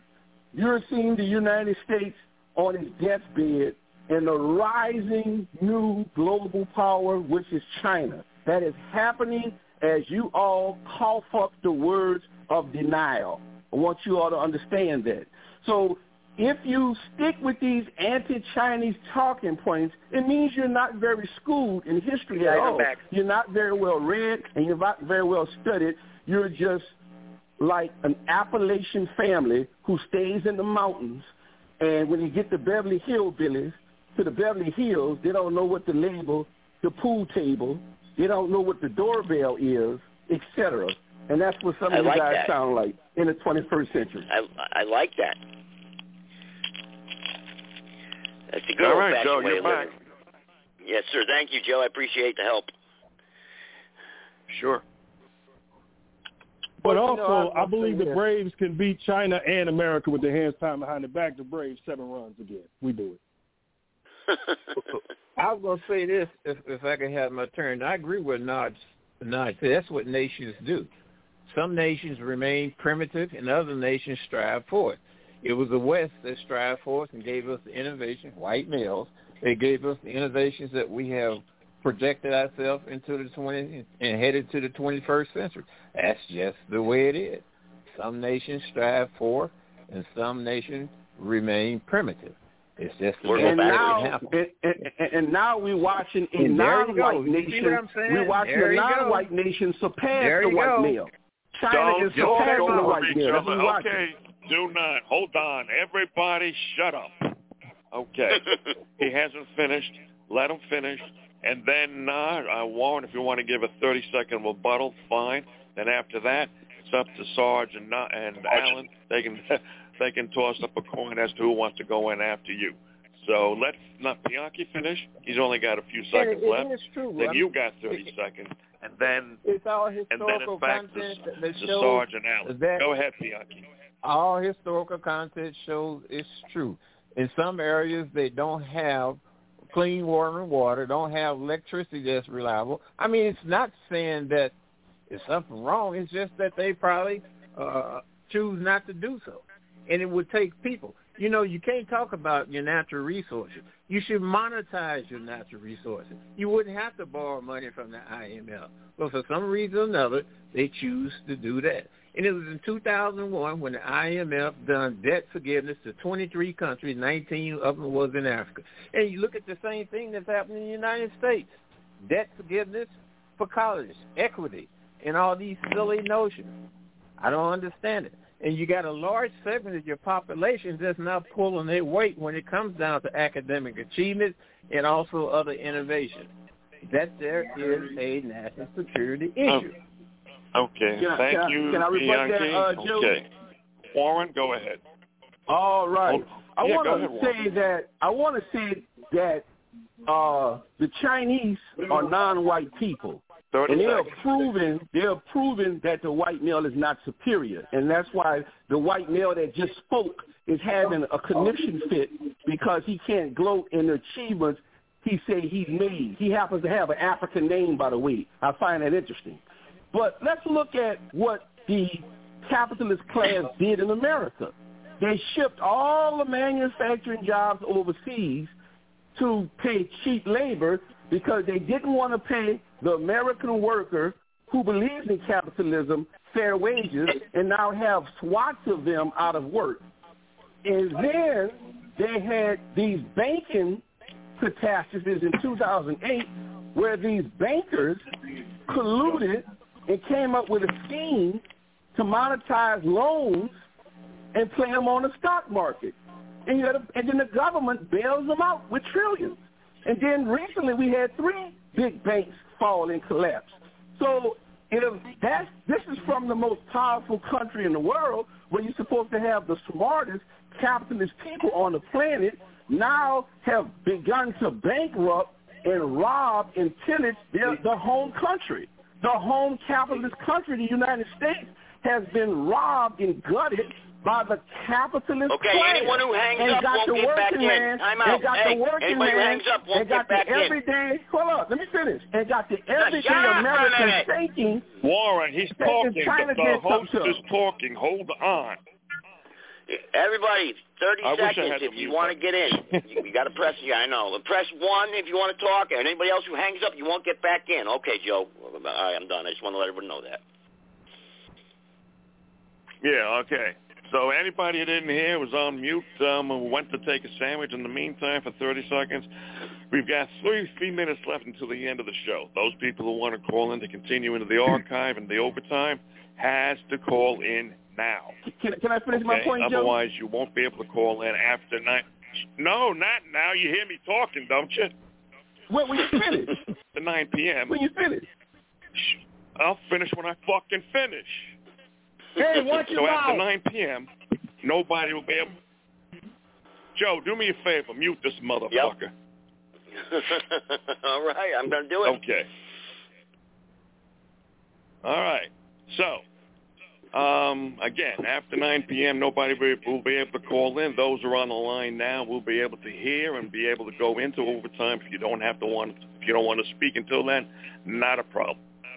you're seeing the United States on its deathbed and the rising new global power, which is China. That is happening as you all cough up the words of denial. I want you all to understand that. So if you stick with these anti-Chinese talking points, it means you're not very schooled in history at all. You're not very well read, and you're not very well studied. You're just like an Appalachian family who stays in the mountains, and when you get the Beverly Hillbillies to the Beverly Hills, they don't know what to label the pool table. They don't know what the doorbell is, et cetera. And that's what some of like you guys that. sound like in the twenty-first century. I, I like that. That's a good All right, Joe, you're back. Yes, sir. Thank you, Joe. I appreciate the help. Sure. But also, I believe the Braves can beat China and America with their hands tied behind their back. The Braves, seven runs again. We do it. I was going to say this, if, if I could have my turn. I agree with Nod's. Nod. That's what nations do. Some nations remain primitive, and other nations strive for it. It was the West that strived for us and gave us the innovation, white males. They gave us the innovations that we have projected ourselves into the twentieth and headed to the twenty-first century. That's just the way it is. Some nations strive for, and some nations remain primitive. It's just the way it happens. And, and, and now we're watching a non-white nation. We're watching a non-white nation surpass the white male. China is surpassing the white male. Okay. Do not. Hold on. Everybody shut up. Okay. He hasn't finished. Let him finish. And then, uh, I warn, if you want to give a thirty-second rebuttal, fine. Then after that, it's up to Sarge and, uh, and Alan. They can they can toss up a coin as to who wants to go in after you. So let's not Bianchi finish. He's only got a few seconds yeah, it, left. It true, then you got thirty seconds. And then it's all historical content. And then it's back to, to Sarge and Alan. That, go ahead, Bianchi. All historical content shows it's true. In some areas, they don't have clean water and water, don't have electricity that's reliable. I mean, it's not saying that there's something wrong. It's just that they probably uh, choose not to do so. And it would take people. You know, you can't talk about your natural resources. You should monetize your natural resources. You wouldn't have to borrow money from the I M F. But for some reason or another, they choose to do that. And it was in two thousand one when the I M F done debt forgiveness to twenty-three countries, nineteen of them was in Africa. And you look at the same thing that's happening in the United States. Debt forgiveness for college, equity, and all these silly notions. I don't understand it. And you got a large segment of your population that's not pulling their weight when it comes down to academic achievement and also other innovation. That there is a national security issue. Oh. Okay. Can Thank I, can you, I, can I reflect that, uh, Joe? Okay. Warren, go ahead. All right. Oh, yeah, I want to say Warren. that I want to say that uh, the Chinese are non-white people. And they are proving they are proving that the white male is not superior, and that's why the white male that just spoke is having a conniption fit because he can't gloat in the achievements he say he's made. He happens to have an African name, by the way. I find that interesting. But let's look at what the capitalist class did in America. They shipped all the manufacturing jobs overseas to pay cheap labor because they didn't want to pay the American worker who believes in capitalism fair wages, and now have swaths of them out of work. And then they had these banking catastrophes in two thousand eight where these bankers colluded and came up with a scheme to monetize loans and play them on the stock market. And, you had a, and then the government bails them out with trillions. And then recently we had three big banks fall and collapse. So if that's, this is from the most powerful country in the world where you're supposed to have the smartest capitalist people on the planet now have begun to bankrupt and rob and pillage their, the home country. The home capitalist country, the United States, has been robbed and gutted by the capitalist okay, class. Anyone who hangs and up got won't the get back man, in. Time out. And got hey, the working man. Hangs up won't and got get the back everyday. In. Hold up. Let me finish. And got the everyday American thinking. Warren, he's thinking talking. The host is talking. Hold on. Everybody, thirty I seconds if you want to get in. you you got to press, yeah, I know. Press one if you want to talk, and anybody else who hangs up, you won't get back in. Okay, Joe. All right, I'm done. I just want to let everyone know that. Yeah, okay. So anybody that didn't hear was on mute, um, went to take a sandwich. In the meantime, for thirty seconds, we've got three, three minutes left until the end of the show. Those people who want to call in to continue into the archive and the overtime has to call in now. Can, can I finish okay? my point, Joe? Otherwise, you won't be able to call in after nine. No, not now. You hear me talking, don't you? When, when you finish? At nine p.m. When you finish? I'll finish when I fucking finish. Hey, watch your mouth. So after nine p.m., nobody will be able to... Joe, do me a favor. Mute this motherfucker. Yep. All right, I'm going to do it. Okay. All right. So, um, again, after nine p.m., nobody will be able to call in. Those who are on the line now will be able to hear and be able to go into overtime. If you don't have to want, if you don't want to speak until then, not a problem.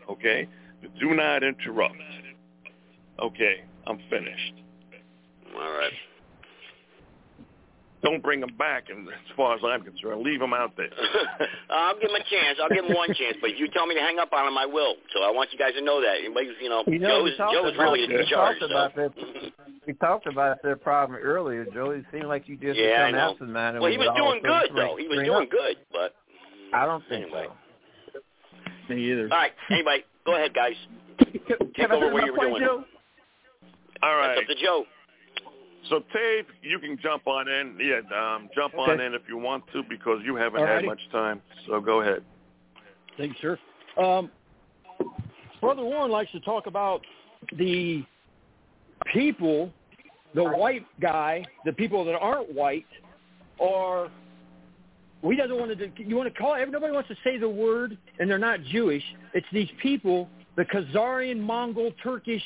Okay? But do not interrupt. Okay, I'm finished. All right. Don't bring them back, and as far as I'm concerned, leave them out there. I'll give them a chance. I'll give them one chance. But if you tell me to hang up on them, I will. So I want you guys to know that. Anybody, you know, you know Joe's, Joe's about, really in charge. So. We talked about that problem earlier, Joe. It seemed like you just yeah, become absent minded. Well, he was doing good, though. He was doing good, but I don't think anyway. so. Me either. All right. Anyway, go ahead, guys. Can, Take can over what you were doing. Joe? All right. That's up to Joe. So, Dave, you can jump on in. Yeah, um, jump okay. on in if you want to because you haven't Alrighty. had much time. So go ahead. Thanks, sir. Um, Brother Warren likes to talk about the people, the white guy, the people that aren't white, or we doesn't want to. Do, you want to call it? Nobody wants to say the word, and they're not Jewish. It's these people, the Khazarian, Mongol, Turkish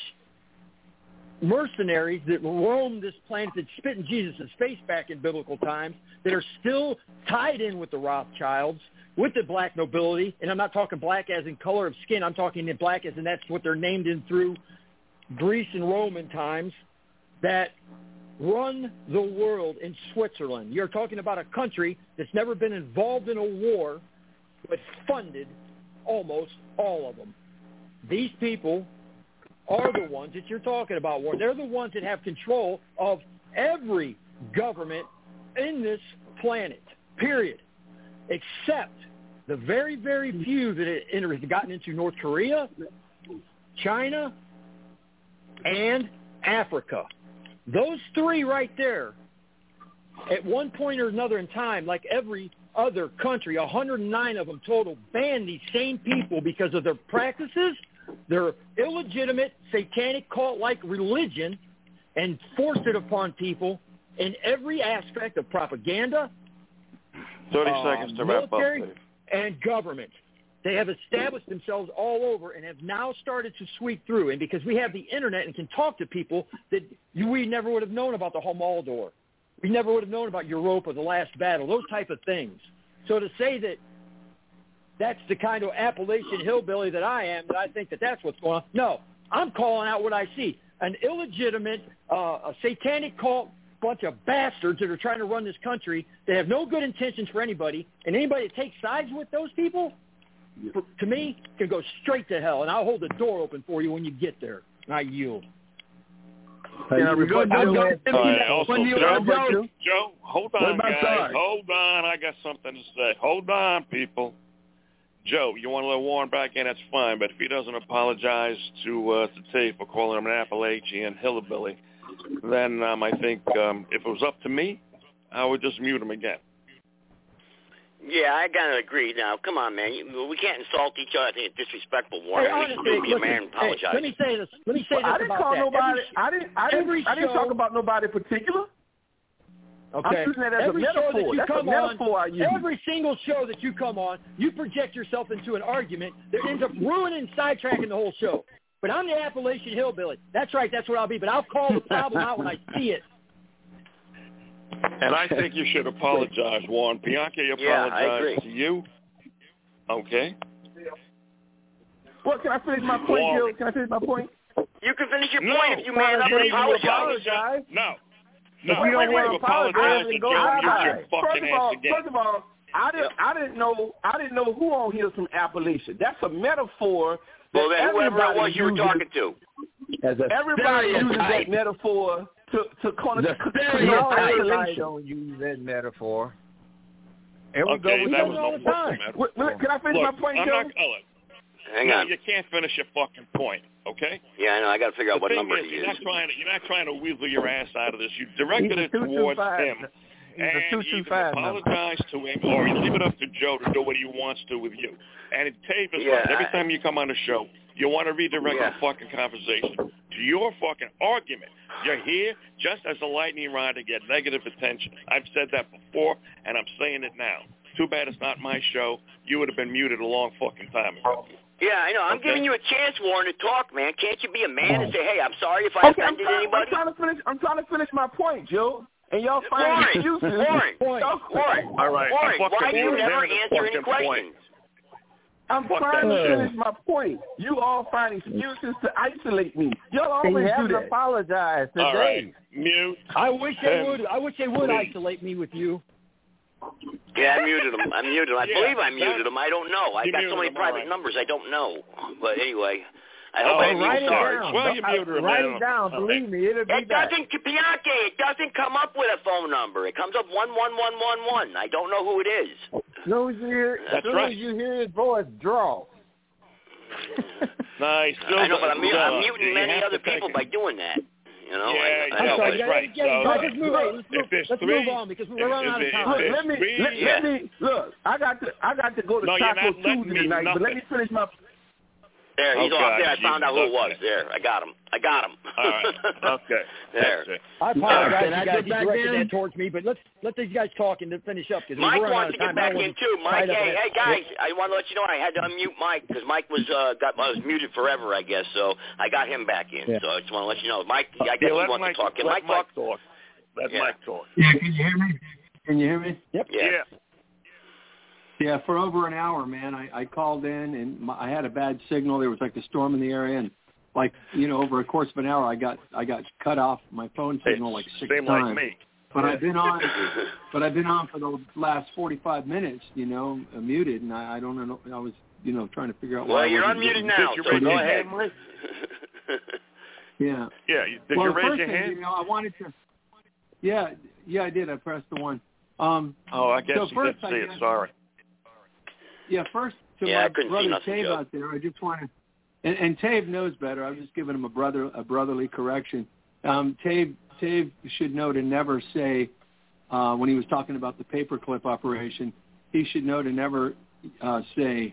mercenaries that roam this planet, that spit in Jesus' face back in biblical times, that are still tied in with the Rothschilds, with the black nobility, and I'm not talking black as in color of skin, I'm talking in black as in that's what they're named in through Greece and Roman times, that run the world in Switzerland. You're talking about a country that's never been involved in a war, but funded almost all of them. These people are the ones that you're talking about, Warren. They're the ones that have control of every government in this planet, period, except the very, very few that have gotten into North Korea, China, and Africa. Those three right there, at one point or another in time, like every other country, one hundred nine of them total, banned these same people because of their practices, their illegitimate, satanic, cult-like religion, and forced it upon people in every aspect of propaganda, thirty uh, seconds to military, wrap up, and government. They have established themselves all over and have now started to sweep through. And because we have the internet and can talk to people that we never would have known about the Homaldor. We never would have known about Europa, the last battle, those type of things. So to say that that's the kind of Appalachian hillbilly that I am, that I think that that's what's going on. No, I'm calling out what I see. An illegitimate, uh, a satanic cult, bunch of bastards that are trying to run this country. They have no good intentions for anybody, and anybody that takes sides with those people, for, to me, can go straight to hell, and I'll hold the door open for you when you get there, and I yield. Hey, yeah, we're good. Go go right, also, Joe, Joe, hold on, guys. Sorry? Hold on. I got something to say. Hold on, people. Joe, you want to let Warren back in, that's fine, but if he doesn't apologize to uh, to Tate for calling him an Appalachian hillbilly, then um, I think um, if it was up to me, I would just mute him again. Yeah, I got to agree now. Come on, man. You, we can't insult each other. I think it's disrespectful, Warren. Hey, honestly, we should be a man and apologize. Hey, let me say this. Let me say well, this I didn't about call that. Nobody. Every, I, didn't, I, didn't, I didn't talk about nobody in particular. Okay. I'm using that as every a metaphor. Show that you That's come a metaphor on, I use. Every single show that you come on, you project yourself into an argument that ends up ruining and sidetracking the whole show. But I'm the Appalachian hillbilly. That's right. That's what I'll be. But I'll call the problem out when I see it. And I think you should apologize, Warren. Bianca apologized yeah, to you. Okay. Well, can I finish my point, Warren. Bill? Can I finish my point? You can finish your no, point if you man up and apologize. apologize. No. No, if you don't want to apologize, to go out your fucking ass again. First of all, I didn't, I didn't know, I didn't know who on here is from Appalachia. That's a metaphor. Well, that whoever it was you were talking to. Everybody uses that metaphor to to call it isolation. Don't use that metaphor. There we okay, go. That was no fucking metaphor. Can I finish Look, my point, I'm Joe? Not, oh, Hang no, on. You can't finish your fucking point, okay? Yeah, I know. I got to figure out the what number is, he is. You're not trying to, you're not trying to weasel your ass out of this. You directed it towards him. And you apologize to him, or you leave it up to Joe to do what he wants to with you. And it tapes yeah, every I, time you come on the show, you want to redirect yeah. the fucking conversation to your fucking argument. You're here just as a lightning rod to get negative attention. I've said that before, and I'm saying it now. Too bad it's not my show. You would have been muted a long fucking time ago. Yeah, I know. I'm okay. giving you a chance, Warren, to talk, man. Can't you be a man and say, hey, I'm sorry if I okay, offended I'm trying, anybody? I'm trying, to finish, I'm trying to finish my point, Joe. And y'all find excuses. Warren, Warren, Warren, all right. Warren, why do you never answer any questions? I'm Fuck trying to finish my point. You all find excuses to isolate me. Y'all always have to apologize today. All right. Mute. I wish they would. I wish they would isolate me with you. Yeah, I muted him. I muted him. I yeah, believe I muted him. I don't know. I got so many private right. numbers. I don't know. But anyway, I hope oh, I didn't write it down. Well, you muted him. Write it down. Believe me, it'll be it back. Doesn't, Bianca, it doesn't come up with a phone number. It comes up one one one one one. I don't know who it is. As soon as you hear, as soon right. as you hear his voice, draw. Nice. No, I know, but I'm, I'm muting many other people by doing that. You know, yeah, I, I know, sorry, that's right. Get, so, let's let's move on. Let's, move, let's three, move on because we're running out of time. Look, let me, three, let, yeah. let me look. I got to, I got to go to no, Taco Tuesday tonight. Nothing. But let me finish my. There, he's oh, off God, there. I found out who it was. There, I got him. I got him. All right. Okay. There. I apologize. Right. I just directed that towards me, but let's let these guys talk and finish up because Mike we're running out of time. Mike wants to get back in too. Mike, hey, hey guys, I want to let you know I had to unmute Mike because Mike was uh, got I was muted forever, I guess. So I got him back in. Yeah. So I just want to let you know, Mike. I guess yeah, he wants Mike, to talk. Can Mike talk? talk. Let yeah. Mike talk. Yeah. Can you hear me? Can you hear me? Yep. Yeah. yeah. Yeah, for over an hour, man. I, I called in, and my, I had a bad signal. There was like a storm in the area, and like you know, over a course of an hour, I got I got cut off my phone signal hey, like six same times. Like me. But yeah. I've been on, but I've been on for the last forty-five minutes, you know, uh, muted, and I, I don't know. I was, you know, trying to figure out. Well, why you're unmuted now. So go ahead. yeah. Yeah. Did well, you raise your hand? Thing, you know, I wanted to. Yeah, yeah, I did. I pressed the one. Um, oh, I guess so you first, didn't see guess, it. Sorry. Yeah, first to yeah, my brother Tave out there, I just want to, and, and Tave knows better. I'm just giving him a brother a brotherly correction. Um, Tave Tave should know to never say uh, when he was talking about the paperclip operation. He should know to never uh, say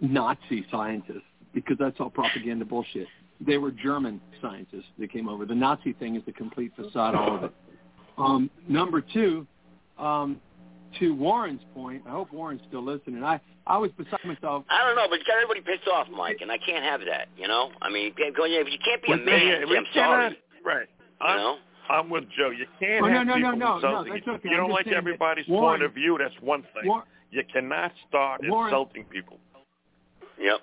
Nazi scientists because that's all propaganda bullshit. They were German scientists that came over. The Nazi thing is the complete facade, all of it. Um, number two. Um, To Warren's point, I hope Warren's still listening. I, I was beside myself. I don't know, but you got everybody pissed off, Mike, and I can't have that, you know? I mean, you can't be a man. I'm sorry. Right. I'm, you know? I'm with Joe. You can't oh, have no, no, people no, no, insulting no, okay. You don't like everybody's Warren, point of view. That's one thing. Warren, you cannot start Warren, insulting people. Yep.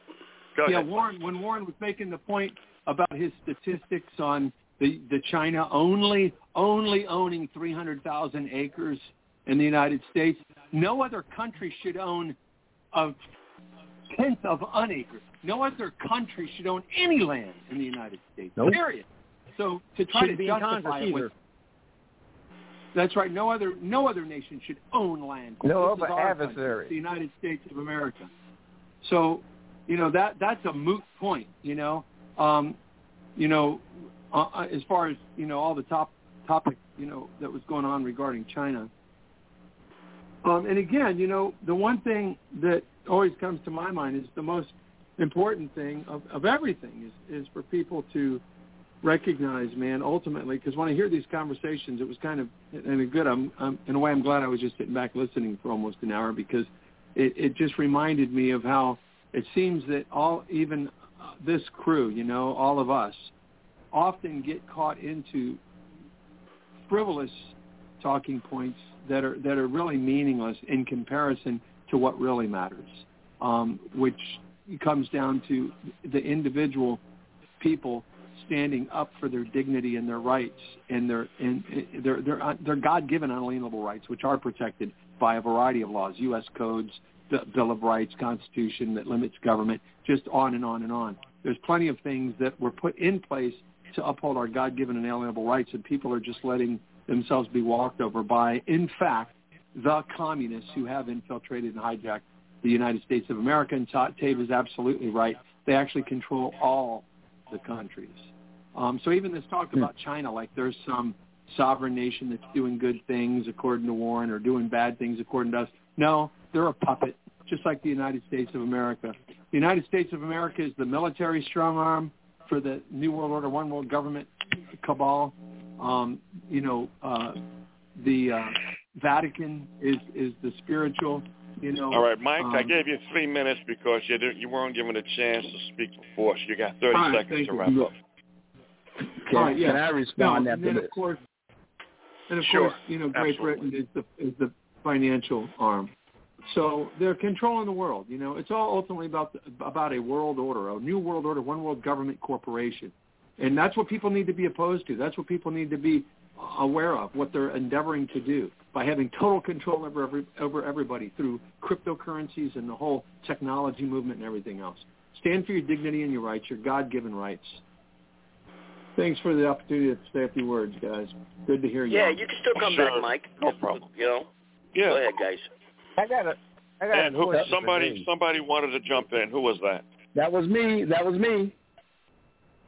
Go yeah, ahead. Warren, when Warren was making the point about his statistics on the, the China only only owning three hundred thousand acres in the United States, no other country should own a tenth of an acre. No other country should own any land in the United States. Nope. Period. So to try should to justify it with, that's right. No other no other nation should own land. No other adversary. The United States of America. So, you know that that's a moot point. You know, um, you know, uh, as far as you know, all the top topic you know that was going on regarding China. Um, and again, you know, the one thing that always comes to my mind is the most important thing of, of everything is, is for people to recognize, man, ultimately, because when I hear these conversations, it was kind of, and good, I'm, I'm, in a way, I'm glad I was just sitting back listening for almost an hour because it, it just reminded me of how it seems that all, even this crew, you know, all of us, often get caught into frivolous talking points that are that are really meaningless in comparison to what really matters, um, which comes down to the individual people standing up for their dignity and their rights and their and their their, their God-given unalienable rights, which are protected by a variety of laws, U S codes, the Bill of Rights, Constitution that limits government, just on and on and on. There's plenty of things that were put in place to uphold our God-given unalienable rights, and people are just letting themselves be walked over by, in fact, the communists who have infiltrated and hijacked the United States of America. And Tave is absolutely right. They actually control all the countries. Um, so even this talk about China, like there's some sovereign nation that's doing good things according to Warren or doing bad things according to us. No, they're a puppet, just like the United States of America. The United States of America is the military strong arm for the New World Order, One World Government cabal. Um, you know, uh, the uh, Vatican is, is the spiritual. You know, all right, Mike, um, I gave you three minutes because you didn't, you weren't given a chance to speak before, so you got thirty right, seconds to wrap you. Up. Can, all right, yeah. Can I respond no, after and then, this? Of course, and of sure. course, you know, Great Absolutely. Britain is the is the financial arm. So they're controlling the world. You know, it's all ultimately about about a world order, a new world order, one world government corporation, and that's what people need to be opposed to. That's what people need to be aware of, what they're endeavoring to do by having total control over every, over everybody through cryptocurrencies and the whole technology movement and everything else. Stand for your dignity and your rights, your God-given rights. Thanks for the opportunity to say a few words, guys. Good to hear you. Yeah, you can still come sure. back, Mike. No problem. You know? Yeah. Go ahead, guys. I got it. I got and who, somebody, somebody wanted to jump in. Who was that? That was me. That was me.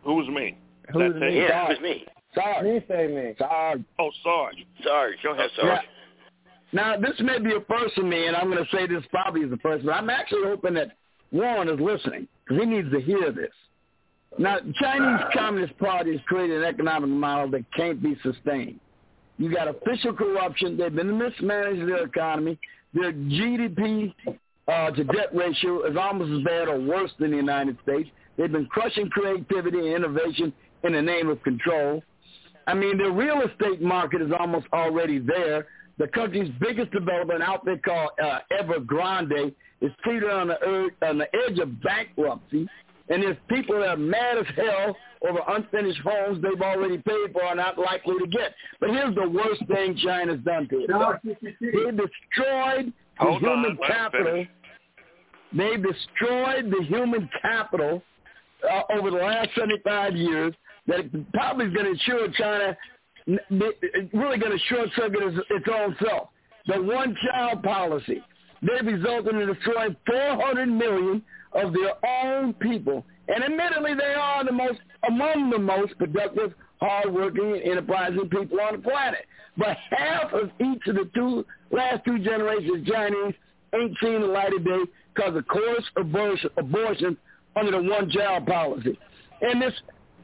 Who was me? Who was me? Yeah, that was me. Sarge. Me say me. Sarge. Oh, Sarge. Sarge. Go ahead, Sarge. Now, now, this may be a first for me, and I'm going to say this probably is a first, but I'm actually hoping that Warren is listening because he needs to hear this. Now, the Chinese Communist Party has created an economic model that can't be sustained. You got official corruption. They've been mismanaging their economy. Their G D P uh, to debt ratio is almost as bad or worse than the United States. They've been crushing creativity and innovation in the name of control. I mean, the real estate market is almost already there. The country's biggest development out there called uh, Evergrande is treated on the, urge, on the edge of bankruptcy, and there's people that are mad as hell over unfinished homes they've already paid for and not likely to get. But here's the worst thing China's done to it. They destroyed the Hold human on, capital. They destroyed the human capital uh, over the last seventy-five years. That it probably is going to ensure China, really going to short-circuit its own self. The one-child policy, they resulted in destroying four hundred million of their own people. And admittedly, they are the most, among the most productive, hard-working, and enterprising people on the planet. But half of each of the two last two generations of Chinese ain't seen the light of day because of coerced abortion, abortion under the one-child policy. And this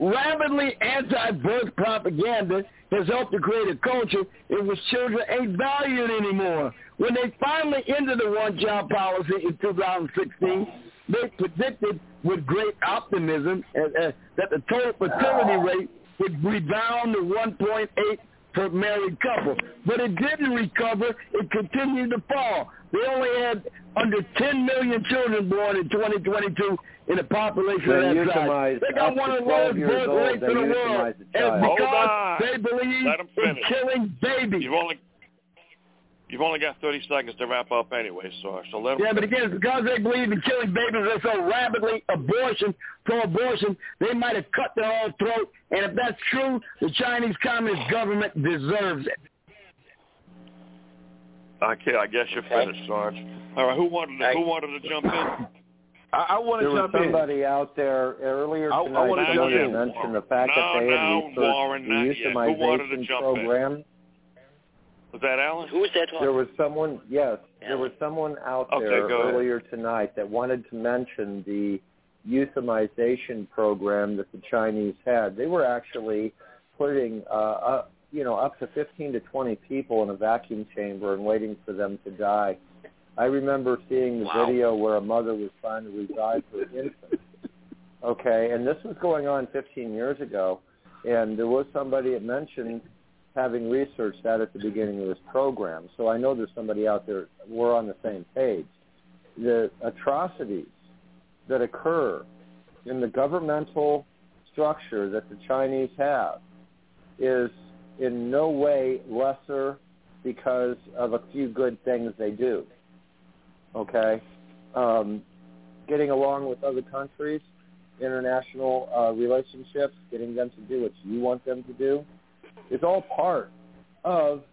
rapidly anti-birth propaganda has helped to create a culture in which children ain't valued anymore. When they finally ended the one-child policy in two thousand sixteen, they predicted with great optimism uh, uh, that the total fertility rate would rebound to one point eight per married couple. But it didn't recover. It continued to fall. They only had under ten million children born in twenty twenty-two in a population they of that size. They got one of the lowest birth rates in the world. And because they believe in killing babies. You've only, you've only got thirty seconds to wrap up anyway, Sarge. So let them yeah, but again, it's because they believe in killing babies, they're so rapidly abortion, pro-abortion, they might have cut their own throat. And if that's true, the Chinese Communist government deserves it. Okay, I guess you're okay. finished, Sarge. All right, who wanted to, who wanted to jump in? I, I want to there jump was somebody in. Somebody out there earlier tonight I, I want to jump in. Mentioned the fact no, that they no, had Warren, the euthanization program. In? Was that Alan? Who was that talking? There was someone, yes, Alan. There was someone out okay, there earlier ahead. Tonight that wanted to mention the euthanization program that the Chinese had. They were actually putting uh, up. you know, up to fifteen to twenty people in a vacuum chamber and waiting for them to die. I remember seeing the wow. video where a mother was trying to revive her infant. Okay, and this was going on fifteen years ago, and there was somebody that mentioned having researched that at the beginning of this program. So I know there's somebody out there. We're on the same page. The atrocities that occur in the governmental structure that the Chinese have is in no way lesser because of a few good things they do, okay? Um, getting along with other countries, international uh, relationships, getting them to do what you want them to do, is all part of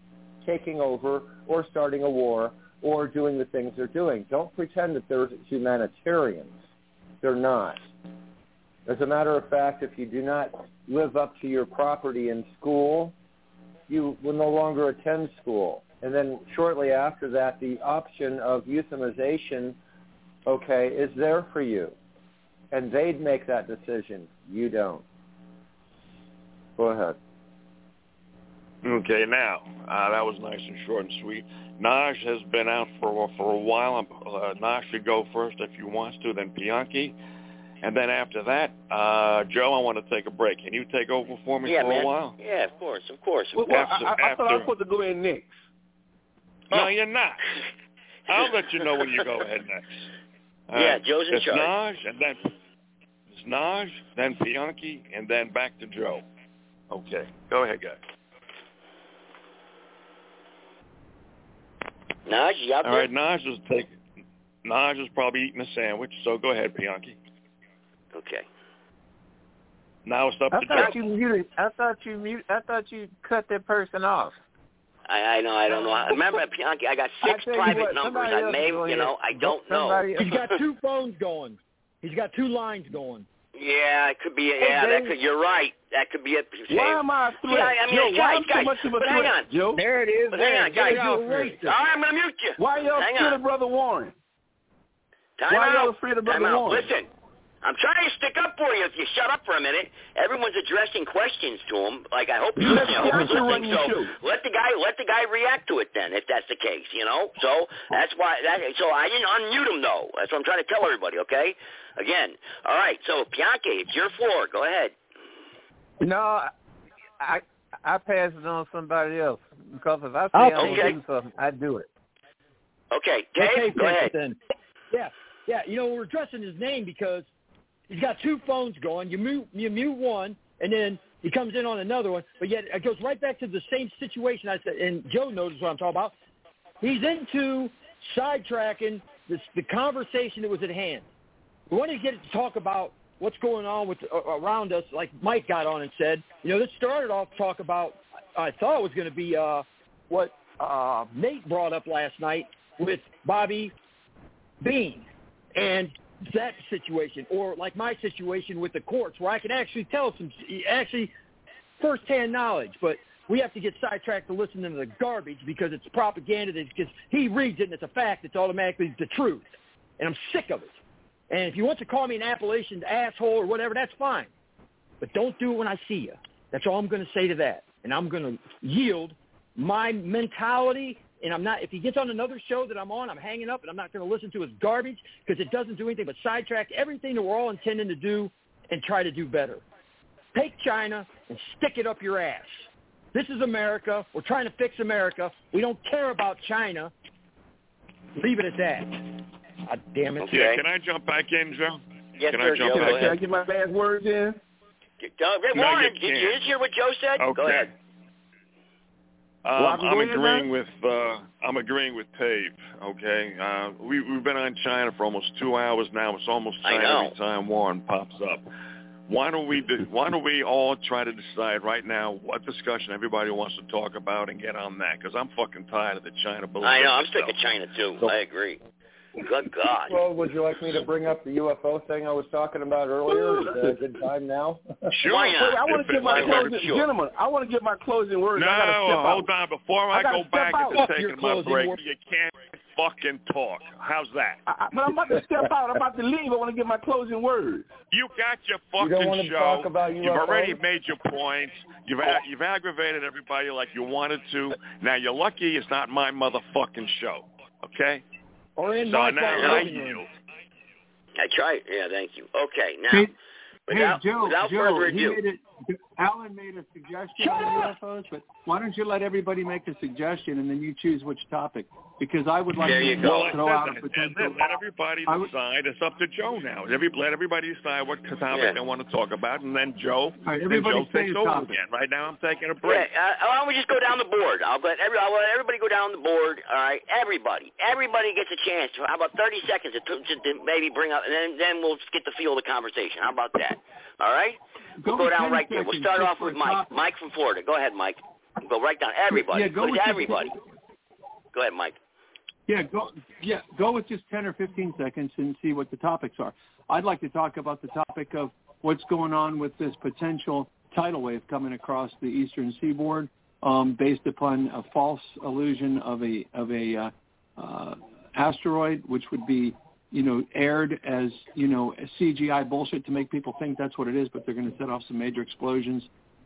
taking over or starting a war or doing the things they're doing. Don't pretend that they're humanitarians. They're not. As a matter of fact, if you do not live up to your property in school, you will no longer attend school. And then shortly after that, the option of euthanasia, okay, is there for you. And they'd make that decision. You don't. Go ahead. Okay, now, uh, that was nice and short and sweet. Naj has been out for, for a while. Uh, Naj should go first if you want to, then Bianchi. And then after that, uh, Joe, I want to take a break. Can you take over for me yeah, for man. a while? Yeah, of course, of course. Of well, course. Well, I, I, I thought I was supposed to go in next. No, oh. you're not. I'll let you know when you go ahead next. Uh, yeah, Joe's in it's charge. Naj, and then, it's Naj, then Bianchi, and then back to Joe. Okay, go ahead, guys. Naj, you out there? All right, Naj is, take, Naj is probably eating a sandwich, so go ahead, Bianchi. Okay. Now it's up I to thought Joe. You muted, I thought you muted, I thought you cut that person off. I, I know, I don't know. I remember, Bianchi, I got six I private what, numbers. I may, you know, I don't somebody know. He's got two phones going. He's got two lines going. Yeah, it could be. A, yeah, that could. You're right. That could be it. Why am I a threat? Yeah, I mean, Yo, guys, guys. So but hang on, Joe. There it is. But hang on, guys. All right, I'm gonna mute you. Why y'all hang afraid on. of Brother Warren? Time Why out. y'all afraid of Brother Time Warren? Out. Listen, I'm trying to stick up for you. If you shut up for a minute, everyone's addressing questions to him. Like I hope you listen. I hope you're listening. So let the guy, let the guy react to it then, if that's the case. You know. So that's why. That, so I didn't unmute him though. That's what I'm trying to tell everybody. Okay. Again. All right. So Bianchi, it's your floor. Go ahead. No, I I pass it on to somebody else because if I say okay. I'm doing something, I do it. Okay, Dave, okay, go ahead. Then. Yeah, yeah. You know, we're addressing his name because he's got two phones going. You mute, you mute one, and then he comes in on another one. But yet it goes right back to the same situation I said. And Joe knows what I'm talking about. He's into sidetracking this, the conversation that was at hand. We wanted to get it to talk about what's going on with uh, around us, like Mike got on and said. You know, this started off talk about, I thought it was going to be uh, what uh, Nate brought up last night with Bobby Bean and that situation, or like my situation with the courts where I can actually tell some actually firsthand knowledge, but we have to get sidetracked to listen to the garbage because it's propaganda that just, he reads it and it's a fact. It's automatically the truth, and I'm sick of it. And if you want to call me an Appalachian asshole or whatever, that's fine. But don't do it when I see you. That's all I'm going to say to that. And I'm going to yield my mentality. And I'm not – if he gets on another show that I'm on, I'm hanging up and I'm not going to listen to his garbage because it doesn't do anything but sidetrack everything that we're all intending to do and try to do better. Take China and stick it up your ass. This is America. We're trying to fix America. We don't care about China. Leave it at that. Oh, damn it. Okay. Yeah, can I jump back in, Joe? Yes, can sir, I jump Joe, back in? Can I get my last words in? No, Warren, did you hear what Joe said? Okay. Go ahead. Um, well, I'm, I'm agreeing with uh, I'm agreeing with Dave. Okay, uh, we, we've been on China for almost two hours now. It's almost China every time Warren pops up. Why don't we do, Why don't we all try to decide right now what discussion everybody wants to talk about and get on that? Because I'm fucking tired of the China bullshit. I know. I'm sick of China too. So, I agree. Good God. Well, would you like me to bring up the U F O thing I was talking about earlier? Is it a good time now? Sure. Wait, I want to give my closing, sure. Gentlemen, I want to give my closing words. No, I gotta step hold out. on. Before I, I go back into taking my break, words. You can't fucking talk. How's that? I, I, but I'm about to step out. I'm about to leave. I want to give my closing words. You got your fucking you don't want to show. Talk about U F Os? You've already made your points. You've, oh. you've aggravated everybody like you wanted to. Now, you're lucky it's not my motherfucking show. Okay? Or in so my now I yield. That's right. Yeah, thank you. Okay, now, hey, without, Joe, without Joe, further ado. Made a, Alan made a suggestion on U F Os, but why don't you let everybody make a suggestion and then you choose which topic? Because I would like there to throw go. out a potential. Let everybody decide. It's up to Joe now. Every, let everybody decide what topic yeah. they want to talk about, and then Joe, right, then Joe takes over topic. again. Right now I'm taking a break. Yeah, uh, why don't we just go down the board? I'll let, every, I'll let everybody go down the board. All right, everybody. Everybody gets a chance. How about thirty seconds to, to, to maybe bring up, and then, then we'll get the feel of the conversation. How about that? All right? Go, we'll go down right there. We'll start off with Mike. Topic. Mike from Florida. Go ahead, Mike. Go right down. Everybody. Yeah, go with everybody. Go ahead, Mike. Yeah, go yeah, go with just ten or fifteen seconds and see what the topics are. I'd like to talk about the topic of what's going on with this potential tidal wave coming across the eastern seaboard um, based upon a false illusion of a of a uh, uh, asteroid, which would be, you know, aired as, you know, C G I bullshit to make people think that's what it is, but they're going to set off some major explosions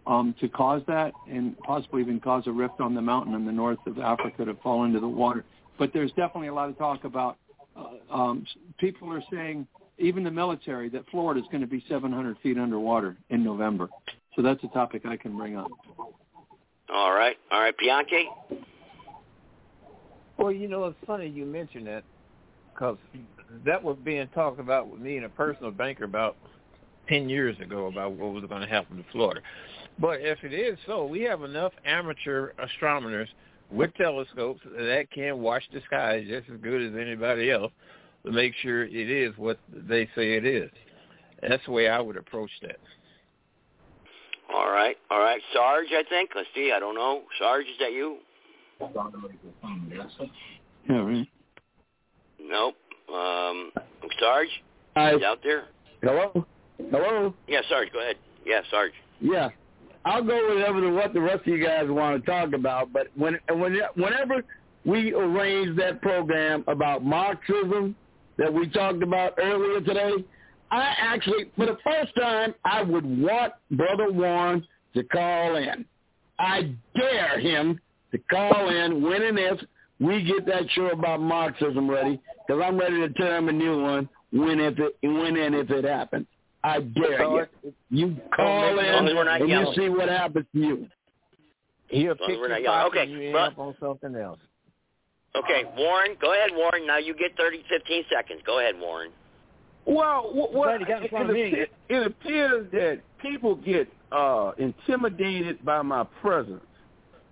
Um, to cause that, and possibly even cause a rift on the mountain in the north of Africa to fall into the water. But there's definitely a lot of talk about uh, um, people are saying, even the military, that Florida is going to be seven hundred feet underwater in November. So that's a topic I can bring up. All right. All right, Bianchi? Well, you know, it's funny you mention that, because that was being talked about with me and a personal banker about ten years ago about what was going to happen to Florida. But if it is so, we have enough amateur astronomers with telescopes that can watch the skies just as good as anybody else to make sure it is what they say it is. That's the way I would approach that. All right. All right. Sarge, I think. Let's see. I don't know. Sarge, is that you? Yeah, really? Nope. Um, Sarge? Hi. He's out there? Hello? Hello? Yeah, Sarge. Go ahead. Yeah, Sarge. Yeah. I'll go with whatever the, what the rest of you guys want to talk about, but when, when whenever we arranged that program about Marxism that we talked about earlier today, I actually, for the first time, I would want Brother Warren to call in. I dare him to call in when and if we get that show about Marxism ready, because I'm ready to tear him a new one when, if it, when and if it happens. I dare you. You call in and you see what happens to you. He'll pick you up okay. and you end up on something else. Okay, Warren, go ahead, Warren. Now you get thirty, fifteen seconds. Go ahead, Warren. Well, what, it, it, it appears that people get uh, intimidated by my presence,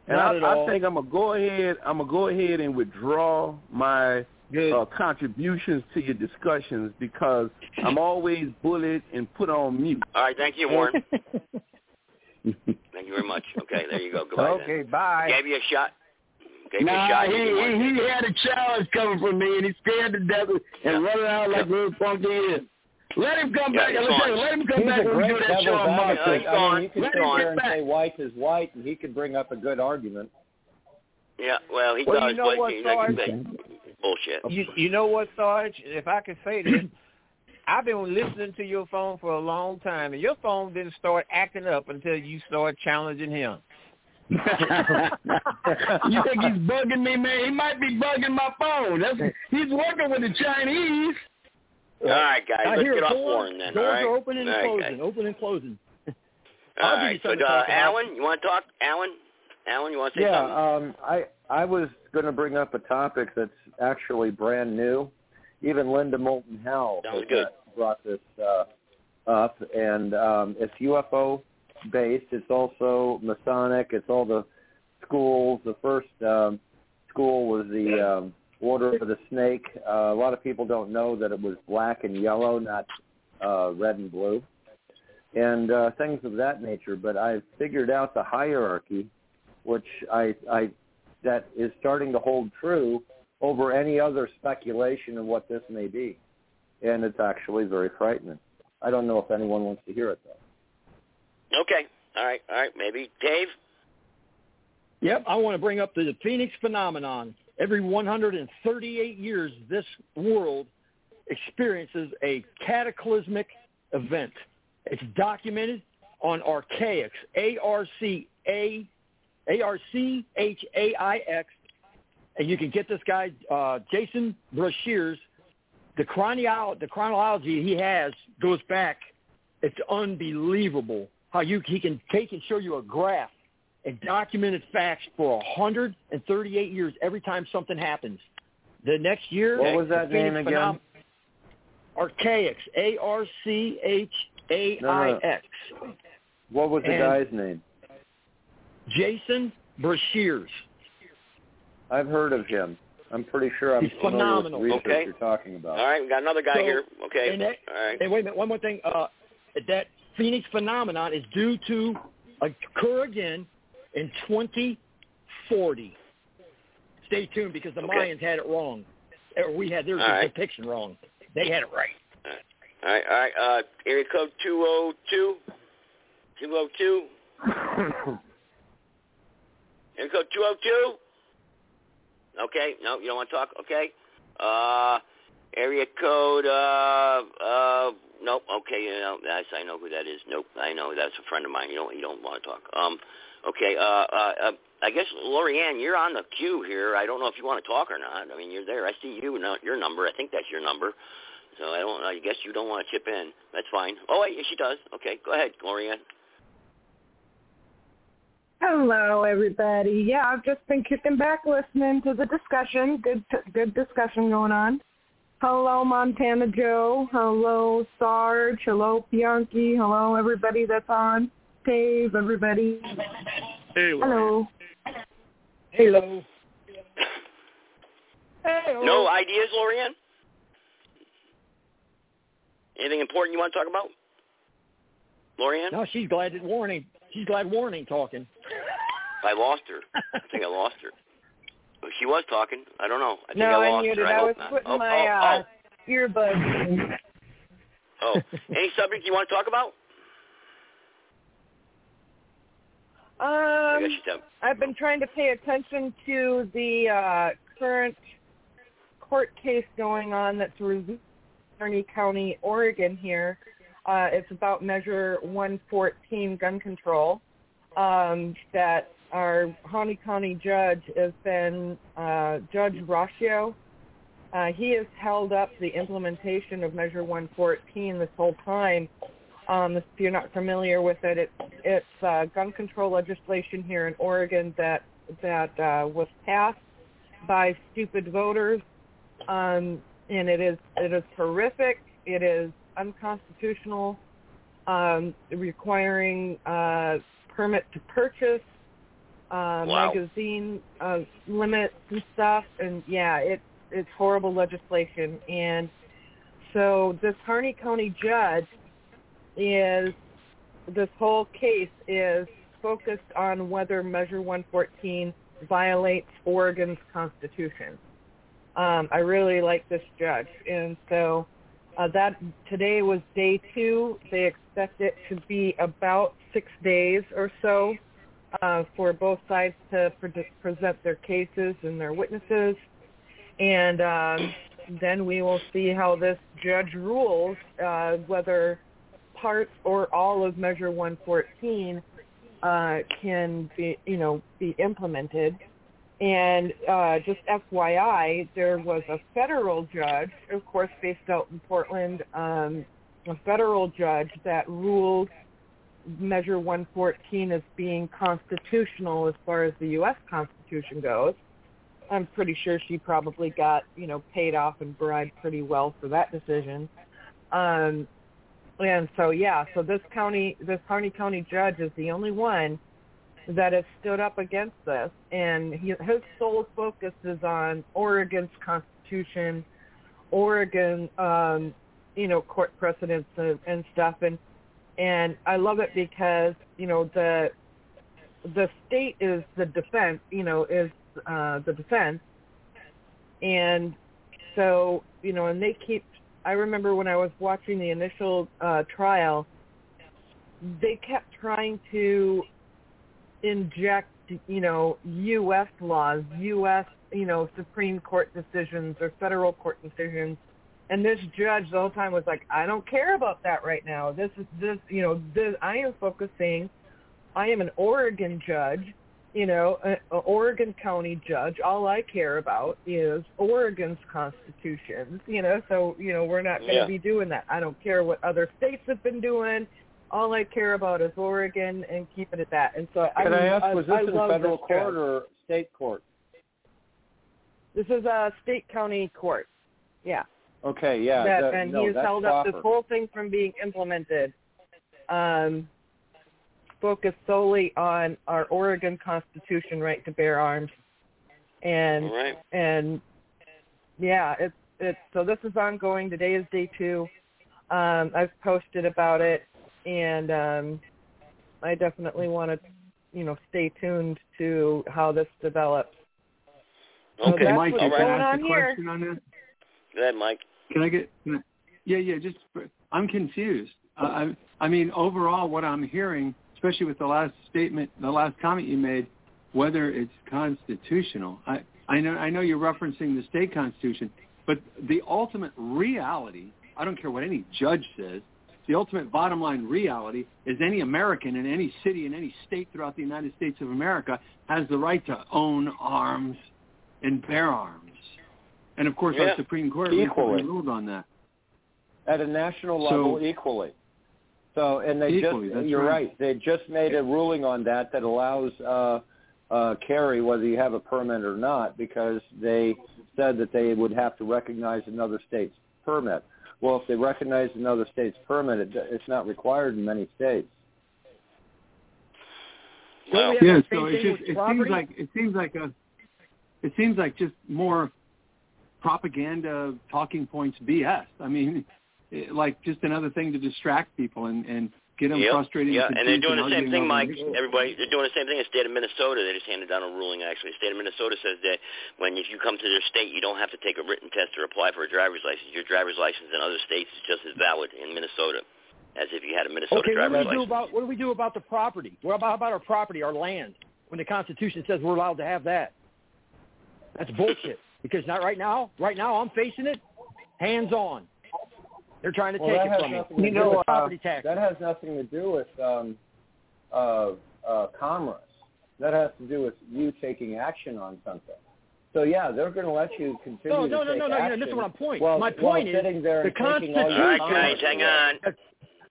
and I, I think I'm gonna go ahead. I'm gonna go ahead and withdraw my. Uh, contributions to your discussions, because I'm always bullied and put on mute. All right, thank you, Warren. Thank you very much. Okay, there you go. Goodbye. Okay, then. Bye. Gave you a shot. Gave nah, you a shot. He, he, he had a challenge coming from me, and he scared to death and yeah. running out like yeah. little funky is. Let him come yeah, back. And listen, let him come he's back and do that show on Marxism. I mean, I mean, you can let sit there and back. say white is white, and he can bring up a good argument. Yeah, well, he well, does. You know what, he's like bullshit. You, you know what, Sarge? If I can say this, I've been listening to your phone for a long time, and your phone didn't start acting up until you started challenging him. You think he's bugging me, man? He might be bugging my phone. That's, he's working with the Chinese. All right, guys, I let's get off Warren then. Doors all right? are open and all closing. Right, open and closing. All right, so uh, Alan, you want to talk? Alan, Alan, you want to say yeah, something? Yeah, um, I. I was going to bring up a topic that's actually brand new. Even Linda Moulton Howell brought this uh, up, and um, it's U F O-based. It's also Masonic. It's all the schools. The first um, school was the um, Order of the Snake. Uh, a lot of people don't know that it was black and yellow, not uh, red and blue, and uh, things of that nature. But I figured out the hierarchy, which I... I that is starting to hold true over any other speculation of what this may be. And it's actually very frightening. I don't know if anyone wants to hear it, though. Okay. All right. All right. Maybe Dave? Yep. I want to bring up the Phoenix phenomenon. Every one hundred thirty-eight years, this world experiences a cataclysmic event. It's documented on Archaix, A R C A A R C H A I X, and you can get this guy, uh, Jason Brashears. The, chronio- the chronology he has goes back. It's unbelievable how you he can take and show you a graph and documented facts for one hundred thirty-eight years every time something happens. The next year... What was that name again? Phenom- Archaix. A R C H A I X. No, no. What was the and guy's name? Jason Brashears. I've heard of him. I'm pretty sure I'm He's familiar phenomenal. With the research okay. you're talking about. All right, we got another guy so, here. Okay. And that, All right. And wait a minute, one more thing. Uh, that Phoenix phenomenon is due to occur again in twenty forty. Stay tuned because the okay. Mayans had it wrong. We had their right. depiction wrong. They had it right. All right, all right. Uh, area code two oh two. two oh two. Area code two oh two. Okay, no, you don't want to talk? Okay. Uh, area code, uh, uh, nope, okay, you know, that's, I know who that is. Nope, I know, that's a friend of mine. You don't you don't want to talk. Um, okay, uh, uh, uh, I guess, Lorianne, you're on the queue here. I don't know if you want to talk or not. I mean, you're there. I see you, your number. I think that's your number. So I don't. I guess you don't want to chip in. That's fine. Oh, wait, she does. Okay, go ahead, Lorianne. Hello, everybody. Yeah, I've just been kicking back listening to the discussion. Good good discussion going on. Hello, Montana Joe. Hello, Sarge. Hello, Bianchi. Hello, everybody that's on. Dave, everybody. Hey, hello. Hello. Hello. No ideas, Lorianne? Anything important you want to talk about? Lorianne? No, she's glad that Warren ain't. She's glad Warren ain't talking. I lost her. I think I lost her. She was talking. I don't know. I think no, I lost I her. I, I was putting oh, my oh, uh, oh. earbuds in. Oh. Any subject you want to talk about? Um, I've been trying to pay attention to the uh, current court case going on that's in Harney County, Oregon here. Uh, it's about Measure one fourteen gun control um, that our Harney County judge has been, uh, Judge Brashears, uh, he has held up the implementation of Measure one fourteen this whole time. Um, if you're not familiar with it, it it's uh, gun control legislation here in Oregon that, that uh, was passed by stupid voters, um, and it is it is horrific. It is unconstitutional, um, requiring uh, permit to purchase, uh, wow. magazine uh, limits and stuff, and yeah, it's it's horrible legislation. And so this Harney County judge is this whole case is focused on whether Measure one fourteen violates Oregon's Constitution. Um, I really like this judge, and so. Uh, that today was day two. They expect it to be about six days or so uh, for both sides to pre- present their cases and their witnesses. And um, then we will see how this judge rules, uh, whether parts or all of Measure one fourteen uh, can be, you know, be implemented. And uh, just F Y I, there was a federal judge, of course, based out in Portland, um, a federal judge that ruled Measure one fourteen as being constitutional as far as the U S Constitution goes. I'm pretty sure she probably got, you know, paid off and bribed pretty well for that decision. Um, and so, yeah, so this county, this Harney County judge is the only one that has stood up against this, and he, his sole focus is on Oregon's Constitution, Oregon, um, you know, court precedents and, and stuff, and and I love it because you know the the state is the defense, you know, is uh, the defense, and so you know, and they keep. I remember when I was watching the initial uh, trial, they kept trying to inject, you know, U S laws, U S, you know, Supreme Court decisions or federal court decisions. And this judge the whole time was like, I don't care about that right now. This is this, you know, this, I am focusing, I am an Oregon judge, you know, an Oregon County judge. All I care about is Oregon's Constitution, you know, so, you know, we're not going to yeah. be doing that. I don't care what other states have been doing. all I care about is Oregon and keep it at that. And so I, Can I ask, I, was this I in federal this court or state court? This is a state county court. Yeah. Okay, yeah. That, that, and no, he's held proper. up this whole thing from being implemented. Um, focused solely on our Oregon Constitution right to bear arms. And all right. and yeah, it's it's so this is ongoing. Today is day two. Um, I've posted about it, and um, I definitely want to, you know, stay tuned to how this develops. Okay, so that's Mike, what's all right. going can I ask on a here. Question on this? Go ahead, Mike. Can I get? Can I, yeah, yeah. Just I'm confused. Uh, I, I mean, overall, what I'm hearing, especially with the last statement, the last comment you made, whether it's constitutional. I, I know, I know you're referencing the state constitution, but the ultimate reality, I don't care what any judge says, the ultimate bottom line reality is any American in any city in any state throughout the United States of America has the right to own arms and bear arms. And, of course, yeah. our Supreme Court equally ruled on that. At a national level, so, equally. So, and they equally, just, you're right. right, they just made a ruling on that that allows uh, uh, carry, whether you have a permit or not, because they said that they would have to recognize another state's permit. Well, if they recognize another state's permit, it, it's not required in many states. Well, yeah, so it just it seems like it seems like a it seems like just more propaganda, talking points, B S. I mean, it, like just another thing to distract people and, and get them yep. frustrated. Yeah, and, and they're doing the same thing, Mike. Everybody, they're doing the same thing in the state of Minnesota. They just handed down a ruling, actually. The state of Minnesota says that when if you come to their state, you don't have to take a written test or apply for a driver's license. Your driver's license in other states is just as valid in Minnesota as if you had a Minnesota okay, driver's license. Okay, what, what do we do about the property? What about, about our property, our land, when the Constitution says we're allowed to have that? That's bullshit. Because not right now. Right now, I'm facing it hands-on. They're trying to well, take it from me. You know, uh, that has nothing to do with um, uh, uh, commerce. That has to do with you taking action on something. So, yeah, they're going to let you continue no, to no, take no, no, action. No, no, no, no. This is what I'm point. Well, my point well, is the Constitution. All right, guys, hang on. All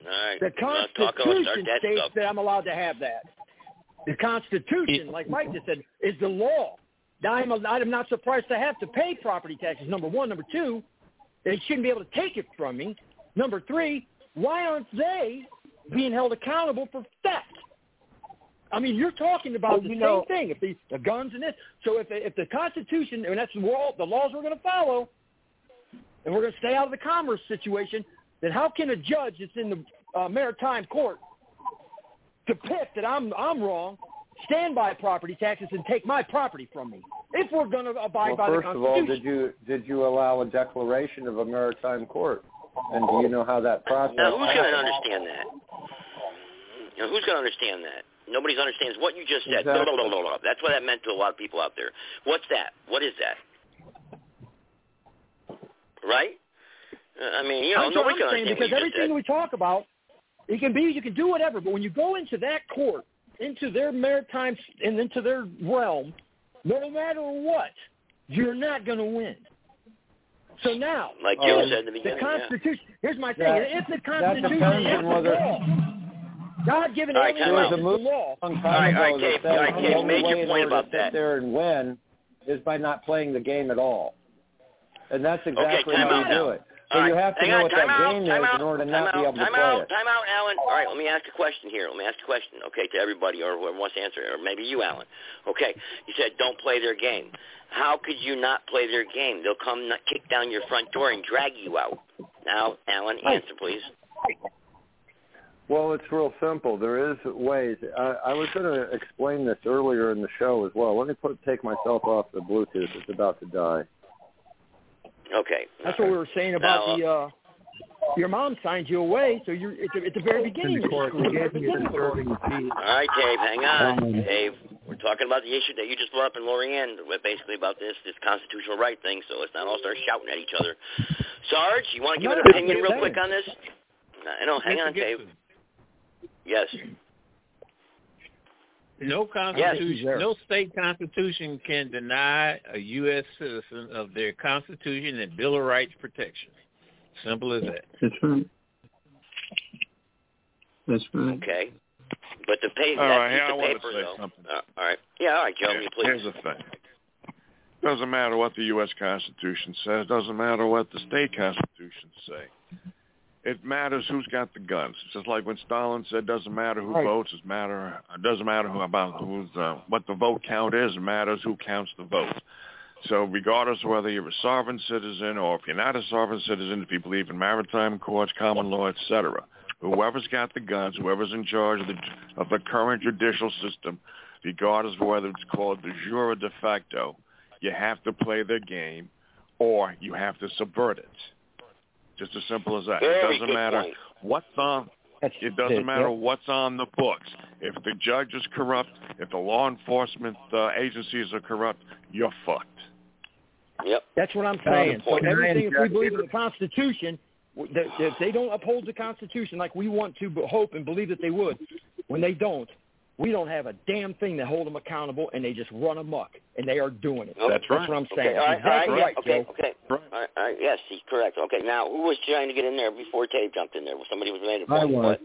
right. The Constitution states that I'm allowed to have that. The Constitution, like Mike just said, is the law. Now, I'm, I'm not surprised to have to pay property taxes, number one. Number two, they shouldn't be able to take it from me. Number three, why aren't they being held accountable for theft? I mean, you're talking about oh, the same know. thing, if the, the guns and this. So if, if the Constitution, and that's the laws we're going to follow, and we're going to stay out of the commerce situation, then how can a judge that's in the uh, maritime court depict that I'm I'm wrong, stand by property taxes and take my property from me if we're going to abide well, by the Constitution? Well, first of all, did you did you allow a declaration of a maritime court? And do you know how that process... Now, who's going to understand that? You know, who's going to understand that? Nobody understands what you just said. Exactly. No, no, no, no, no. That's what that meant to a lot of people out there. What's that? What is that? Right? I mean, you know, I'm nobody's going to understand because what you everything said. We talk about, it can be, you can do whatever, but when you go into that court, into their maritime and into their realm, no matter what, you're not going to win. So now, like you uh, said in the beginning, the Constitution. Yeah. Here's my thing: that, if the Constitution is the law, God-given right, right, the law. All right, all right, Dave. All right, Dave. You made your point about that. There and win is by not playing the game at all, and that's exactly okay, how you out. do it. So right. you have to Hang know on, what that out, game is out, in order to not out, be able to play out, it. Time out, Alan. All right, let me ask a question here. Let me ask a question, okay, to everybody or whoever wants to answer it, or maybe you, Alan. Okay, you said don't play their game. How could you not play their game? They'll come not kick down your front door and drag you out. Now, Alan, answer, please. Well, it's real simple. There is ways. I, I was going to explain this earlier in the show as well. Let me put, take myself off the Bluetooth. It's about to die. Okay. That's what we were saying about now, the uh, your mom signs you away, so you're at the, at the very beginning. Of course, you gave me a serving of peace. All right, Dave, hang on. Dave, we're talking about the issue that you just brought up in Lorraine, basically about this this constitutional right thing, so let's not all start shouting at each other. Sarge, you want to give no, an opinion real quick on this? I know. Hang on, Dave. Yes. No constitution, yes, no state constitution can deny a U S citizen of their Constitution and Bill of Rights protection. Simple as that. That's right. That's right. Okay. But the paper, all right, yeah, the I paper, want to say though. Something. Uh, all right. Yeah, all right, Joe, yeah. please. Here's the thing. It doesn't matter what the U S Constitution says. It doesn't matter what the state constitutions say. It matters who's got the guns. It's just like when Stalin said, "Doesn't matter who right. votes. It matter. It doesn't matter who about who's uh, what the vote count is. It matters who counts the votes." So, regardless of whether you're a sovereign citizen or if you're not a sovereign citizen, if you believe in maritime courts, common law, et cetera, whoever's got the guns, whoever's in charge of the of the current judicial system, regardless of whether it's called de jure or de facto, you have to play their game, or you have to subvert it. Just as simple as that. Very it doesn't matter point. what's on. That's it doesn't it, matter yeah. what's on the books. If the judge is corrupt, if the law enforcement uh, agencies are corrupt, you're fucked. Yep. That's what I'm saying. So everything, if we believe in the Constitution, if they don't uphold the Constitution like we want to hope and believe that they would, when they don't, we don't have a damn thing to hold them accountable, and they just run amok, and they are doing it. That's, That's right. That's what I'm saying. Okay. All right. Exactly right. right. Okay. Okay. Right. All right. All right. Yes, he's correct. Okay. Now, who was trying to get in there before Dave jumped in there? Somebody was made a point. I was.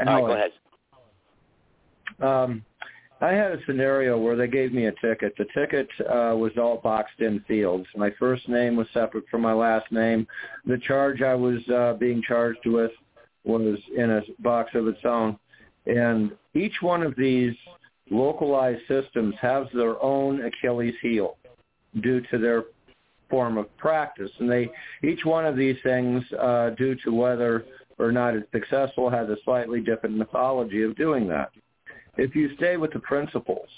All right. Go ahead. Um, I had a scenario where they gave me a ticket. The ticket uh, was all boxed-in fields. My first name was separate from my last name. The charge I was uh, being charged with was in a box of its own. And each one of these localized systems has their own Achilles heel due to their form of practice. And they each one of these things, uh, due to whether or not it's successful, has a slightly different mythology of doing that. If you stay with the principles,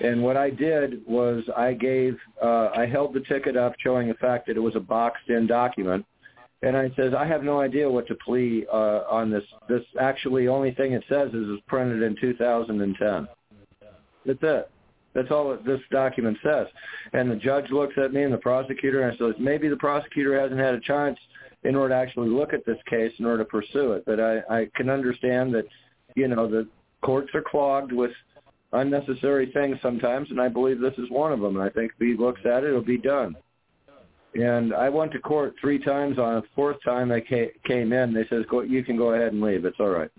and what I did was I gave, uh, I held the ticket up showing the fact that it was a boxed-in document. And I says, I have no idea what to plea uh, on this. This actually only thing it says is it's printed in two thousand ten. That's it. That's all that this document says. And the judge looks at me and the prosecutor, and I says, maybe the prosecutor hasn't had a chance in order to actually look at this case in order to pursue it. But I, I can understand that, you know, the courts are clogged with unnecessary things sometimes, and I believe this is one of them. And I think if he looks at it, it'll be done. And I went to court three times. On the fourth time I came in, they says, go, you can go ahead and leave. It's all right.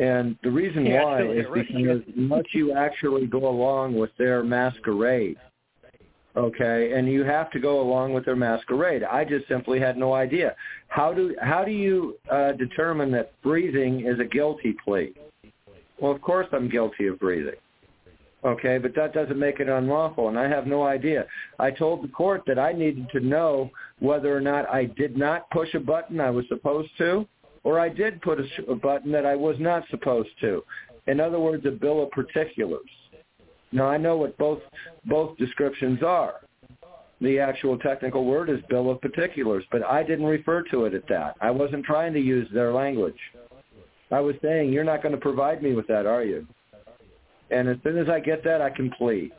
And the reason yeah, why is because unless you actually go along with their masquerade, okay, and you have to go along with their masquerade. I just simply had no idea. How do, how do you uh, determine that breathing is a guilty plea? Well, of course I'm guilty of breathing. Okay, but that doesn't make it unlawful, and I have no idea. I told the court that I needed to know whether or not I did not push a button I was supposed to, or I did put a, a button that I was not supposed to. In other words, a bill of particulars. Now, I know what both both descriptions are. The actual technical word is bill of particulars, but I didn't refer to it at that. I wasn't trying to use their language. I was saying, you're not going to provide me with that, are you? And as soon as I get that, I can plead.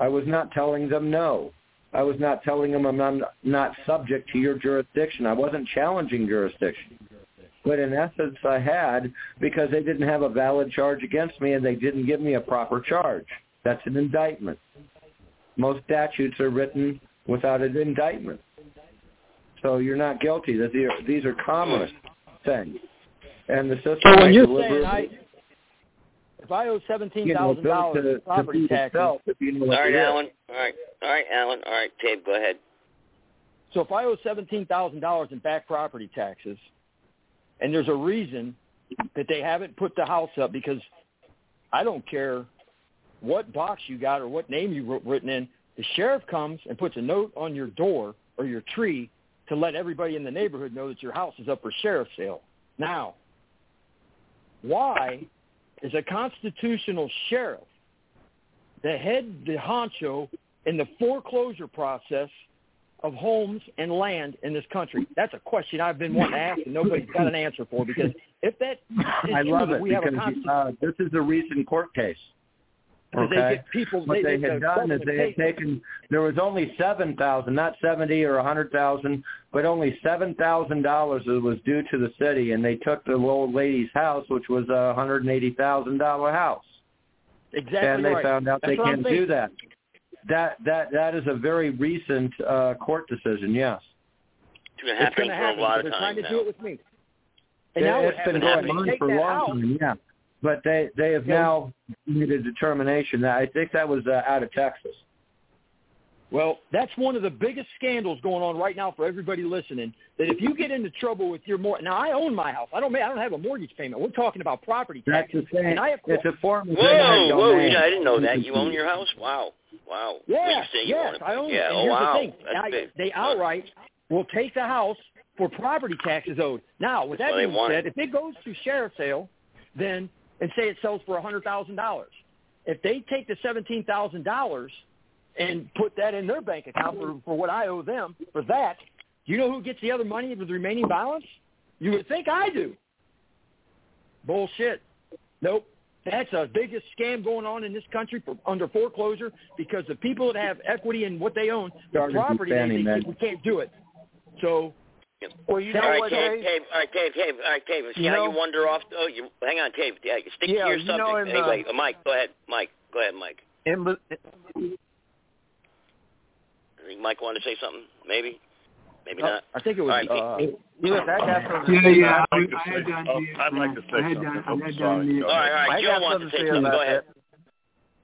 I was not telling them no. I was not telling them I'm not, not subject to your jurisdiction. I wasn't challenging jurisdiction. But in essence, I had, because they didn't have a valid charge against me and they didn't give me a proper charge. That's an indictment. Most statutes are written without an indictment. So you're not guilty. These are commerce things. And the system... So when you're saying I... If I owe seventeen thousand dollars you know, in property taxes... All right, Alan. All right. All right, Alan. All right, Dave, go ahead. So if I owe seventeen thousand dollars in back property taxes, and there's a reason that they haven't put the house up, because I don't care what box you got or what name you wrote written in, the sheriff comes and puts a note on your door or your tree to let everybody in the neighborhood know that your house is up for sheriff sale. Now, why... is a constitutional sheriff, the head, the honcho, in the foreclosure process of homes and land in this country? That's a question I've been wanting to ask, and nobody's got an answer for. Because if that, I love it. We have because a uh, this is a recent court case. Okay. They get people, what they, they had done is they had taken. There was only seven thousand, not seventy or a hundred thousand, but only seven thousand dollars was due to the city, and they took the old lady's house, which was a hundred and eighty thousand dollar house. Exactly And they right. found out That's they can't do that. That that that is a very recent uh, court decision. Yes. It's going to happen for a lot of time now. They're trying to do it with me. And now it's been going on for a long time, yeah. But they, they have now made a determination that I think that was uh, out of Texas. Well, that's one of the biggest scandals going on right now for everybody listening, that if you get into trouble with your mortgage – now, I own my house. I don't I don't have a mortgage payment. We're talking about property taxes. That's the and I have it's a form of – Whoa, whoa, yeah, I didn't know that. You own your house? Wow, wow. Yeah, yes, you yes, I own yeah. it. And oh, here's wow. the thing. Now, they outright will take the house for property taxes owed. Now, with that being said, if it goes to sheriff's sale, then – and say it sells for one hundred thousand dollars. If they take the seventeen thousand dollars and put that in their bank account for, for what I owe them for that, you know who gets the other money with the remaining balance? You would think I do. Bullshit. Nope. That's the biggest scam going on in this country for, under foreclosure, because the people that have equity in what they own, their property, they think that we can't do it. So... Well, you know all right, what, Dave? Dave, all right, Dave, Dave, all right, Dave. See you how know, you wander off? Oh, you, hang on, Dave. Yeah, you stick yeah, to your you subject. Know, in, anyway, uh, Mike, go ahead. Mike, go ahead, Mike. In, in, I think Mike wanted to say something, maybe. Maybe uh, not. I think it was... Right, uh, he, he was that guy from... Yeah, yeah, I'd like I had done oh, I'd like to say I had something. Done, I had done all right, all right. Joe wants to say something. Go ahead.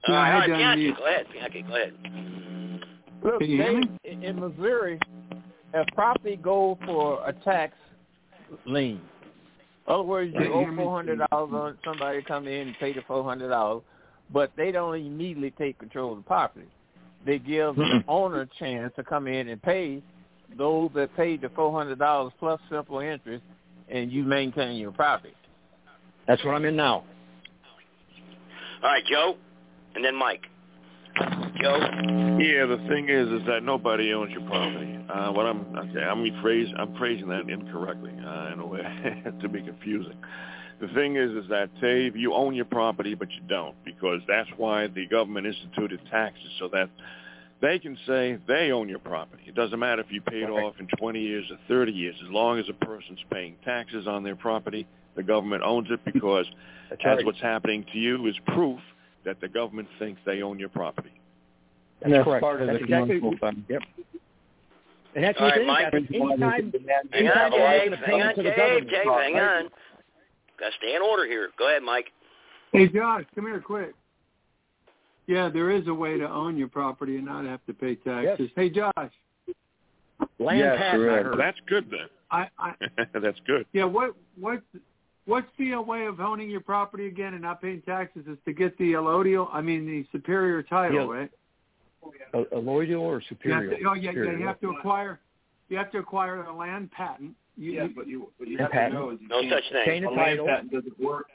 All right, all right, Bianchi, go ahead. Bianchi, go ahead. Look, Dave, in Missouri... If property go for a tax lien, in other words, you owe four hundred dollars on somebody to come in and pay the four hundred dollars, but they don't immediately take control of the property. They give the owner a chance to come in and pay those that paid the four hundred dollars plus simple interest, and you maintain your property. That's what I'm in now. All right, Joe, and then Mike. Joe? Yeah, the thing is, is that nobody owns your property. Uh, what I'm, okay, I'm rephrasing, I'm phrasing that incorrectly uh, in a way to be confusing. The thing is, is that Dave, you own your property, but you don't, because that's why the government instituted taxes, so that they can say they own your property. It doesn't matter if you pay it okay. off in twenty years or thirty years, as long as a person's paying taxes on their property, the government owns it, because that's, that's right. What's happening to you is proof that the government thinks they own your property. That's, that's correct. Part of that's the exactly what fund. Yep. And that's what it is. Anytime you have a payment to the government. Dave, hang on. Got to stay in order here. Go ahead, Mike. Hey, Josh, come here quick. Yeah, there is a way to own your property and not have to pay taxes. Yes. Hey, Josh. Land yes, tax. Right. That's good, then. I, I, that's good. Yeah, what, what, what's the way of owning your property again and not paying taxes is to get the allodial, I mean the superior title, yes. right? Allodial or superior? To, oh yeah, superior. Yeah, you have to acquire. You have to acquire a land patent. You, yeah, but you, but you have patent. to know is you no such thing. A land patent doesn't work.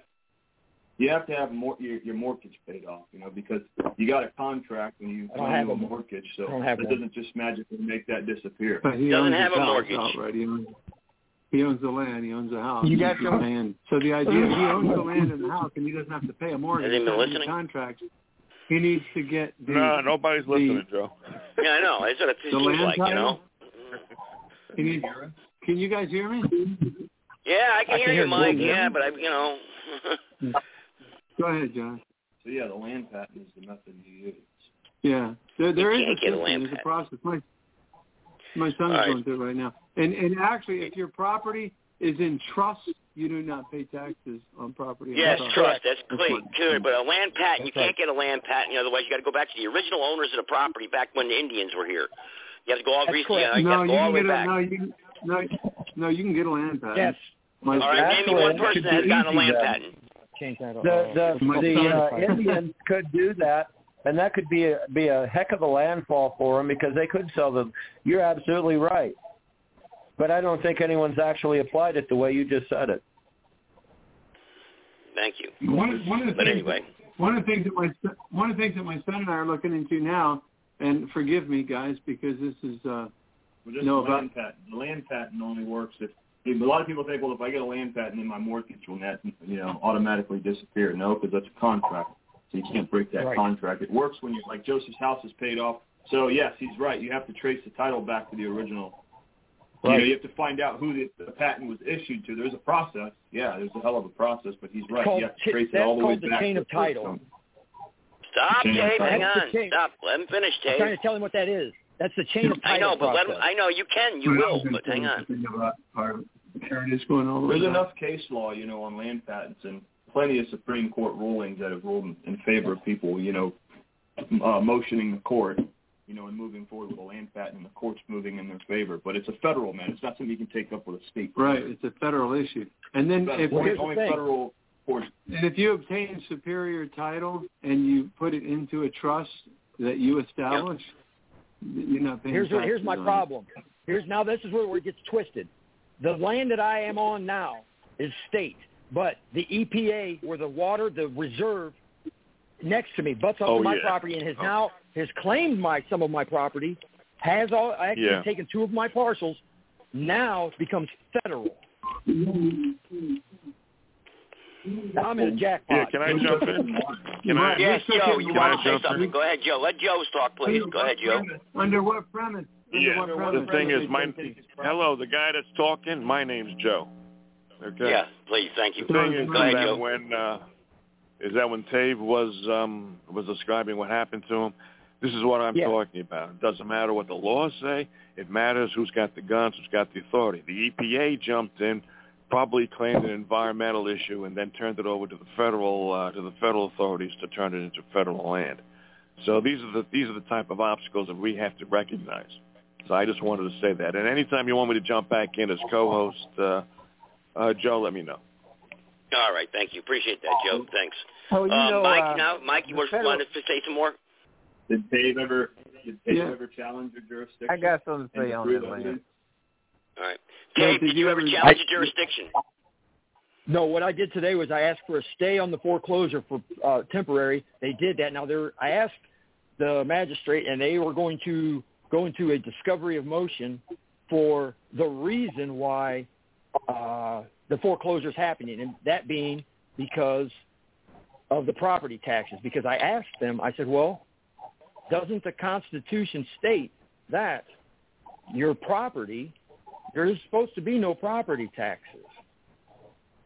You have to have more, your, your mortgage paid off, you know, because you got a contract when you don't have a mortgage, so it doesn't one. just magically make that disappear. But he doesn't have a mortgage. Outright. He, owns, he owns the land. He owns the house. You got your land. So the idea, he owns the land and the house, and he doesn't have to pay a mortgage. Has he been listening? Contract. He needs to get the... No, nobody's the, listening, Joe. Yeah, I know. That's what it seems like, title? you know. Can you, can you guys hear me? Yeah, I can, I hear, can hear you, Mike. Well, yeah, but, I, you know... Go ahead, John. So, yeah, the land patent is the method you use. Yeah. There, there is a, a land There's a process. My, my son's right. going through it right now. And, and actually, if your property is in trust... You do not pay taxes on property. Yes, on trust. That's clear, clear. But a land patent, you can't get a land patent. Otherwise, you got to go back to the original owners of the property back when the Indians were here. You have to go all the way back. No, you, no, no, you can get a land patent. Yes. My all right, name me one person that has gotten a land patent. Change that. The, the, the uh, Indians could do that. And that could be a, be a heck of a landfall for them, because they could sell them. You're absolutely right. But I don't think anyone's actually applied it the way you just said it. Thank you. One, one of the but things, anyway. One of the things that my one of the things that my son and I are looking into now, and forgive me, guys, because this is uh, well, just no the land about, patent. The land patent only works if, if a lot of people think, well, if I get a land patent, then my mortgage will net, you know, automatically disappear. No, because that's a contract, so you can't break that right. contract. It works when you like Joseph's house is paid off. So yes, he's right. You have to trace the title back to the original. Right. You know, you have to find out who the, the patent was issued to. There's a process. Yeah, there's a hell of a process, but he's right. Called, you have to trace it all the way the back. That's called the chain of title. Stop, Dave. Hang on. Stop. Let him finish, Dave. I'm trying to tell him what that is. That's the chain of title I know, but let him, I know you can. You will, but hang on. carriages going all the way. There's enough case law, you know, on land patents and plenty of Supreme Court rulings that have ruled in favor of people, you know, uh, motioning the court, you know, and moving forward with a land patent, and the court's moving in their favor. But it's a federal matter. It's not something you can take up with a state. Right. It's a federal issue. And then if the only federal courts. And if you obtain superior title and you put it into a trust that you establish, yep. you're not paying here's, taxes. Here's my problem. Here's now. This is where it gets twisted. The land that I am on now is state, but the E P A or the water, the reserve next to me butts up oh, to my yeah. property and has oh. now. has claimed my some of my property, has all actually yeah. taken two of my parcels, now becomes federal. I'm in a jackpot. Yeah, can I jump in? Can I, yes, Joe, you want to say something? Go ahead, Joe. Let Joe talk, please. Go ahead, Joe. Under what premise? Under yeah, what premise? The thing is, my, hello, the guy that's talking, my name's Joe. Okay. Yeah, please, thank you. The thing is, go ahead, Joe. When, uh, is that when Tave was, um, was describing what happened to him, this is what I'm yeah. talking about. It doesn't matter what the laws say. It matters who's got the guns, who's got the authority. The E P A jumped in, probably claimed an environmental issue, and then turned it over to the federal uh, to the federal authorities to turn it into federal land. So these are the these are the type of obstacles that we have to recognize. So I just wanted to say that. And anytime you want me to jump back in as co-host, uh, uh, Joe, let me know. All right, thank you. Appreciate that, Joe. Thanks. Oh, you uh, know, Mike, uh, now, Mike, you were federal- wanted to say some more. Did Dave ever did Dave yeah. ever challenge your jurisdiction? I got something to say on that later. All right. Dave, did, did you ever challenge your jurisdiction? No, what I did today was I asked for a stay on the foreclosure for uh, temporary. They did that. Now, they're, I asked the magistrate, and they were going to go into a discovery of motion for the reason why uh, the foreclosure is happening, and that being because of the property taxes. Because I asked them, I said, well, doesn't the Constitution state that your property, there is supposed to be no property taxes?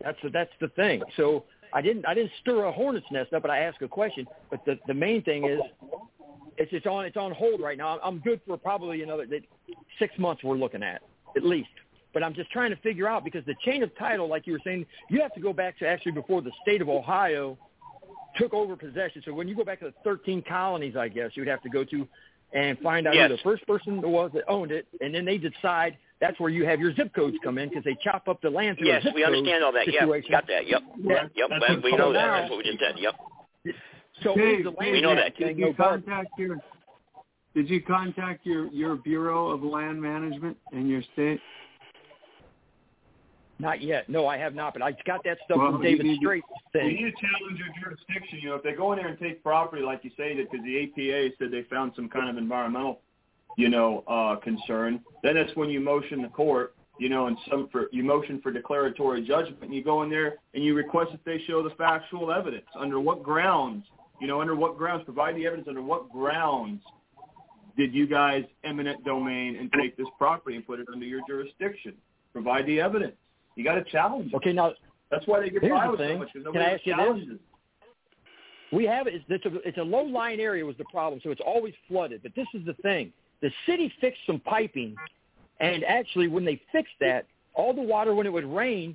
That's the, that's the thing. So I didn't I didn't stir a hornet's nest up, but I asked a question. But the, the main thing is it's it's on it's on hold right now. I'm good for probably another six months we're looking at, at least. But I'm just trying to figure out because the chain of title, like you were saying, you have to go back to actually before the state of Ohio took over possession. So when you go back to the thirteen colonies, I guess, you'd have to go to and find out yes. who the first person was that owned it, and then they decide that's where you have your zip codes come in because they chop up the land through yes, a zip Yes, we understand all that. Situation. Yeah, got that. Yep. Yeah. Yep. That's we know that. Now, that's what we just said. Yep. So Dave, the land we know that. Did you, contact your, did you contact your, your Bureau of Land Management in your state? Not yet. No, I have not, but I got that stuff well, from David Strait's thing. You need to challenge your jurisdiction. You know, if they go in there and take property, like you say, because the E P A said they found some kind of environmental, you know, uh, concern, then that's when you motion the court, you know, and some for you motion for declaratory judgment, and you go in there and you request that they show the factual evidence. Under what grounds, you know, under what grounds, provide the evidence, under what grounds did you guys eminent domain and take this property and put it under your jurisdiction? Provide the evidence. You got to challenge. Okay, now that's why they get by with so much. Can I ask you this? We have it. It's a, it's a low-lying area was the problem, so it's always flooded. But this is the thing: the city fixed some piping, and actually, when they fixed that, all the water when it would rain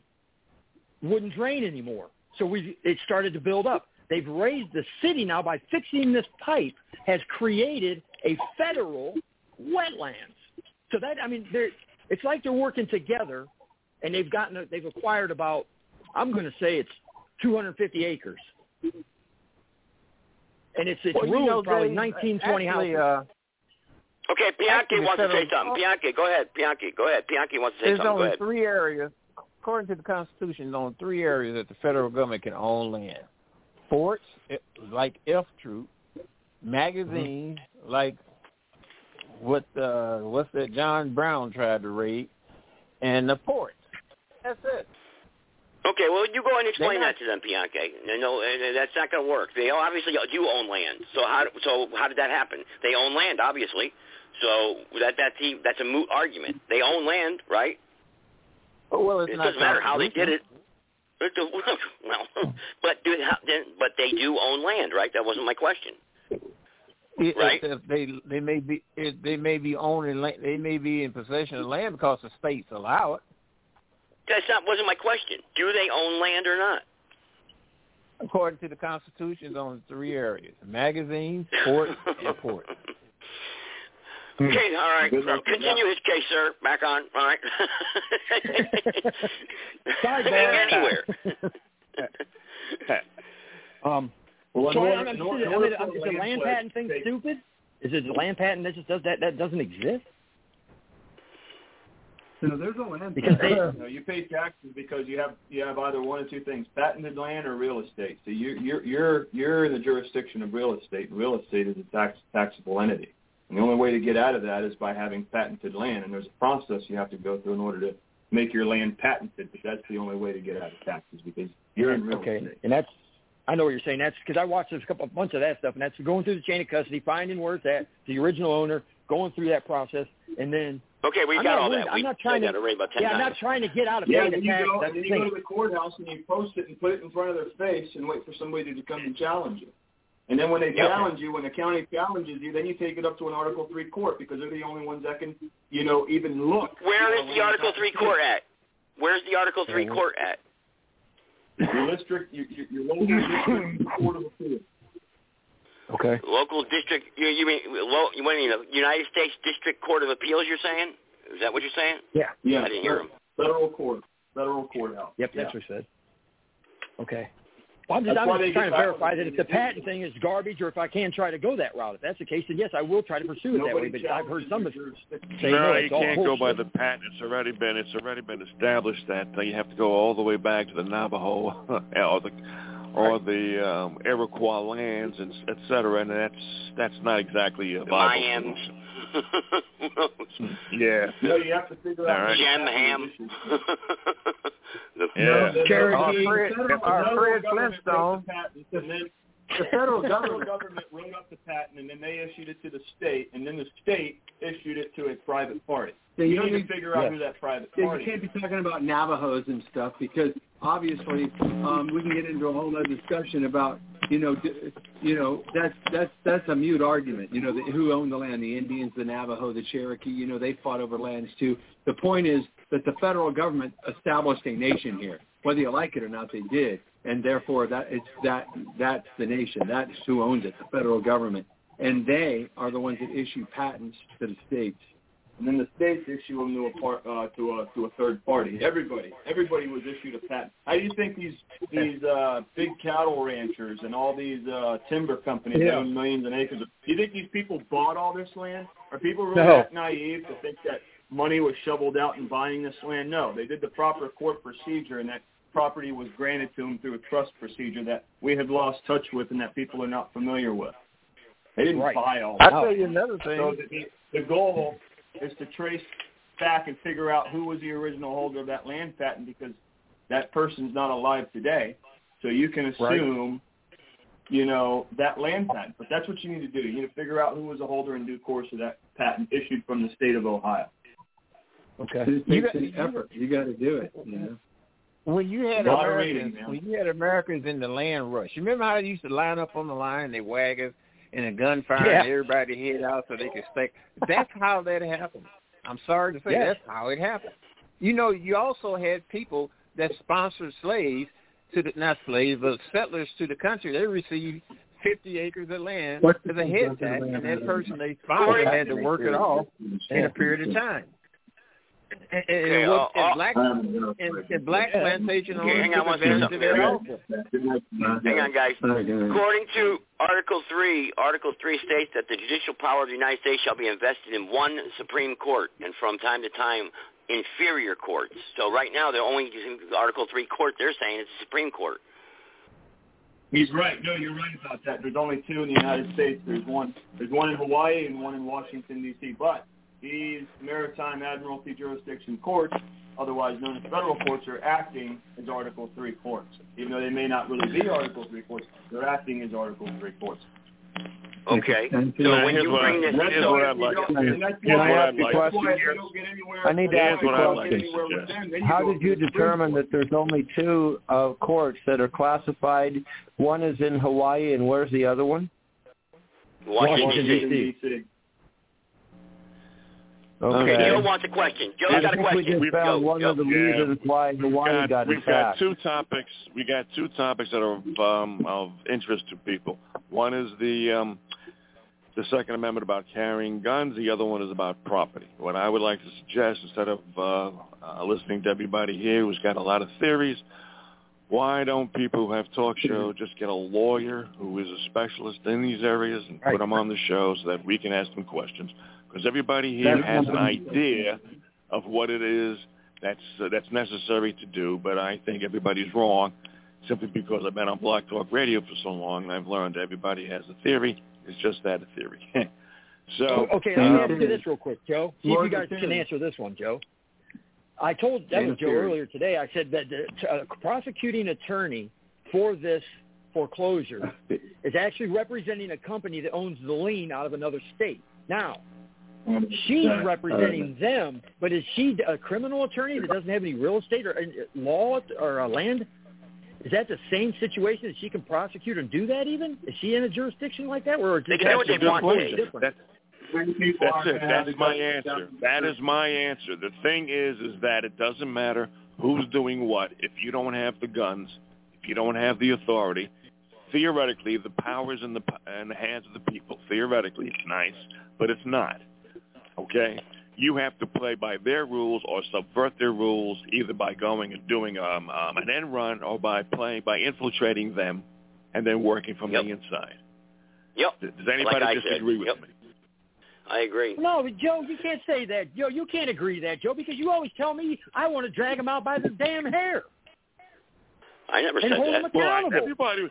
wouldn't drain anymore. So we it started to build up. They've raised the city now by fixing this pipe has created a federal wetlands. So that I mean, they're it's like they're working together. And they've gotten, a, they've acquired about, I'm going to say it's two hundred fifty acres, and it's it's well, ruled you know, probably they, nineteen, twenty actually, houses. Uh, okay, Bianchi wants to say something. Bianchi, go ahead. Bianchi, go ahead. Bianchi wants to say something. There's only three areas, according to the Constitution, there's only three areas that the federal government can own land: forts like F Troop, magazines mm-hmm. like what uh, what's that John Brown tried to raid, and the ports. That's it. Okay, well, you go and explain not, that to them, Bianca. No, that's not going to work. They obviously do own land. So how so how did that happen? They own land, obviously. So that that's a, that's a moot argument. They own land, right? Well, it's it not doesn't matter how they did it. Well, but do, but they do own land, right? That wasn't my question. It, right. It, they they may be it, they may be owning land, they may be in possession of land because the states allow it. That's not wasn't my question. Do they own land or not? According to the Constitution, it owns three areas: magazines, ports, and ports. Okay, all right. Continue his case, sir. Back on. All right. Anywhere. um, well, so I mean, nor, is, nor, I mean, nor, is, is the land patent thing state. stupid? Is it the land patent that just does that? That doesn't exist. No, there's no land because they, you, know, you pay taxes because you have you have either one or two things: patented land or real estate. So you you're you're you're in the jurisdiction of real estate. Real estate is a tax taxable entity. And the only way to get out of that is by having patented land, and there's a process you have to go through in order to make your land patented, but that's the only way to get out of taxes because you're in real okay. estate. And that's, I know what you're saying. That's because I watched a couple, a bunch of that stuff, and that's going through the chain of custody, finding where it's at, the original owner, going through that process, and then okay, we've I'm got all that. I'm not trying to about ten yeah, I'm not trying to get out of yeah, paying the tax. Yeah, and then you go to the courthouse and you post it and put it in front of their face and wait for somebody to come and challenge it. And then when they yep. challenge you, when the county challenges you, then you take it up to an Article three court because they're the only ones that can, you know, even look. Where is the Article three court at? Where's the Article three court at? Your district, your, your local district court of appeal. Okay. Local district, you, you mean, lo, you mean the United States District Court of Appeals? You're saying? Is that what you're saying? Yeah. Yeah. I didn't hear him. Federal court, federal courthouse. Yep, yeah. That's what I said. Okay. Well, I'm just, I'm just trying to verify that if the patent thing is garbage, or if I can try to go that route. If that's the case, then yes, I will try to pursue it that way. But I've heard some of you say no. No, you can't go by the patent. It's already been it's already been established that you have to go all the way back to the Navajo or the or the um, Iroquois lands, and et cetera. And that's that's not exactly a viable solution. yeah. No, you have to figure out. All right. Jam ham. yeah. Cherokee. Our Fred Flintstone. The federal government wrote up the patent, and then they issued it to the state, and then the state issued it to a private party. So you, you need, need to figure out yeah. who that private party is. You can't be talking about Navajos and stuff because obviously um, we can get into a whole other discussion about you know d- you know that's that's that's a mute argument. You know the, who owned the land? The Indians, the Navajo, the Cherokee. You know they fought over lands too. The point is that the federal government established a nation here, whether you like it or not. They did. And therefore, that it's that that's the nation. That's who owns it, the federal government, and they are the ones that issue patents to the states. And then the states issue them to a part, uh, to a to a third party. Everybody, everybody was issued a patent. How do you think these these uh, big cattle ranchers and all these uh, timber companies yeah. that own millions and acres? Of, do you think these people bought all this land? Are people really no. that naive to think that money was shoveled out in buying this land? No, they did the proper court procedure, and that property was granted to them through a trust procedure that we have lost touch with and that people are not familiar with. They didn't right. buy all that. I'll tell you another thing. So the, the goal is to trace back and figure out who was the original holder of that land patent because that person's not alive today. So you can assume, right. you know, that land patent. But that's what you need to do. You need to figure out who was the holder in due course of that patent issued from the state of Ohio. Okay. It takes an effort. You got to do it, you know. When you had Americans, reading, when you had Americans in the land rush, you remember how they used to line up on the line, they wagons and a gunfire, yeah. and everybody head out so they could stay. That's how that happened. I'm sorry to say, yes. that's how it happened. You know, you also had people that sponsored slaves to the not slaves, but settlers to the country. They received fifty acres of land What's as a head tax, and that person they sponsored had to work it off in a period of time. And, and, okay, and, all, and black, all, and, and black yeah. plantation okay, hang on one second. Hang on, guys. According to Article three, Article three states that the judicial power of the United States shall be invested in one Supreme Court and from time to time inferior courts. So right now, the only Article three court they're saying is the Supreme Court. He's right. No, you're right about that. There's only two in the United States. There's one. There's one in Hawaii and one in Washington, D C, but these maritime admiralty jurisdiction courts, otherwise known as federal courts, are acting as Article three courts. Even though they may not really be Article three courts, they're acting as Article three courts. Okay. So when you bring this up, I need to ask you, how did you determine that there's only two uh, courts that are classified? One is in Hawaii, and where's the other one? Washington, D C Okay. Okay. Joe wants a question. Joe's got a question. We found Joe, one Joe. of the reasons yeah. why Hawaii got, got we've attacked. We've got two topics. We got two topics that are of, um, of interest to people. One is the um, the Second Amendment about carrying guns. The other one is about property. What I would like to suggest, instead of uh, uh, listening to everybody here who's got a lot of theories, why don't people who have talk shows just get a lawyer who is a specialist in these areas and right. put them on the show so that we can ask them questions? Because everybody here has an idea of what it is that's uh, that's necessary to do, but I think everybody's wrong simply because I've been on Block Talk Radio for so long, and I've learned everybody has a theory. It's just that, a theory. so Okay, let me um, answer this real quick, Joe. See if you guys can answer this one, Joe. I told that was Joe earlier today. I said that the uh, prosecuting attorney for this foreclosure is actually representing a company that owns the lien out of another state. Now, she's representing them, but is she a criminal attorney that doesn't have any real estate or law or land? Is that the same situation that she can prosecute and do that even? Is she in a jurisdiction like that? Or they can do what they want. That's, that's it. That's my answer. That is my answer. The thing is, is that it doesn't matter who's doing what. If you don't have the guns, if you don't have the authority, theoretically, the power's in the, in the hands of the people. Theoretically, it's nice, but it's not. Okay, you have to play by their rules or subvert their rules, either by going and doing um, um, an end run or by playing by infiltrating them, and then working from yep. the inside. Yep. Does anybody like disagree with yep. me? I agree. No, but Joe, you can't say that. Joe, you can't agree to that, Joe, because you always tell me I want to drag them out by the damn hair. I never and said hold that. Them accountable. Well, everybody.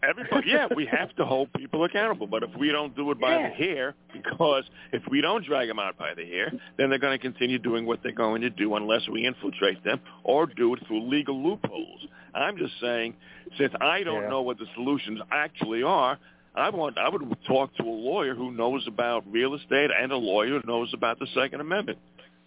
Everybody, yeah, we have to hold people accountable. But if we don't do it by yeah. the hair, because if we don't drag them out by the hair, then they're going to continue doing what they're going to do unless we infiltrate them or do it through legal loopholes. I'm just saying, since I don't yeah. know what the solutions actually are, I want I would talk to a lawyer who knows about real estate and a lawyer who knows about the Second Amendment.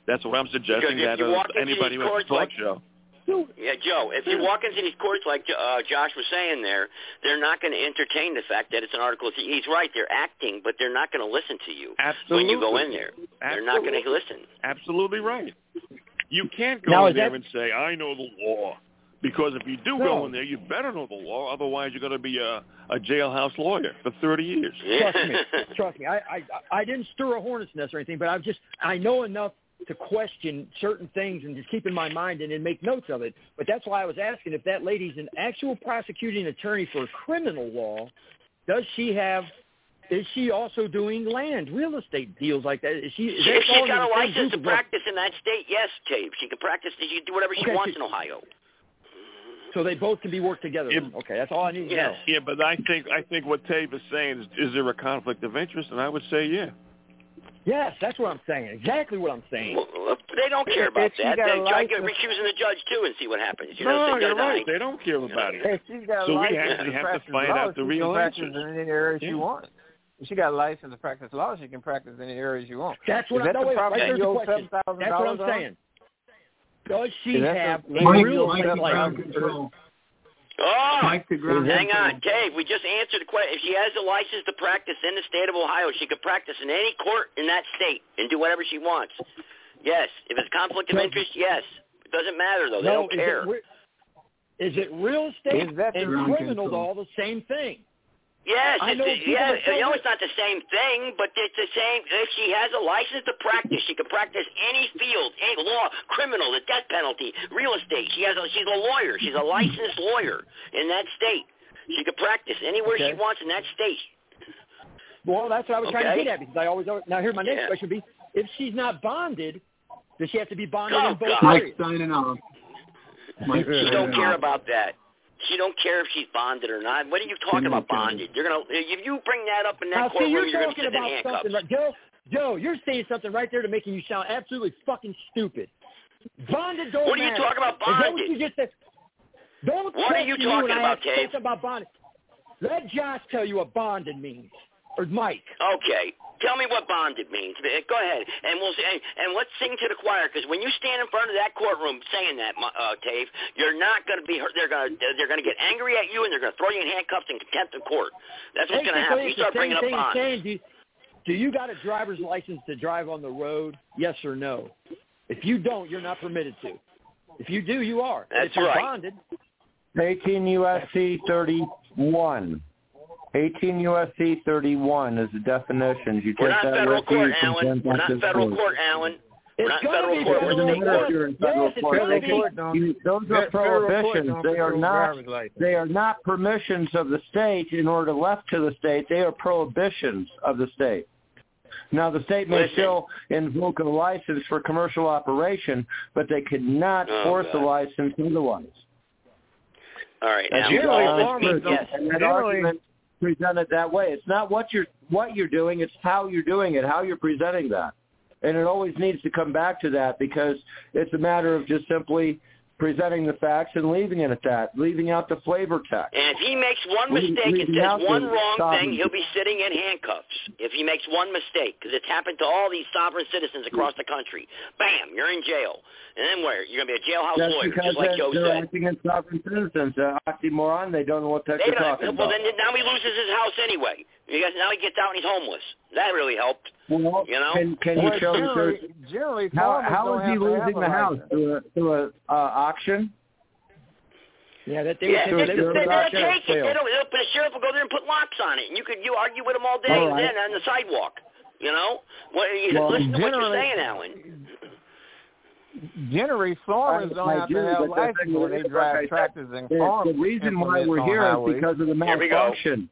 That's what I'm suggesting that anybody who has a talk show. Yeah, Joe, if you walk into these courts like uh, Josh was saying there, they're not going to entertain the fact that it's an article. He's right. They're acting, but they're not going to listen to you Absolutely. when you go in there. Absolutely. They're not going to listen. Absolutely right. You can't go now, in there that... and say, I know the law, because if you do no. go in there, you better know the law. Otherwise, you're going to be a, a jailhouse lawyer for thirty years. Yeah. Trust me. Trust me. I, I, I didn't stir a hornet's nest or anything, but I've just I know enough to question certain things and just keep in my mind and then make notes of it. But that's why I was asking if that lady's an actual prosecuting attorney for criminal law, does she have, is she also doing land, real estate deals like that? Is she, is she, if she's got a license to practice in that state, yes, Dave. She can practice, she can do whatever she okay, wants she, in Ohio. So they both can be worked together. If, okay, that's all I need to yeah. know. Yeah, but I think I think what Dave is saying is, is there a conflict of interest? And I would say, yeah. Yes, that's what I'm saying. Exactly what I'm saying. Well, they don't care about that. They try to recuse the judge, too, and see what happens. You know, no, you're right. They don't care about it. So we actually have to find out the real answer. She can practice in any area she wants. If she got a license to practice law, she can practice in any area she wants. That's what I'm saying. That's what I'm saying. Does she have a real license? Oh, hang on, Dave. We just answered the question. If she has a license to practice in the state of Ohio, she could practice in any court in that state and do whatever she wants. Yes. If it's conflict of interest, yes. It doesn't matter, though. They no, don't is care. It re- is it real estate and criminal law the same thing? Yes. I know, it's, yeah, you know it's not the same thing, but it's the same. If she has a license to practice, she can practice any field, any law, criminal, the death penalty, real estate. She has a, she's a lawyer. She's a licensed lawyer in that state. She can practice anywhere okay. she wants in that state. Well, that's what I was okay. trying to get at, because I always – now here my next yeah. question would be, if she's not bonded, does she have to be bonded oh, in both God. areas? Mike, she don't care about that. She don't care if she's bonded or not. What are you talking about bonded? You're gonna if you bring that up in that now, courtroom, you're, you're gonna sit in handcuffs. Right, Joe, Joe, you're saying something right there to making you sound absolutely fucking stupid. Bonded don't. What are you matter. talking about bonded? What, you just said? Don't what are you talking you about, Dave? About bonded. Let Josh tell you what bonded means, or Mike. Okay. Tell me what bonded means. Go ahead, and we'll and, and let's sing to the choir. Because when you stand in front of that courtroom saying that, uh, Dave, you're not going to be. They're going to. They're going to get angry at you, and they're going to throw you in handcuffs and contempt of court. That's what's going to happen. You start bringing up bond. Saying, do, you, Do you got a driver's license to drive on the road? Yes or no? If you don't, you're not permitted to. If you do, you are. That's right. Bonded. eighteen U S C thirty-one eighteen U S C thirty-one is the definition. You We're take not that federal court, Alan. We're not federal court, court, Alan. We're it's not federal court. We're state court. You're in federal yes, court. They court they you, those are prohibitions. They are not. They are not permissions of the state in order left to the state. They are prohibitions of the state. Now, the state may Listen. still invoke a license for commercial operation, but they could not oh, force God. a license otherwise. All right. Now, generally, farmers, yes. that argument presented that way. It's not what you're what you're doing. It's how you're doing it, how you're presenting that. And it always needs to come back to that, because it's a matter of just simply presenting the facts and leaving it at that, leaving out the flavor text. And if he makes one mistake and says one wrong thing, he'll be sitting in handcuffs if he makes one mistake, because it's happened to all these sovereign citizens across the country. Bam, you're in jail. And then where? You're going to be a jailhouse That's lawyer, just like Joe said. They're acting as sovereign citizens. Uh, oxymoron, they don't know what they're talking about. Well, then now he loses his house anyway. Because now he gets out and he's homeless. That really helped. Well, you know? Can, can well, you show generally, generally how, how is he losing the house? Through a, through a uh, auction? Yeah, that they yeah, would they, they, they, they'll take it. They don't, they'll, the sheriff will go there and put locks on it. And you could you argue with him all day all right. and then on the sidewalk. You know? Well, well, listen to what you're saying, Alan. Generally, farmers don't have do, to have licenses when they drive tractors and farms. The reason why we're here is because of the malfunction.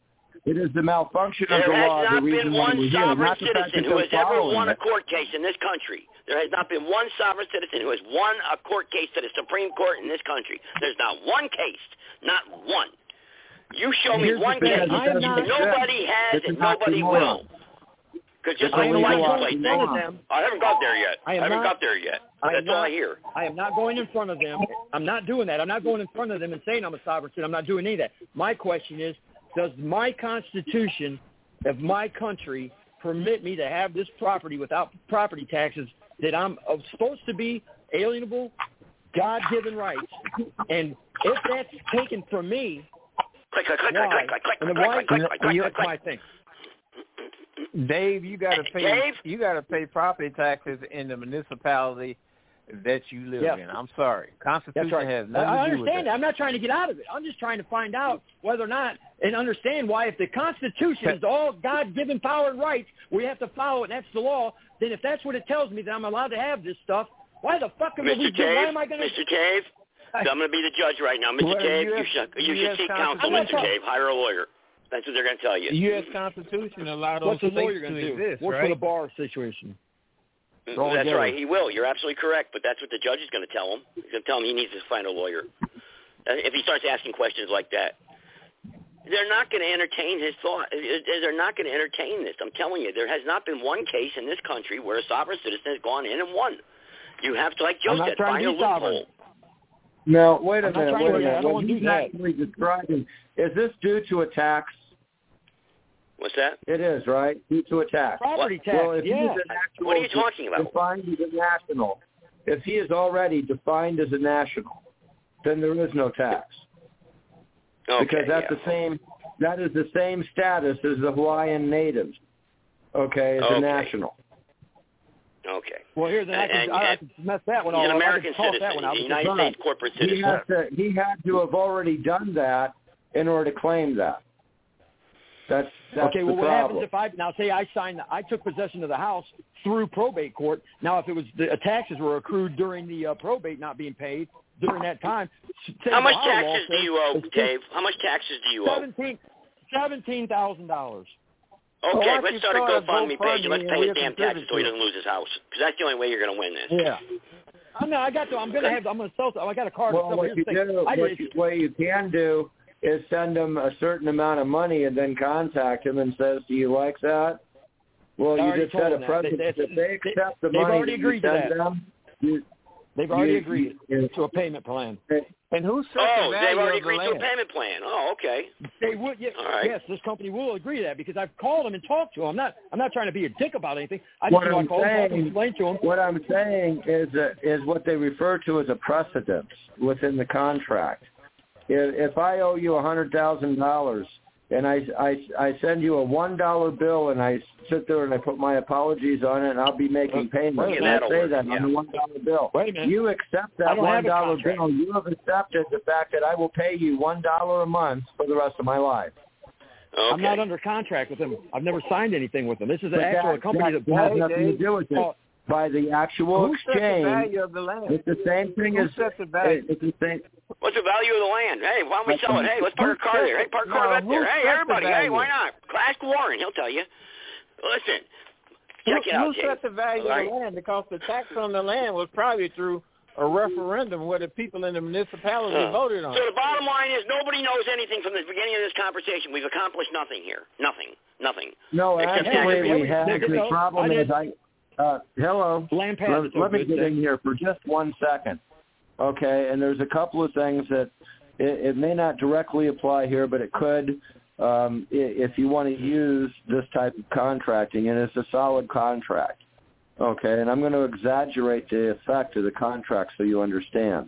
It is the malfunction there of the law. There has not been one sovereign citizen who has ever won a court case in this country. There has not been one sovereign citizen who has won a court case to the Supreme Court in this country. There's not one case. Not one. You show me one case. Nobody has and nobody will. Because just like the license plate thing, I haven't got there yet. I haven't got there yet. That's all I hear. I am not going in front of them. I'm not doing that. I'm not going in front of them and saying I'm a sovereign citizen. I'm not doing any of that. My question is, does my constitution of my country permit me to have this property without property taxes that I'm supposed to be alienable, God-given rights? And if that's taken from me, click, click, click, why? Click, click, click, click, click, click, click, click, click, my thing. Dave, you got to pay. Dave? You got to pay property taxes in the municipality that you live yep. in. I'm sorry. Constitution right. has nothing to do with I understand that. I'm not trying to get out of it. I'm just trying to find out whether or not and understand why, if the Constitution is all God-given power and rights, we have to follow it, and that's the law, then if that's what it tells me that I'm allowed to have this stuff, why the fuck am I going to Why am I going to... Mister Cave, I, I'm going to be the judge right now. Mister Well, Cave, you should, you should seek counsel, Mister Talk. Cave. Hire a lawyer. That's what they're going to tell you. The U S Constitution allowed those states to exist, What's right? for the bar situation? Well, that's right. He will. You're absolutely correct, but that's what the judge is going to tell him. He's going to tell him he needs to find a lawyer. If he starts asking questions like that, they're not going to entertain his thought. They're not going to entertain this. I'm telling you, there has not been one case in this country where a sovereign citizen has gone in and won. You have to, like Joe said, find a loophole. Now, wait a minute. Wait a minute. What he's actually describing, is this due to a tax? What's that? It is, right? Due to a tax. Property tax, well, if yeah. He's an actual, what are you talking about? Defined as a national. If he is already defined as a national, then there is no tax. Okay, because that's yeah. the same. That is the same status as the Hawaiian natives. Okay, as okay. a national. Okay. Well, here's an I can, and, I can mess that one off. An American citizen, a United States corporate citizen. He had to, he had to have already done that in order to claim that. That's, that's okay. Well, what happens if I now say I signed? I took possession of the house through probate court. Now, if it was the uh, taxes were accrued during the uh, probate not being paid during that time. How much taxes do you owe, Dave? How much taxes do you owe? Seventeen thousand dollars. Okay, let's start a GoFundMe page and let's pay his damn taxes so he doesn't lose his house. Because that's the only way you're going to win this. Yeah. I know. I got to. I'm going to have. I'm going to sell. I got a car. Well, what you can do is send him a certain amount of money and then contact him and says, do you like that? Well, you just said a precedent. If they accept the money that you send them, you, they've already you, agreed you, to a payment plan. And who said oh, the they've already agreed the to a payment plan. Oh, okay. They would. Yes, right. yes, this company will agree to that because I've called them and talked to them. I'm not. I'm not trying to be a dick about anything. I just want to call them and explain to them. What I'm saying is a, is what they refer to as a precedent within the contract. If I owe you one hundred thousand dollars and I, I, I send you a one dollar bill, and I sit there and I put my apologies on it, and I'll be making payments. And I say that on the one dollar bill. Wait a minute. You accept that one dollar bill. You have accepted the fact that I will pay you one dollar a month for the rest of my life. Okay. I'm not under contract with them. I've never signed anything with them. This is an actual that, company that, that has nothing Dave, to do with it. Oh, by the actual who exchange, set the value of the land? It's the same thing who as set the value. It's the same. What's the value of the land? Hey, why don't we sell it? Hey, let's park a car there. Hey, park a Corvette no, there. Hey, everybody. The hey, why not? Ask Warren. He'll tell you. Listen, check who, it out. Who set the value right. of the land? Because the tax on the land was probably through a referendum where the people in the municipality uh, voted on. So the bottom line is nobody knows anything from the beginning of this conversation. We've accomplished nothing here. Nothing. Nothing. No, Except actually, we have the problem is I. Uh, hello. Let, let me get thing. in here for just one second. Okay, and there's a couple of things that it, it may not directly apply here, but it could um, if you want to use this type of contracting, and it's a solid contract. Okay, and I'm going to exaggerate the effect of the contract so you understand.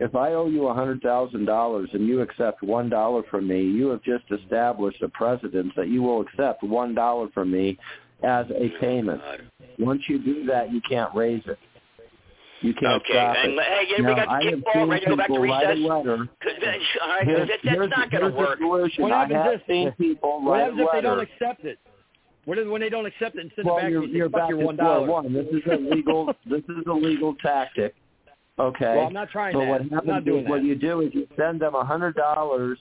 If I owe you one hundred thousand dollars and you accept one dollar from me, you have just established a precedent that you will accept one dollar from me as a payment. Once you do that, you can't raise it. You can't okay, stop and, it. Hey, yeah, now, we got to kickball, ready to go back to recess. Letter, all right, here's, that's here's, not going to work. What I happens, have if, seen people what happens if they don't accept it? What is, when they don't accept it and send well, it back, you're, you're back your one dollar. This is a legal, this is a legal tactic. Okay. Well, I'm not trying but that. What happens I'm not doing is, that. What you do is you send them one hundred dollars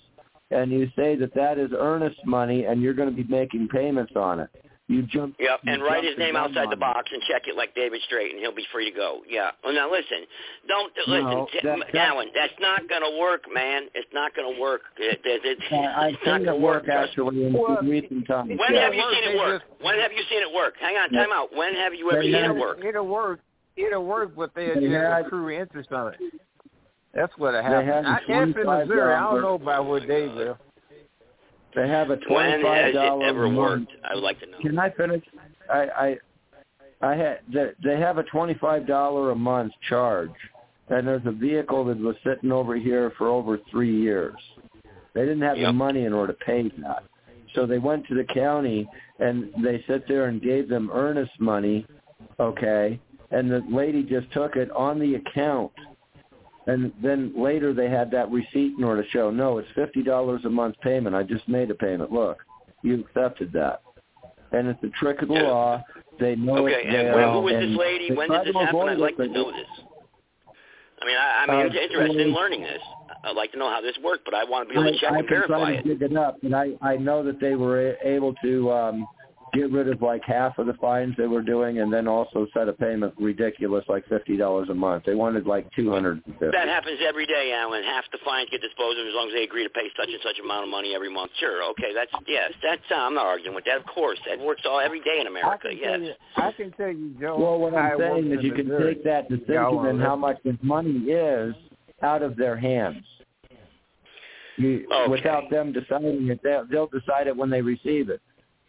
and you say that that is earnest money and you're going to be making payments on it. You jump, yep, you and write his name outside the box and check it like David Strait, and he'll be free to go. Yeah. Well, now, listen. Don't listen, no, that, that, Alan, that's not going to work, man. It's not going to work. It, it, it, I it's not going to work, work actually, in well, recent times. When yeah. have you seen it work? Just, when have you seen it work? Hang on, time yeah. out. When have you ever seen it work? It'll work. It'll work, but they, they had a true interest on it. That's what it happened. I can't in Missouri. I don't know about what they will. They have a twenty-five dollars. When has it ever worked? I would like to know. Can I finish? I, I, I had. They have a twenty-five dollars a month charge, and there's a vehicle that was sitting over here for over three years. They didn't have yep. the money in order to pay that, so they went to the county and they sit there and gave them earnest money, okay? And the lady just took it on the account. And then later they had that receipt in order to show, no, it's fifty dollars a month payment. I just made a payment. Look, you accepted that. And it's a trick of the law. They know okay, it. Okay, and who was this lady? When did this happen? I'd like to know this. I mean, I, I mean, I'm interested in learning this. I'd like to know how this worked, but I want to be able to check I, and verify it. I can try to dig it up, and I, I know that they were able to um, get rid of like half of the fines they were doing, and then also set a payment ridiculous, like fifty dollars a month. They wanted like two hundred fifty dollars. That happens every day, Alan. Half the fines get disposed of as long as they agree to pay such and such amount of money every month. Sure, okay, that's yes, that's uh, I'm not arguing with that. Of course, that works all every day in America. I yes, you, I can tell you, Joe. Well, what I'm I saying is you can take that decision and how much this money is out of their hands. You, okay. Without them deciding it, they'll decide it when they receive it.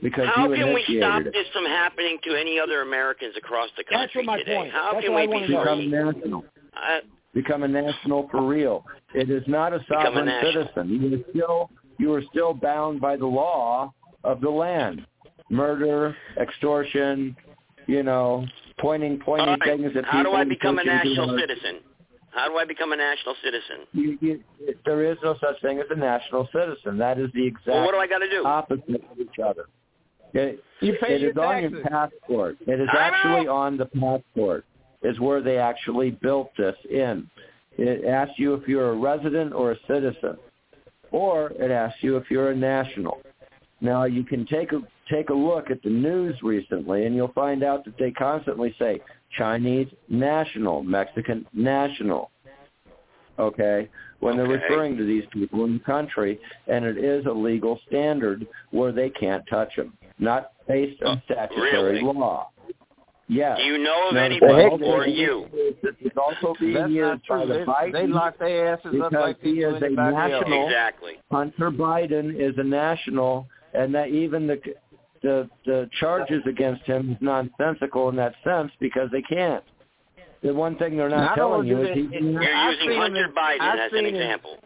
Because how can we stop it. this from happening to any other Americans across the country That's today? Point. How That's can we be become national? Uh, become a national for real. It is not a sovereign a citizen. You are still you are still bound by the law of the land. Murder, extortion, you know, pointing pointing right. things at how people. How do I become a national citizen? How do I become a national citizen? You, you, there is no such thing as a national citizen. That is the exact well, what do I gotta do? opposite of each other. It, you pay it your is taxes. on your passport. It is actually on the passport is where they actually built this in. It asks you if you're a resident or a citizen, or it asks you if you're a national. Now, you can take a, take a look at the news recently, and you'll find out that they constantly say Chinese national, Mexican national, okay, when okay. they're referring to these people in the country, and it is a legal standard where they can't touch them. Not based on statutory really? law. Yeah. Do you know of no, anyone or you? It's also being used by the Biden. They lock their asses up like he is a national. Exactly. Hunter Biden is a national, and that even the the the charges against him is nonsensical in that sense because they can't. The one thing they're not, not telling you is he's. You're using Hunter Biden as an example.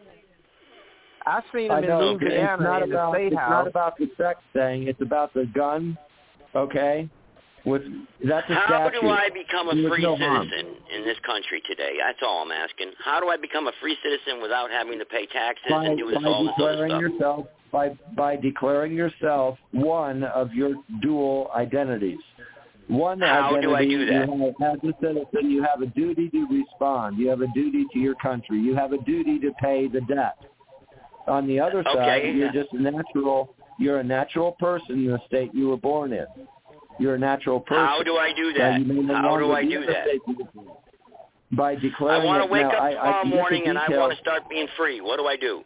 I've seen them in Louisiana it's not in about, the State it's House. Not about the sex thing. It's about the gun, okay? With that's a How statute. do I become a free no citizen harm. in this country today? That's all I'm asking. How do I become a free citizen without having to pay taxes by, and do by all this other stuff? Yourself, by, by declaring yourself one of your dual identities. One How identity, do I do that? You have, as a citizen, you have a duty to respond. You have a duty to your country. You have a duty to pay the debt. On the other okay. side, you're just a natural. You're a natural person in the state you were born in. You're a natural person. How do I do that? So How do I do that? By declaring. I want to wake now, up tomorrow I, I morning and I want to start being free. What do I do?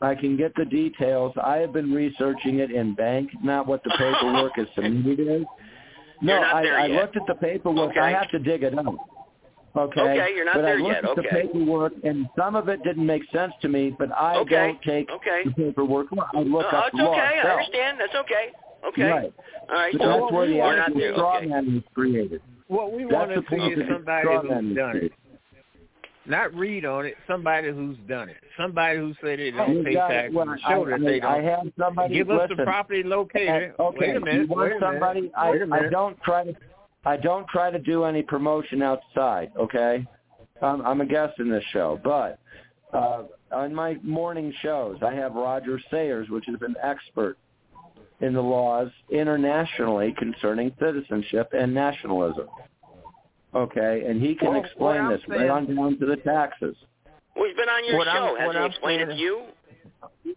I can get the details. I have been researching it in bank, not what the paperwork is submitted is. No, I, I looked at the paperwork. Okay. I have to dig it up. Okay, okay you're not but there I looked yet. at okay. the paperwork, and some of it didn't make sense to me, but I okay. don't take okay. the paperwork. I look uh, up the law. That's okay. So. I understand. That's okay. Okay. Right. All right. So that's where the actual straw man was created. What we want to see is somebody who's done it. Not read on it. Somebody who's done it. Somebody who said they don't pay taxes. Show that they don't. I have somebody. Give us the property locator. Okay. Wait a minute. Wait a minute. I don't try to. I don't try to do any promotion outside. Okay. Um, I'm a guest in this show, but uh, on my morning shows, I have Roger Sayers, which is an expert in the laws internationally concerning citizenship and nationalism. Okay, and he can well, explain this saying, right on down to the taxes. Well, he's been on your what show. Has he I'm explained saying, it to you?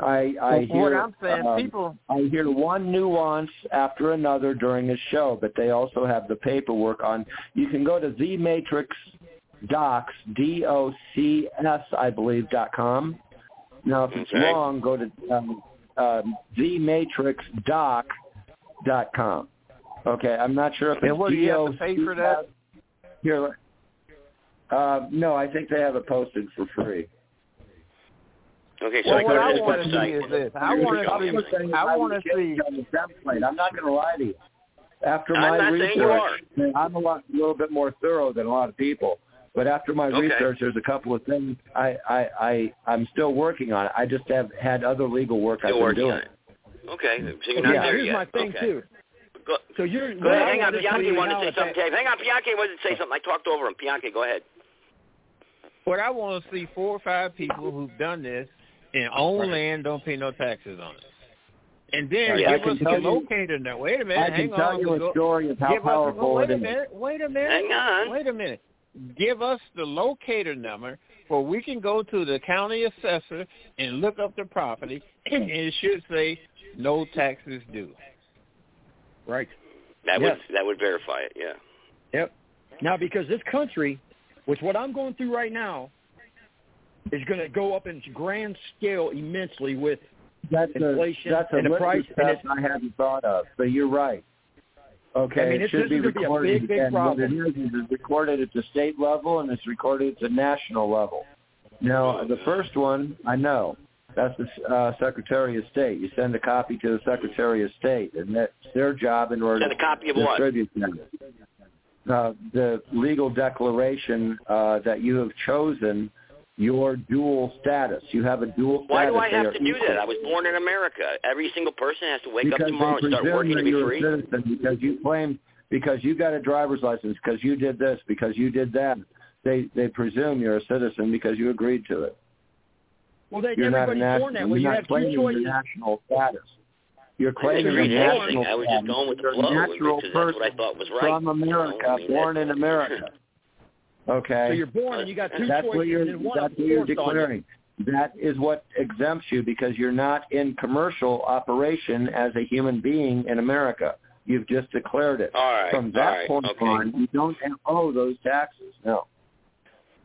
I, I hear what I'm saying, um, people. I hear one nuance after another during his show, but they also have the paperwork on. You can go to thematrixdocs, D O C S, I believe, dot com. Now, if it's okay. wrong, go to um, um, thematrixdoc dot com. Okay, I'm not sure if it's D O C S. Do you have to pay for that? Here, uh, no, I think they have it posted for free. Okay, so well, I go to this website. This. I want to see. I want to see. I'm not going to lie to you. After I'm my research, I'm a, lot, a little bit more thorough than a lot of people. But after my okay. research, there's a couple of things I, I, I, I'm still working on. It. I just have had other legal work still I've been doing. Okay, so you're not yeah. there Here's yet. Here's my thing, okay. too. Go, so you're, go ahead. Hang on, Bianchi wanted to say something. Dave. Hang on, Bianchi wanted to say something. I talked over him. Bianchi, go ahead. What I want to see four or five people who've done this and own right. land, don't pay no taxes on it. And then yeah, give us a locator now. Wait a minute. I hang can on. tell you go, a story of how powerful it is. Wait a minute. Wait a minute. Hang on. Wait a minute. Give us the locator number where we can go to the county assessor and look up the property, and it should say no taxes due. Right. That yes. would that would verify it, yeah. Yep. Now, because this country, which what I'm going through right now, is going to go up in grand scale immensely with that's inflation a, that's and a the price. That's I hadn't thought of, but you're right. Okay, I mean, it should be recorded, be a big, big and what it is is it's recorded at the state level and it's recorded at the national level. Now, the first one, I know, that's the uh, Secretary of State. You send a copy to the Secretary of State, and that's their job in order send to a copy of distribute what? Them. Uh, the legal declaration uh, that you have chosen your dual status. You have a dual Why status. Why do I have to do equal. that? I was born in America. Every single person has to wake because up tomorrow and start working to be free. Because you claimed, because you got a driver's license, because you did this, because you did that. They they presume you're a citizen because you agreed to it. Well, they you're everybody's not born that way. You have two choices. National status. You're claiming your national I was just going with the flow. You're a natural person what I thought was right. from America, you know, I mean, born in America. Okay. So you're born and you got two that's choices. What you're, one that's what you're declaring. You. That is what exempts you because you're not in commercial operation as a human being in America. You've just declared it. All right. From that right. point okay. on, you don't owe those taxes. No.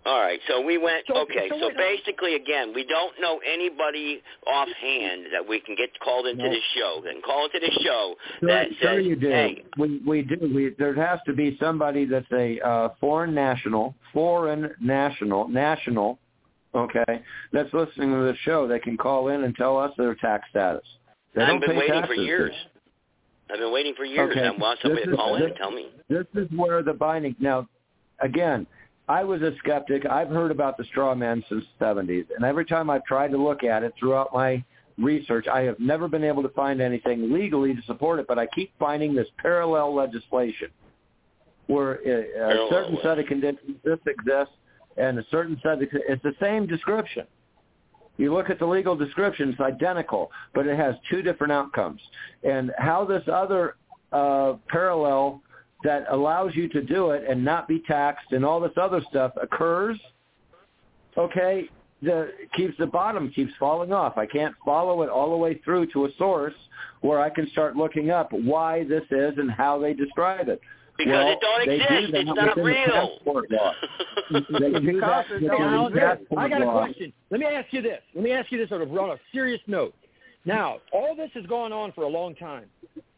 All right. So we went. So, okay. So, so basically, again, we don't know anybody offhand that we can get called into no. this show. Then call into the show. Sure, that sure says, you do. Hey, we we do. We, there has to be somebody that's a uh, foreign national, foreign national, national. Okay, that's listening to the show. They can call in and tell us their tax status. They I've don't been pay waiting taxes for years. I've been waiting for years. Okay. I want somebody this to call is, in this, and tell me. This is where the binding now. Again. I was a skeptic. I've heard about the straw man since the seventies, and every time I've tried to look at it throughout my research, I have never been able to find anything legally to support it, but I keep finding this parallel legislation where a, a certain set of conditions, this exists, and a certain set of, it's the same description. You look at the legal description, it's identical, but it has two different outcomes. And how this other uh, parallel that allows you to do it and not be taxed and all this other stuff occurs, okay, the keeps the bottom keeps falling off. I can't follow it all the way through to a source where I can start looking up why this is and how they describe it. Because well, it don't exist. Do it's not real. I got a question. Let me ask you this. Let me ask you this sort of on a serious note. Now, all this has gone on for a long time.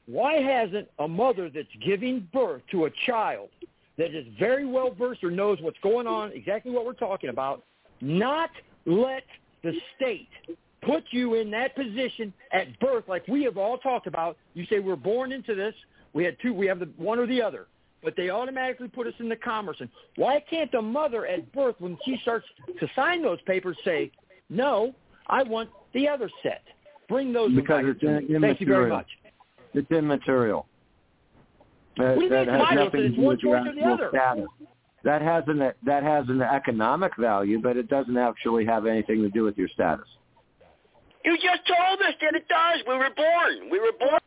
Why hasn't a mother that's giving birth to a child that is very well versed or knows what's going on, exactly what we're talking about, not let the state put you in that position at birth like we have all talked about? You say we're born into this. We had two. We have the one or the other, but they automatically put us in the commerce. And why can't the mother at birth, when she starts to sign those papers, say, "No, I want the other set. Bring those." Because it's in, immaterial. Thank you very much. It's immaterial. That, what do you that mean has nothing to do with your status. That has an that has an economic value, but it doesn't actually have anything to do with your status. You just told us that it does. We were born. We were born.